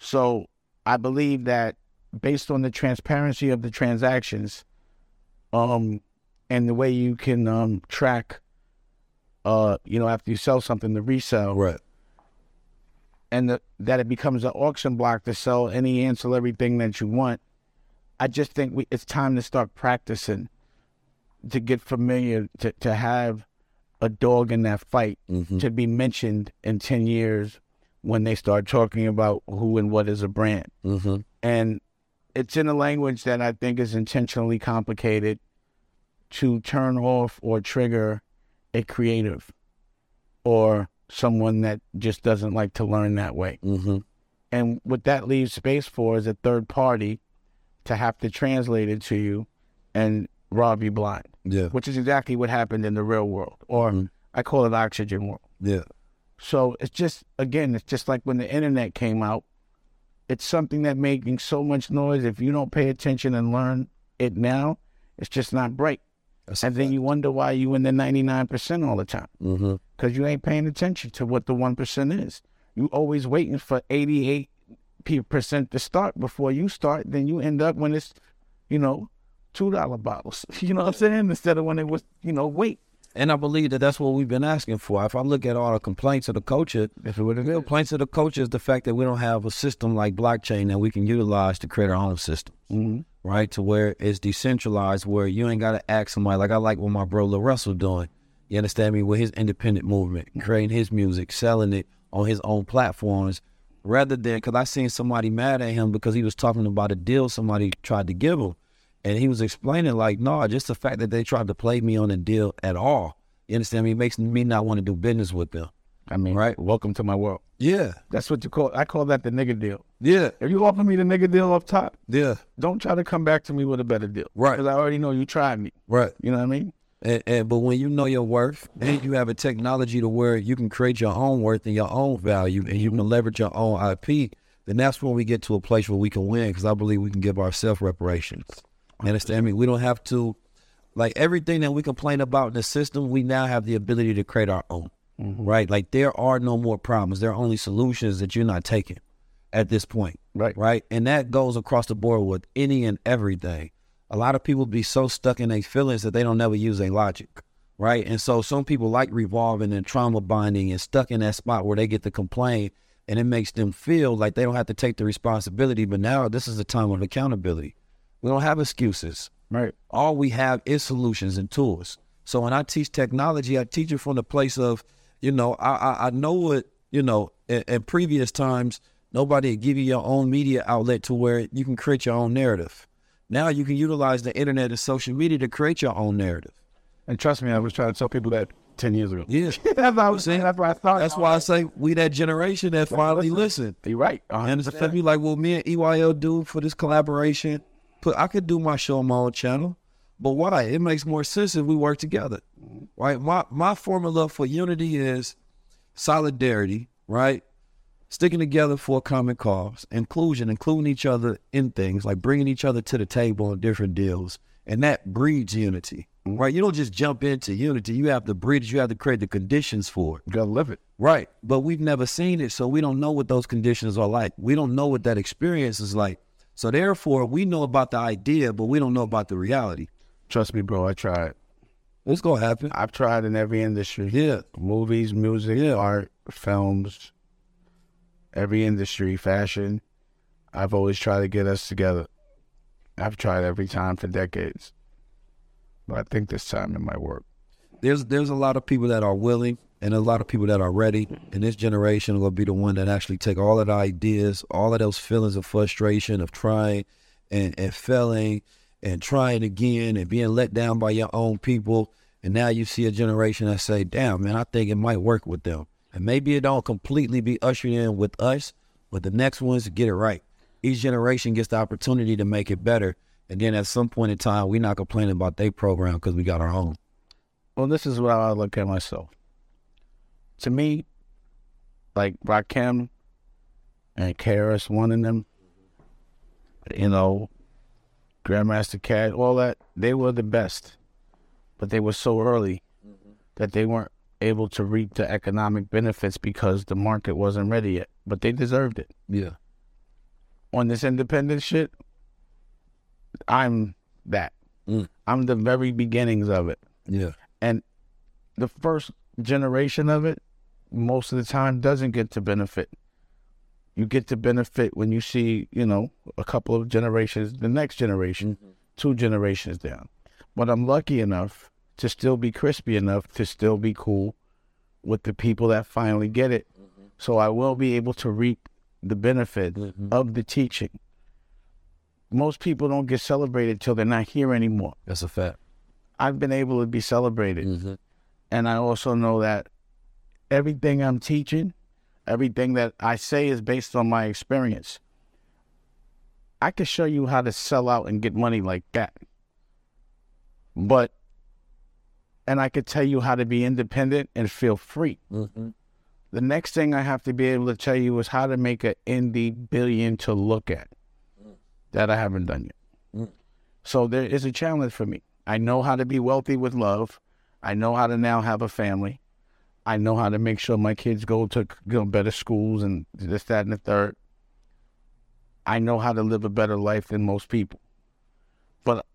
So I believe that based on the transparency of the transactions, um, and the way you can um, track, uh, you know, after you sell something to resell. Right. And the, that it becomes an auction block to sell any ancillary thing that you want. I just think we, it's time to start practicing, to get familiar, to, to have a dog in that fight, mm-hmm. to be mentioned in ten years when they start talking about who and what is a brand. Mm-hmm. And it's in a language that I think is intentionally complicated to turn off or trigger a creative or someone that just doesn't like to learn that way. Mm-hmm. And what that leaves space for is a third party to have to translate it to you and rob you blind, yeah. which is exactly what happened in the real world, or mm-hmm. I call it oxygen world. Yeah. So it's just, again, it's just like when the internet came out, it's something that making so much noise. If you don't pay attention and learn it now, it's just not bright. That's and then you wonder why you in the ninety-nine percent all the time, because mm-hmm. you ain't paying attention to what the one percent is. You always waiting for eighty-eight percent to start before you start. Then you end up when it's, you know, two dollar bottles, you know what I'm saying? Instead of when it was, you know, wait. And I believe that that's what we've been asking for. If I look at all the complaints of the culture, if it the complaints of the culture is the fact that we don't have a system like blockchain that we can utilize to create our own system, mm-hmm. right? To where it's decentralized, where you ain't got to ask somebody. Like I like what my bro Lil Russell doing. You understand me? With his independent movement, creating his music, selling it on his own platforms, rather than, because I seen somebody mad at him because he was talking about a deal somebody tried to give him. And he was explaining, like, no, nah, just the fact that they tried to play me on a deal at all, you understand me, makes me not want to do business with them. I mean, right? Welcome to my world. Yeah. That's what you call, I call that the nigga deal. Yeah. If you offer me the nigga deal up top, yeah, don't try to come back to me with a better deal. Right. Because I already know you tried me. Right. You know what I mean? And, and But when you know your worth, and you have a technology to where you can create your own worth and your own value, and you can leverage your own I P, then that's when we get to a place where we can win, because I believe we can give ourselves reparations. You understand me? We don't have to, like, everything that we complain about in the system, we now have the ability to create our own, mm-hmm. right? Like, there are no more problems. There are only solutions that you're not taking at this point, right? Right? And that goes across the board with any and everything. A lot of people be so stuck in their feelings that they don't never use their logic, right? And so some people like revolving and trauma binding and stuck in that spot where they get to complain, and it makes them feel like they don't have to take the responsibility. But now this is the time of accountability. We don't have excuses. Right. All we have is solutions and tools. So when I teach technology, I teach it from the place of, you know, I I, I know what, you know, in, in previous times, nobody would give you your own media outlet to where you can create your own narrative. Now you can utilize the internet and social media to create your own narrative. And trust me, I was trying to tell people that ten years ago. Yeah. That's what I was saying. That's what I thought. That's why I say we that generation that finally listened. You're right. one hundred percent. And it's a you like, well, me and E Y L do for this collaboration. Put, I could do my show on my own channel, but why? It makes more sense if we work together, right? My my formula for unity is solidarity, right? Sticking together for a common cause, inclusion, including each other in things, like bringing each other to the table on different deals, and that breeds unity, mm-hmm. right? You don't just jump into unity. You have to breed it. You have to create the conditions for it. You got to live it. Right, but we've never seen it, so we don't know what those conditions are like. We don't know what that experience is like. So therefore, we know about the idea, but we don't know about the reality. Trust me, bro, I tried. It's going to happen. I've tried in every industry. Yeah. Movies, music, yeah. art, films, every industry, fashion. I've always tried to get us together. I've tried every time for decades. But I think this time it might work. There's, there's a lot of people that are willing and a lot of people that are ready. And this generation will be the one that actually take all of the ideas, all of those feelings of frustration, of trying and, and failing and trying again and being let down by your own people. And now you see a generation that say, damn, man, I think it might work with them. And maybe it don't completely be ushered in with us, but the next ones get it right. Each generation gets the opportunity to make it better. And then at some point in time, we're not complaining about their program because we got our own. Well, this is how I look at myself. To me, like Rakim and K R S One and them, you know, Grandmaster Caz, all that, they were the best. But they were so early mm-hmm. that they weren't able to reap the economic benefits because the market wasn't ready yet. But they deserved it. Yeah. On this independent shit, I'm that. Mm. I'm the very beginnings of it. Yeah. And the first generation of it, most of the time, doesn't get to benefit. You get to benefit when you see, you know, a couple of generations, the next generation, mm-hmm. two generations down. But I'm lucky enough to still be crispy enough to still be cool with the people that finally get it. Mm-hmm. So I will be able to reap the benefits mm-hmm. of the teaching. Most people don't get celebrated till they're not here anymore. That's a fact. I've been able to be celebrated. Mm-hmm. And I also know that everything I'm teaching, everything that I say is based on my experience. I can show you how to sell out and get money like that. But, and I could tell you how to be independent and feel free. Mm-hmm. The next thing I have to be able to tell you is how to make an indie billion to look at. That I haven't done yet. Mm. So there is a challenge for me. I know how to be wealthy with love. I know how to now have a family. I know how to make sure my kids go to you know, better schools and this, that, and the third. I know how to live a better life than most people. But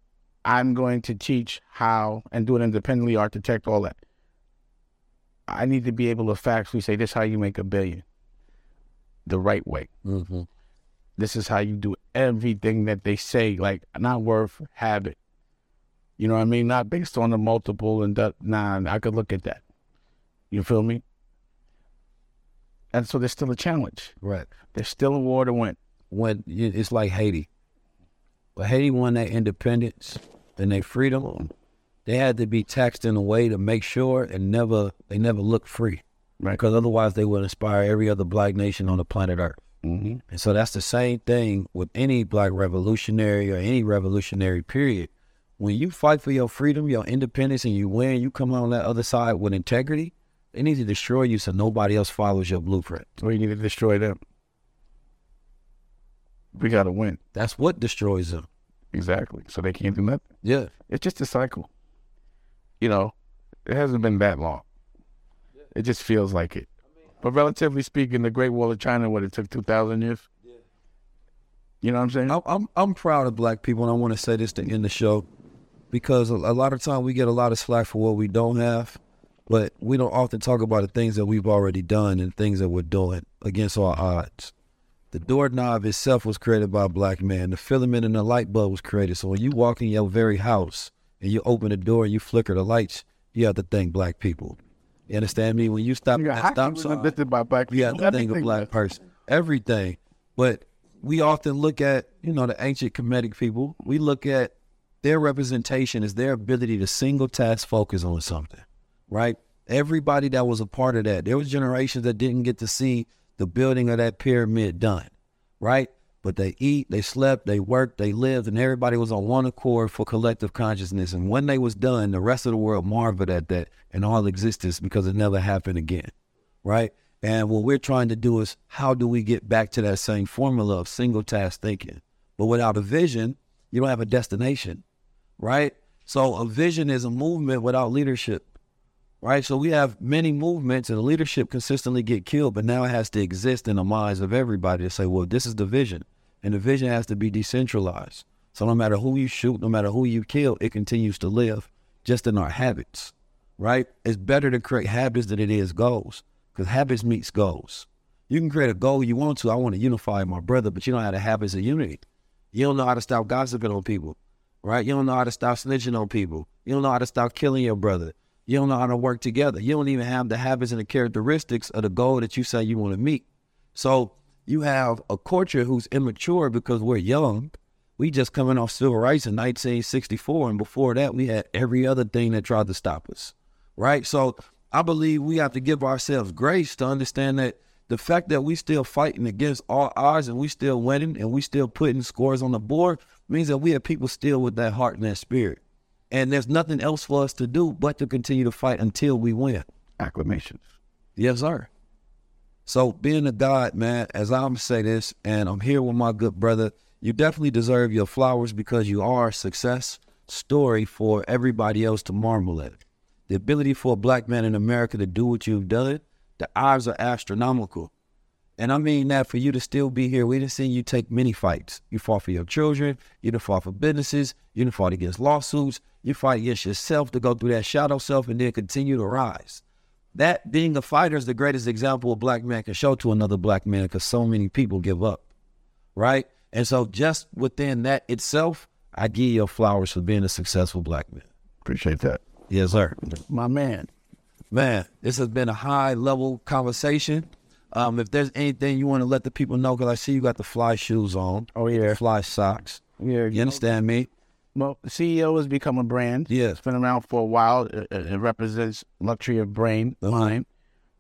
I'm going to teach how and do it independently, architect, all that. I need to be able to factually say, this is how you make a billion. The right way. Mm-hmm. This is how you do everything that they say, like not worth habit. You know what I mean? Not based on the multiple and that, nah, I could look at that. You feel me? And so there's still a challenge. Right. There's still a war to win. When it's like Haiti. But Haiti won their independence and their freedom. They had to be taxed in a way to make sure and never they never look free. Right. Because otherwise they would inspire every other black nation on the planet Earth. Mm-hmm. And so that's the same thing with any black revolutionary or any revolutionary period. When you fight for your freedom, your independence, and you win, you come on that other side with integrity, they need to destroy you so nobody else follows your blueprint. Or you need to destroy them. We got to win. That's what destroys them. Exactly. So they can't do nothing. Yeah. It's just a cycle. You know, it hasn't been that long. Yeah. It just feels like it. But relatively speaking, the Great Wall of China, what, it took two thousand years? Yeah. You know what I'm saying? I'm, I'm I'm proud of black people, and I want to say this to end the show, because a, a lot of time we get a lot of slack for what we don't have, but we don't often talk about the things that we've already done and things that we're doing against our odds. The doorknob itself was created by a black man. The filament in the light bulb was created. So when you walk in your very house and you open the door and you flicker the lights, you have to thank black people. You understand me? When you stop at that stop sign, you have to think a black person. Everything. But we often look at, you know, the ancient Kemetic people. We look at their representation as their ability to single task focus on something, right? Everybody that was a part of that. There was generations that didn't get to see the building of that pyramid done, right? But they eat, they slept, they worked, they lived, and everybody was on one accord for collective consciousness. And when they was done, the rest of the world marveled at that and all existence because it never happened again, right? And what we're trying to do is how do we get back to that same formula of single task thinking? But without a vision, you don't have a destination, right? So a vision is a movement without leadership, right? So we have many movements and leadership consistently get killed, but now it has to exist in the minds of everybody to say, well, this is the vision. And the vision has to be decentralized. So no matter who you shoot, no matter who you kill, it continues to live just in our habits, right? It's better to create habits than it is goals, because habits meets goals. You can create a goal you want to. I want to unify my brother, but you don't have the habits of unity. You don't know how to stop gossiping on people, right? You don't know how to stop snitching on people. You don't know how to stop killing your brother. You don't know how to work together. You don't even have the habits and the characteristics of the goal that you say you want to meet. So you have a culture who's immature because we're young. We just coming off civil rights in nineteen sixty-four. And before that, we had every other thing that tried to stop us, right? So I believe we have to give ourselves grace to understand that the fact that we still fighting against all odds and we still winning and we still putting scores on the board means that we have people still with that heart and that spirit. And there's nothing else for us to do but to continue to fight until we win. Acclamations. Yes, sir. So being a God, man, as I'm say this, and I'm here with my good brother, you definitely deserve your flowers because you are a success story for everybody else to marvel at. The ability for a black man in America to do what you've done, the odds are astronomical. And I mean that for you to still be here. We done seen you take many fights. You fought for your children. You done fought for businesses. You done fought against lawsuits. You fight against yourself to go through that shadow self and then continue to rise. That being a fighter is the greatest example a black man can show to another black man, because so many people give up, right? And so just within that itself, I give you your flowers for being a successful black man. Appreciate that. Yes, sir. My man. Man, this has been a high-level conversation. Um, if there's anything you want to let the people know, because I see you got the fly shoes on. Oh, yeah. Fly socks. Yeah. You, you understand know, me? Well, C E O has become a brand. Yeah. It's been around for a while. It, it represents luxury of brain, uh-huh. mind.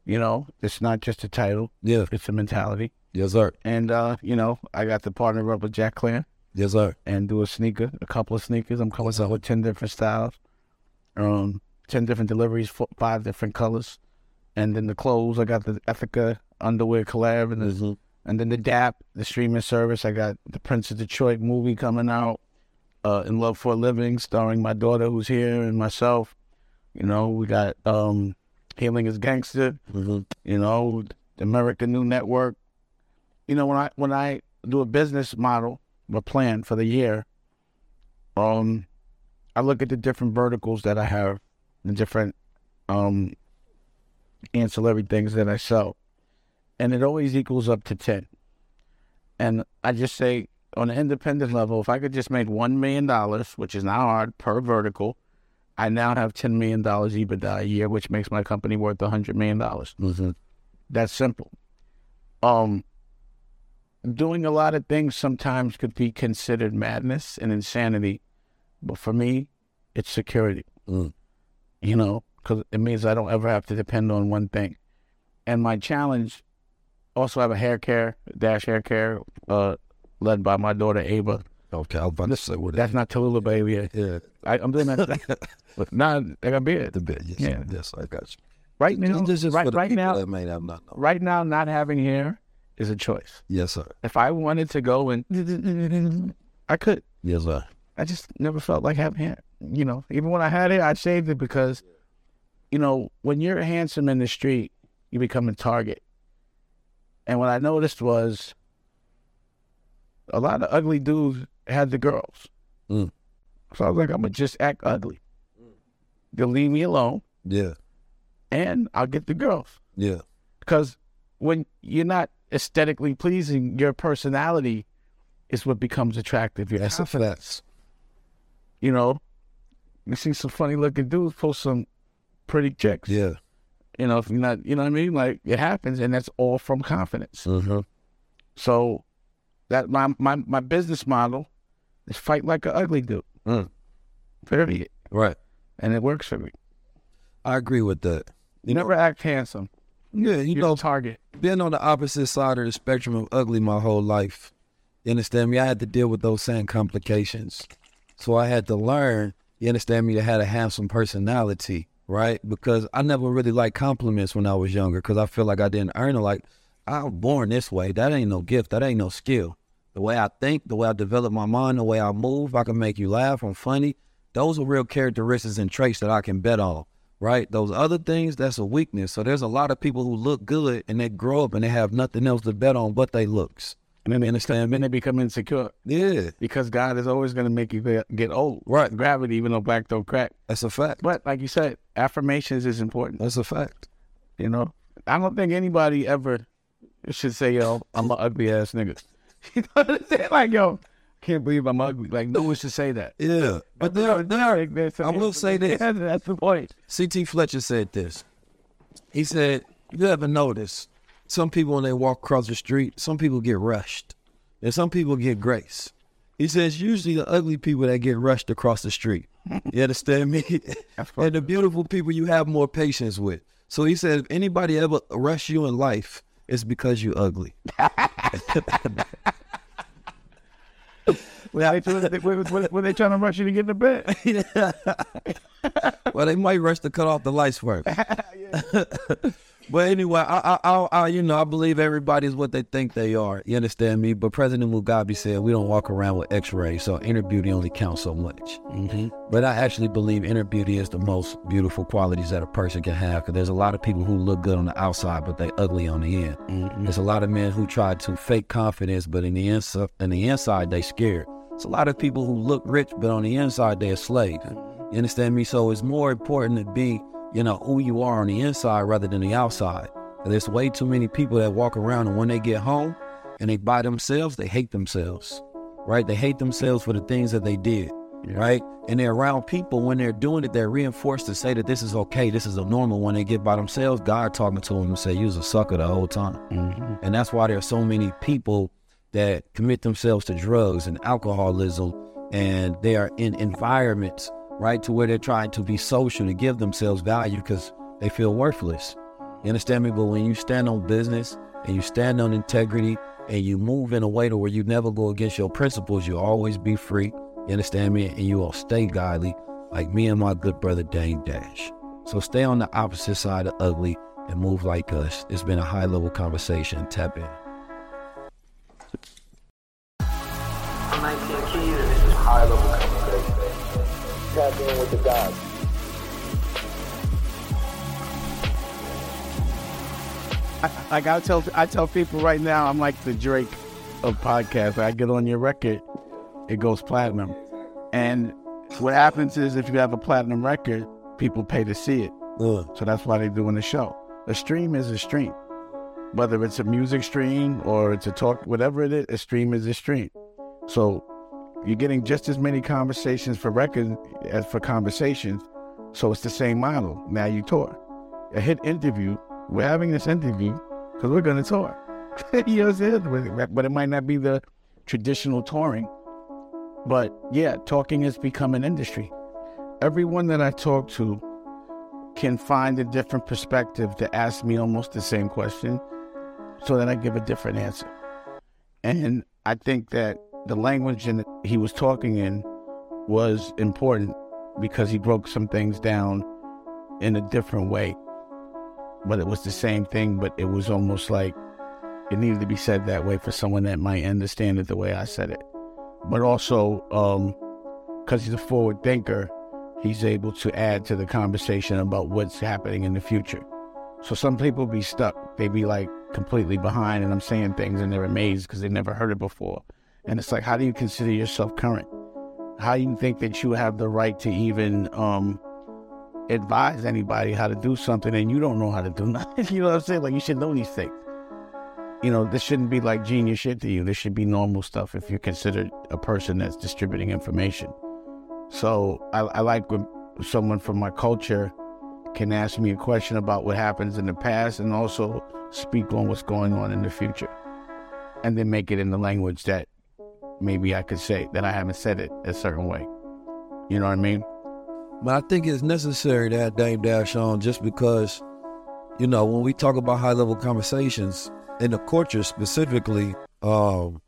You know, it's not just a title. Yeah. It's a mentality. Yes, sir. And, uh, you know, I got to partner up with Jack Claren. Yes, sir. And do a sneaker, a couple of sneakers. I'm coming up with ten different styles. Um, ten different deliveries, four, five different colors, and then the clothes. I got the Ethica underwear collab, and, mm-hmm. and then the D A P, the streaming service. I got the Prince of Detroit movie coming out, uh, In Love for a Living, starring my daughter who's here and myself. You know, we got um, Healing is Gangster. Mm-hmm. You know, the American New Network. You know, when I when I do a business model, a plan for the year, um. I look at the different verticals that I have, the different um, ancillary things that I sell, and it always equals up to ten. And I just say, on an independent level, if I could just make one million dollars, which is not hard, per vertical, I now have ten million dollars EBITDA a year, which makes my company worth one hundred million dollars. Mm-hmm. That's simple. Um, doing a lot of things sometimes could be considered madness and insanity. But for me, it's security, mm. you know, because it means I don't ever have to depend on one thing. And my challenge, also I have a hair care, Dash Hair Care, uh, led by my daughter, Ava. Okay, I was about to say what That's it. Not Tallulah, baby. Yeah. I, I'm doing that. But now I got a beard. The beard, yes, yeah. yes, I got you. Right now, this is right, right, now that may not know. right now, not having hair is a choice. Yes, sir. If I wanted to go and I could. Yes, sir. I just never felt like having hair, you know. Even when I had it, I shaved it because, you know, when you're handsome in the street, you become a target. And what I noticed was a lot of ugly dudes had the girls. Mm. So I was like, I'm going to just act ugly. They'll leave me alone. Yeah. And I'll get the girls. Yeah. Because when you're not aesthetically pleasing, your personality is what becomes attractive. Your confidence. You know, you see some funny looking dudes post some pretty chicks. Yeah. You know, if you're not, you know what I mean? Like, it happens, and that's all from confidence. Mm-hmm. So that my, my my business model is fight like an ugly dude. Mm. Period. Right. And it works for me. I agree with that. You, you never know, act handsome. Yeah, you you're know, target. Been on the opposite side of the spectrum of ugly my whole life. You understand me? I had to deal with those same complications. So I had to learn, you understand me, to have a handsome personality, right? Because I never really liked compliments when I was younger, because I feel like I didn't earn it. Like, I was born this way. That ain't no gift. That ain't no skill. The way I think, the way I develop my mind, the way I move, I can make you laugh. I'm funny. Those are real characteristics and traits that I can bet on, right? Those other things, that's a weakness. So there's a lot of people who look good and they grow up and they have nothing else to bet on but they looks. And then they, understand become, then they become insecure. Yeah. Because God is always going to make you get old. Right. Gravity, even though black don't crack. That's a fact. But like you said, affirmations is important. That's a fact. You know? I don't think anybody ever should say, yo, I'm an ugly ass nigga. You know what I'm saying? Like, yo, can't believe I'm ugly. Like, no one should say that. Yeah. But there are, there are, I will say this. Yeah, that's the point. C T Fletcher said this. He said, you ever notice some people, when they walk across the street, some people get rushed, and some people get grace. He says, usually the ugly people that get rushed across the street. You understand me? And the beautiful people you have more patience with. So he said, if anybody ever rush you in life, it's because you ugly. When they trying to rush you to get to bed. Yeah. Well, they might rush to cut off the lights first. Well, anyway, I, I, I, you know, I believe everybody's what they think they are. You understand me? But President Mugabe said we don't walk around with X-rays, so inner beauty only counts so much. Mm-hmm. But I actually believe inner beauty is the most beautiful qualities that a person can have, because there's a lot of people who look good on the outside, but they ugly on the end. Mm-hmm. There's a lot of men who try to fake confidence, but in the inside, in the inside, they scared. There's a lot of people who look rich, but on the inside, they're a slave. You understand me? So it's more important to be, you know, who you are on the inside rather than the outside. There's way too many people that walk around, and when they get home and they by themselves, they hate themselves, right? They hate themselves for the things that they did, yeah. right? And they're around people, when they're doing it, they're reinforced to say that this is okay, this is a normal. When they get by themselves, God talking to them and say, you was a sucker the whole time. Mm-hmm. And that's why there are so many people that commit themselves to drugs and alcoholism, and they are in environments, right, to where they're trying to be social to give themselves value because they feel worthless. You understand me? But when you stand on business and you stand on integrity and you move in a way to where you never go against your principles, you'll always be free. You understand me? And you will stay godly, like me and my good brother Dame Dash. So stay on the opposite side of ugly and move like us. It's been a high level conversation. Tap in. I'm nineteen Keys, and this is high level conversation. Tap in with the gods. I, like I tell, I tell people right now, I'm like the Drake of podcasts. I get on your record, it goes platinum. And what happens is, if you have a platinum record, people pay to see it. Ugh. So that's why they're doing the show. A stream is a stream, whether it's a music stream or it's a talk, whatever it is. A stream is a stream. So you're getting just as many conversations for records as for conversations, so it's the same model. Now you tour. A hit interview, we're having this interview because we're going to tour. You know what I'm saying? But it might not be the traditional touring. But yeah, talking has become an industry. Everyone that I talk to can find a different perspective to ask me almost the same question, so that I give a different answer. And I think that the language in he was talking in was important, because he broke some things down in a different way, but it was the same thing, but it was almost like it needed to be said that way for someone that might understand it the way I said it. But also, um, because he's a forward thinker, he's able to add to the conversation about what's happening in the future. So some people be stuck. They be like completely behind, and I'm saying things and they're amazed because they never heard it before. And it's like, how do you consider yourself current? How do you think that you have the right to even um, advise anybody how to do something, and you don't know how to do nothing? You know what I'm saying? Like, you should know these things. You know, this shouldn't be like genius shit to you. This should be normal stuff if you're considered a person that's distributing information. So I, I like when someone from my culture can ask me a question about what happens in the past and also speak on what's going on in the future, and then make it in the language that maybe I could say that I haven't said it a certain way. You know what I mean? But I think it's necessary to have Dame Dash on, just because, you know, when we talk about high level conversations in the culture specifically, um,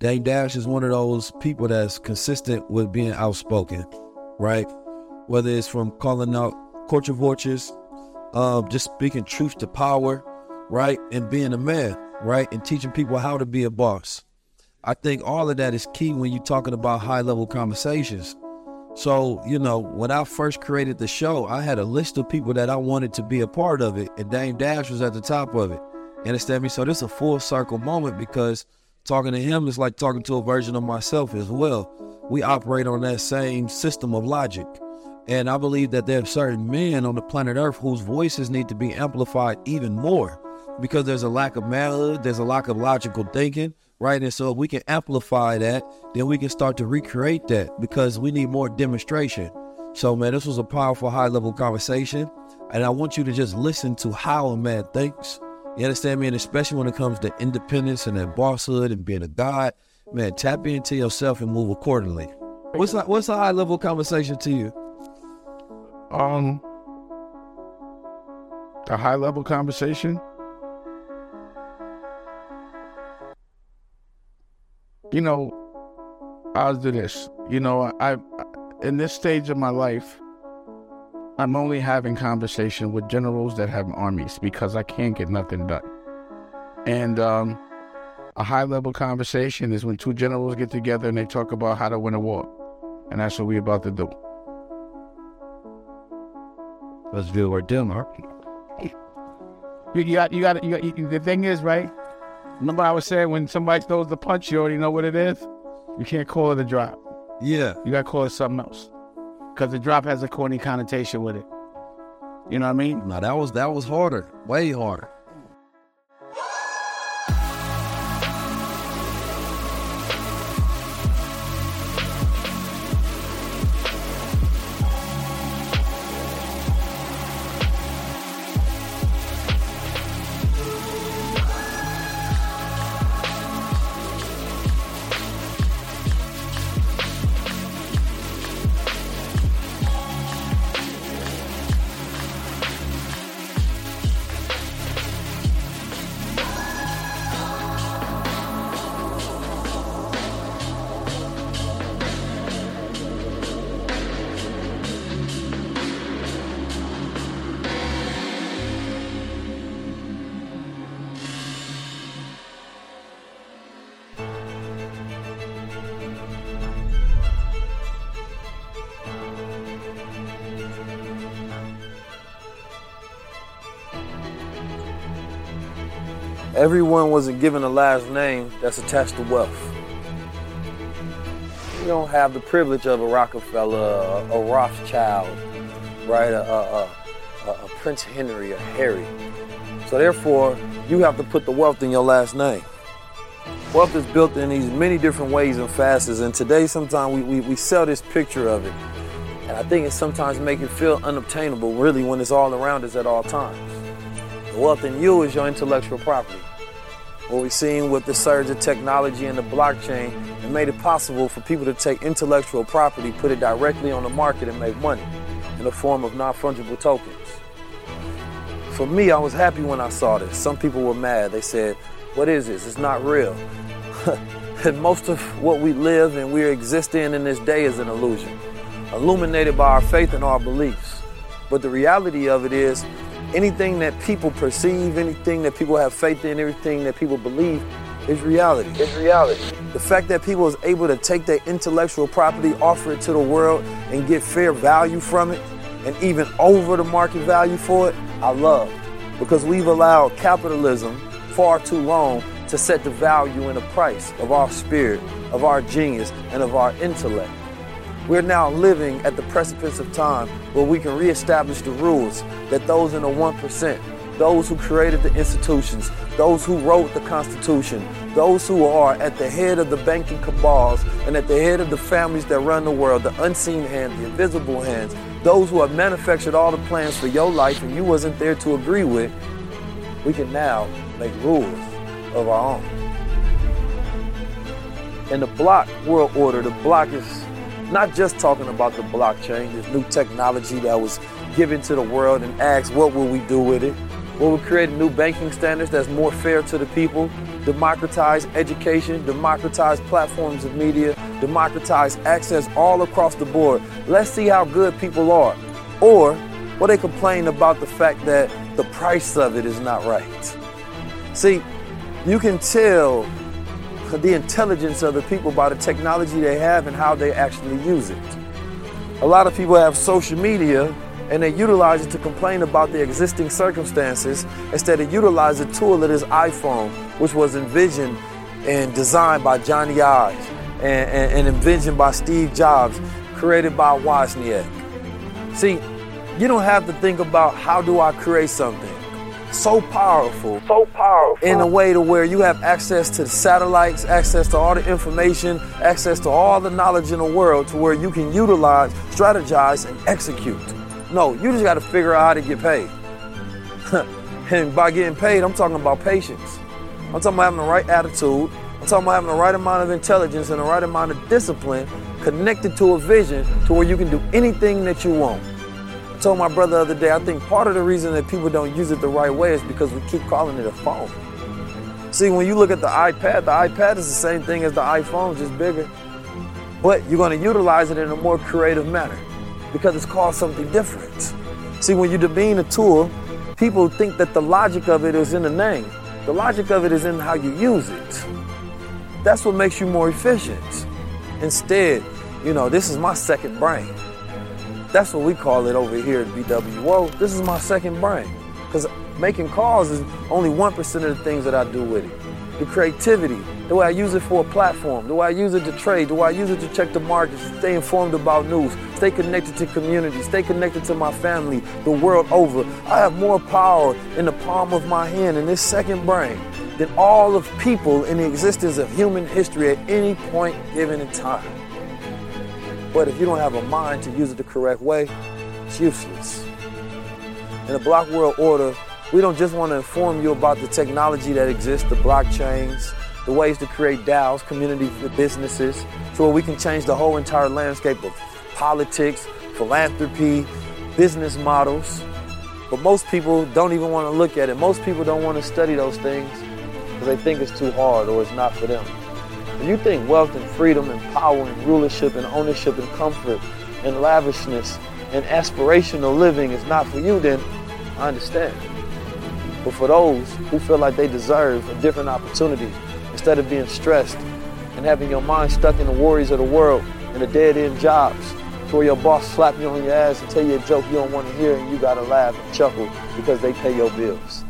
Dame Dash is one of those people that's consistent with being outspoken, right? Whether it's from calling out culture vultures, um, just speaking truth to power, right? And being a man, right? And teaching people how to be a boss. I think all of that is key when you're talking about high level conversations. So, you know, when I first created the show, I had a list of people that I wanted to be a part of it, and Dame Dash was at the top of it. You understand me? So this is a full circle moment, because talking to him is like talking to a version of myself as well. We operate on that same system of logic. And I believe that there are certain men on the planet Earth whose voices need to be amplified even more, because there's a lack of manhood, there's a lack of logical thinking. Right. And so if we can amplify that, then we can start to recreate that, because we need more demonstration. So, man, this was a powerful high level conversation. And I want you to just listen to how a man thinks. You understand me? And especially when it comes to independence and that bosshood and being a god, man, tap into yourself and move accordingly. What's a, what's a high level conversation to you? Um, a high level conversation? You know, I'll do this. You know, I, I in this stage of my life, I'm only having conversation with generals that have armies because I can't get nothing done. And um, a high-level conversation is when two generals get together and they talk about how to win a war. And that's what we're about to do. Let's do our doom, huh? You got, you got, you got, you, the thing is, right? Remember I was saying when somebody throws the punch, you already know what it is? You can't call it a drop. Yeah. You got to call it something else. Because the drop has a corny connotation with it. You know what I mean? No, that was, that was harder. Way harder. Everyone wasn't given a last name that's attached to wealth. You don't have the privilege of a Rockefeller, a Rothschild, right? A, a, a, a Prince Henry, a Harry. So therefore, you have to put the wealth in your last name. Wealth is built in these many different ways and facets, and today sometimes we, we, we sell this picture of it. And I think it sometimes makes it feel unobtainable, really, when it's all around us at all times. The wealth in you is your intellectual property. What we've seen with the surge of technology and the blockchain, it made it possible for people to take intellectual property, put it directly on the market and make money in the form of non-fungible tokens. For me, I was happy when I saw this. Some people were mad. They said, what is this? It's not real. And most of what we live and we exist in in this day is an illusion, illuminated by our faith and our beliefs. But the reality of it is, anything that people perceive, anything that people have faith in, everything that people believe is reality. It's reality. The fact that people is able to take their intellectual property, offer it to the world, and get fair value from it, and even over the market value for it, I love. Because we've allowed capitalism far too long to set the value and the price of our spirit, of our genius, and of our intellect. We're now living at the precipice of time where we can reestablish the rules that those in the one percent, those who created the institutions, those who wrote the Constitution, those who are at the head of the banking cabals and at the head of the families that run the world, the unseen hand, the invisible hands, those who have manufactured all the plans for your life and you wasn't there to agree with, we can now make rules of our own. And the block world order, the block is not just talking about the blockchain, this new technology that was given to the world and asked what will we do with it. Well, we're creating new banking standards that's more fair to the people, democratize education, democratize platforms of media, democratize access all across the board. Let's see how good people are. Or, well, they complain about the fact that the price of it is not right. See, you can tell the intelligence of the people by the technology they have and how they actually use it. A lot of people have social media and they utilize it to complain about their existing circumstances instead of utilize a tool that is iPhone, which was envisioned and designed by Johnny Ives and, and, and envisioned by Steve Jobs, created by Wozniak. See, you don't have to think about how do I create something. So powerful, so powerful in a way to where you have access to the satellites, access to all the information, access to all the knowledge in the world to where you can utilize, strategize, and execute. No, you just got to figure out how to get paid. And by getting paid, I'm talking about patience. I'm talking about having the right attitude. I'm talking about having the right amount of intelligence and the right amount of discipline connected to a vision to where you can do anything that you want. I told my brother the other day, I think part of the reason that people don't use it the right way is because we keep calling it a phone. See, when you look at the iPad, the iPad is the same thing as the iPhone, just bigger. But you're going to utilize it in a more creative manner because it's called something different. See, when you demean a tool, people think that the logic of it is in the name. The logic of it is in how you use it. That's what makes you more efficient. Instead, you know, this is my second brain. That's what we call it over here at B W O. This is my second brain. Because making calls is only one percent of the things that I do with it. The creativity, the way I use it for a platform, the way I use it to trade, the way I use it to check the markets, stay informed about news, stay connected to community, stay connected to my family, the world over. I have more power in the palm of my hand in this second brain than all of people in the existence of human history at any point given in time. But if you don't have a mind to use it the correct way, it's useless. In the block world order, we don't just want to inform you about the technology that exists, the blockchains, the ways to create DAOs, community businesses, so we can change the whole entire landscape of politics, philanthropy, business models. But most people don't even want to look at it. Most people don't want to study those things because they think it's too hard or it's not for them. When you think wealth and freedom and power and rulership and ownership and comfort and lavishness and aspirational living is not for you, then I understand. But for those who feel like they deserve a different opportunity, instead of being stressed and having your mind stuck in the worries of the world and the dead-end jobs, to where your boss slap you on your ass and tell you a joke you don't want to hear and you gotta laugh and chuckle because they pay your bills.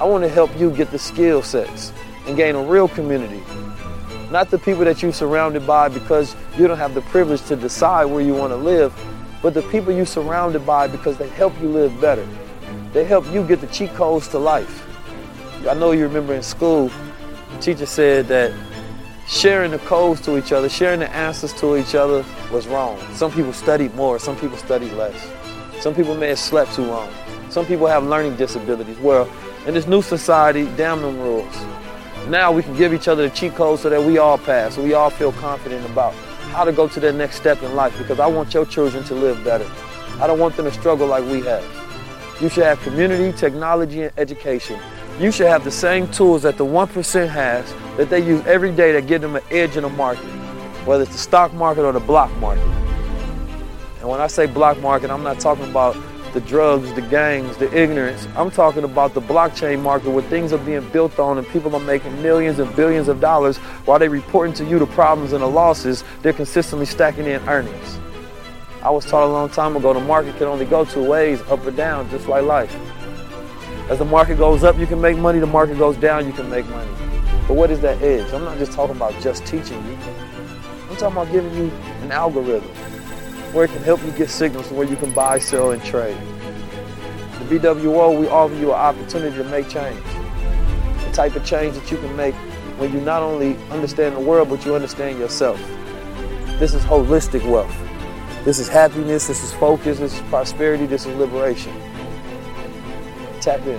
I want to help you get the skill sets and gain a real community. Not the people that you're surrounded by because you don't have the privilege to decide where you want to live, but the people you're surrounded by because they help you live better. They help you get the cheat codes to life. I know you remember in school, the teacher said that sharing the codes to each other, sharing the answers to each other was wrong. Some people studied more, some people studied less. Some people may have slept too long. Some people have learning disabilities. Well, in this new society, damn them rules. Now we can give each other the cheat codes so that we all pass, so we all feel confident about how to go to their next step in life, because I want your children to live better. I don't want them to struggle like we have. You should have community, technology, and education. You should have the same tools that the one percent has that they use every day that give them an edge in the market, whether it's the stock market or the block market. And when I say block market, I'm not talking about the drugs, the gangs, the ignorance. I'm talking about the blockchain market where things are being built on and people are making millions and billions of dollars while they're reporting to you the problems and the losses. They're consistently stacking in earnings. I was taught a long time ago the market can only go two ways, up or down, just like life. As the market goes up, you can make money. The market goes down, you can make money. But what is that edge? I'm not just talking about just teaching you. I'm talking about giving you an algorithm where it can help you get signals where you can buy, sell, and trade. The B W O, we offer you an opportunity to make change. The type of change that you can make when you not only understand the world, but you understand yourself. This is holistic wealth. This is happiness, this is focus, this is prosperity, this is liberation. Tap in.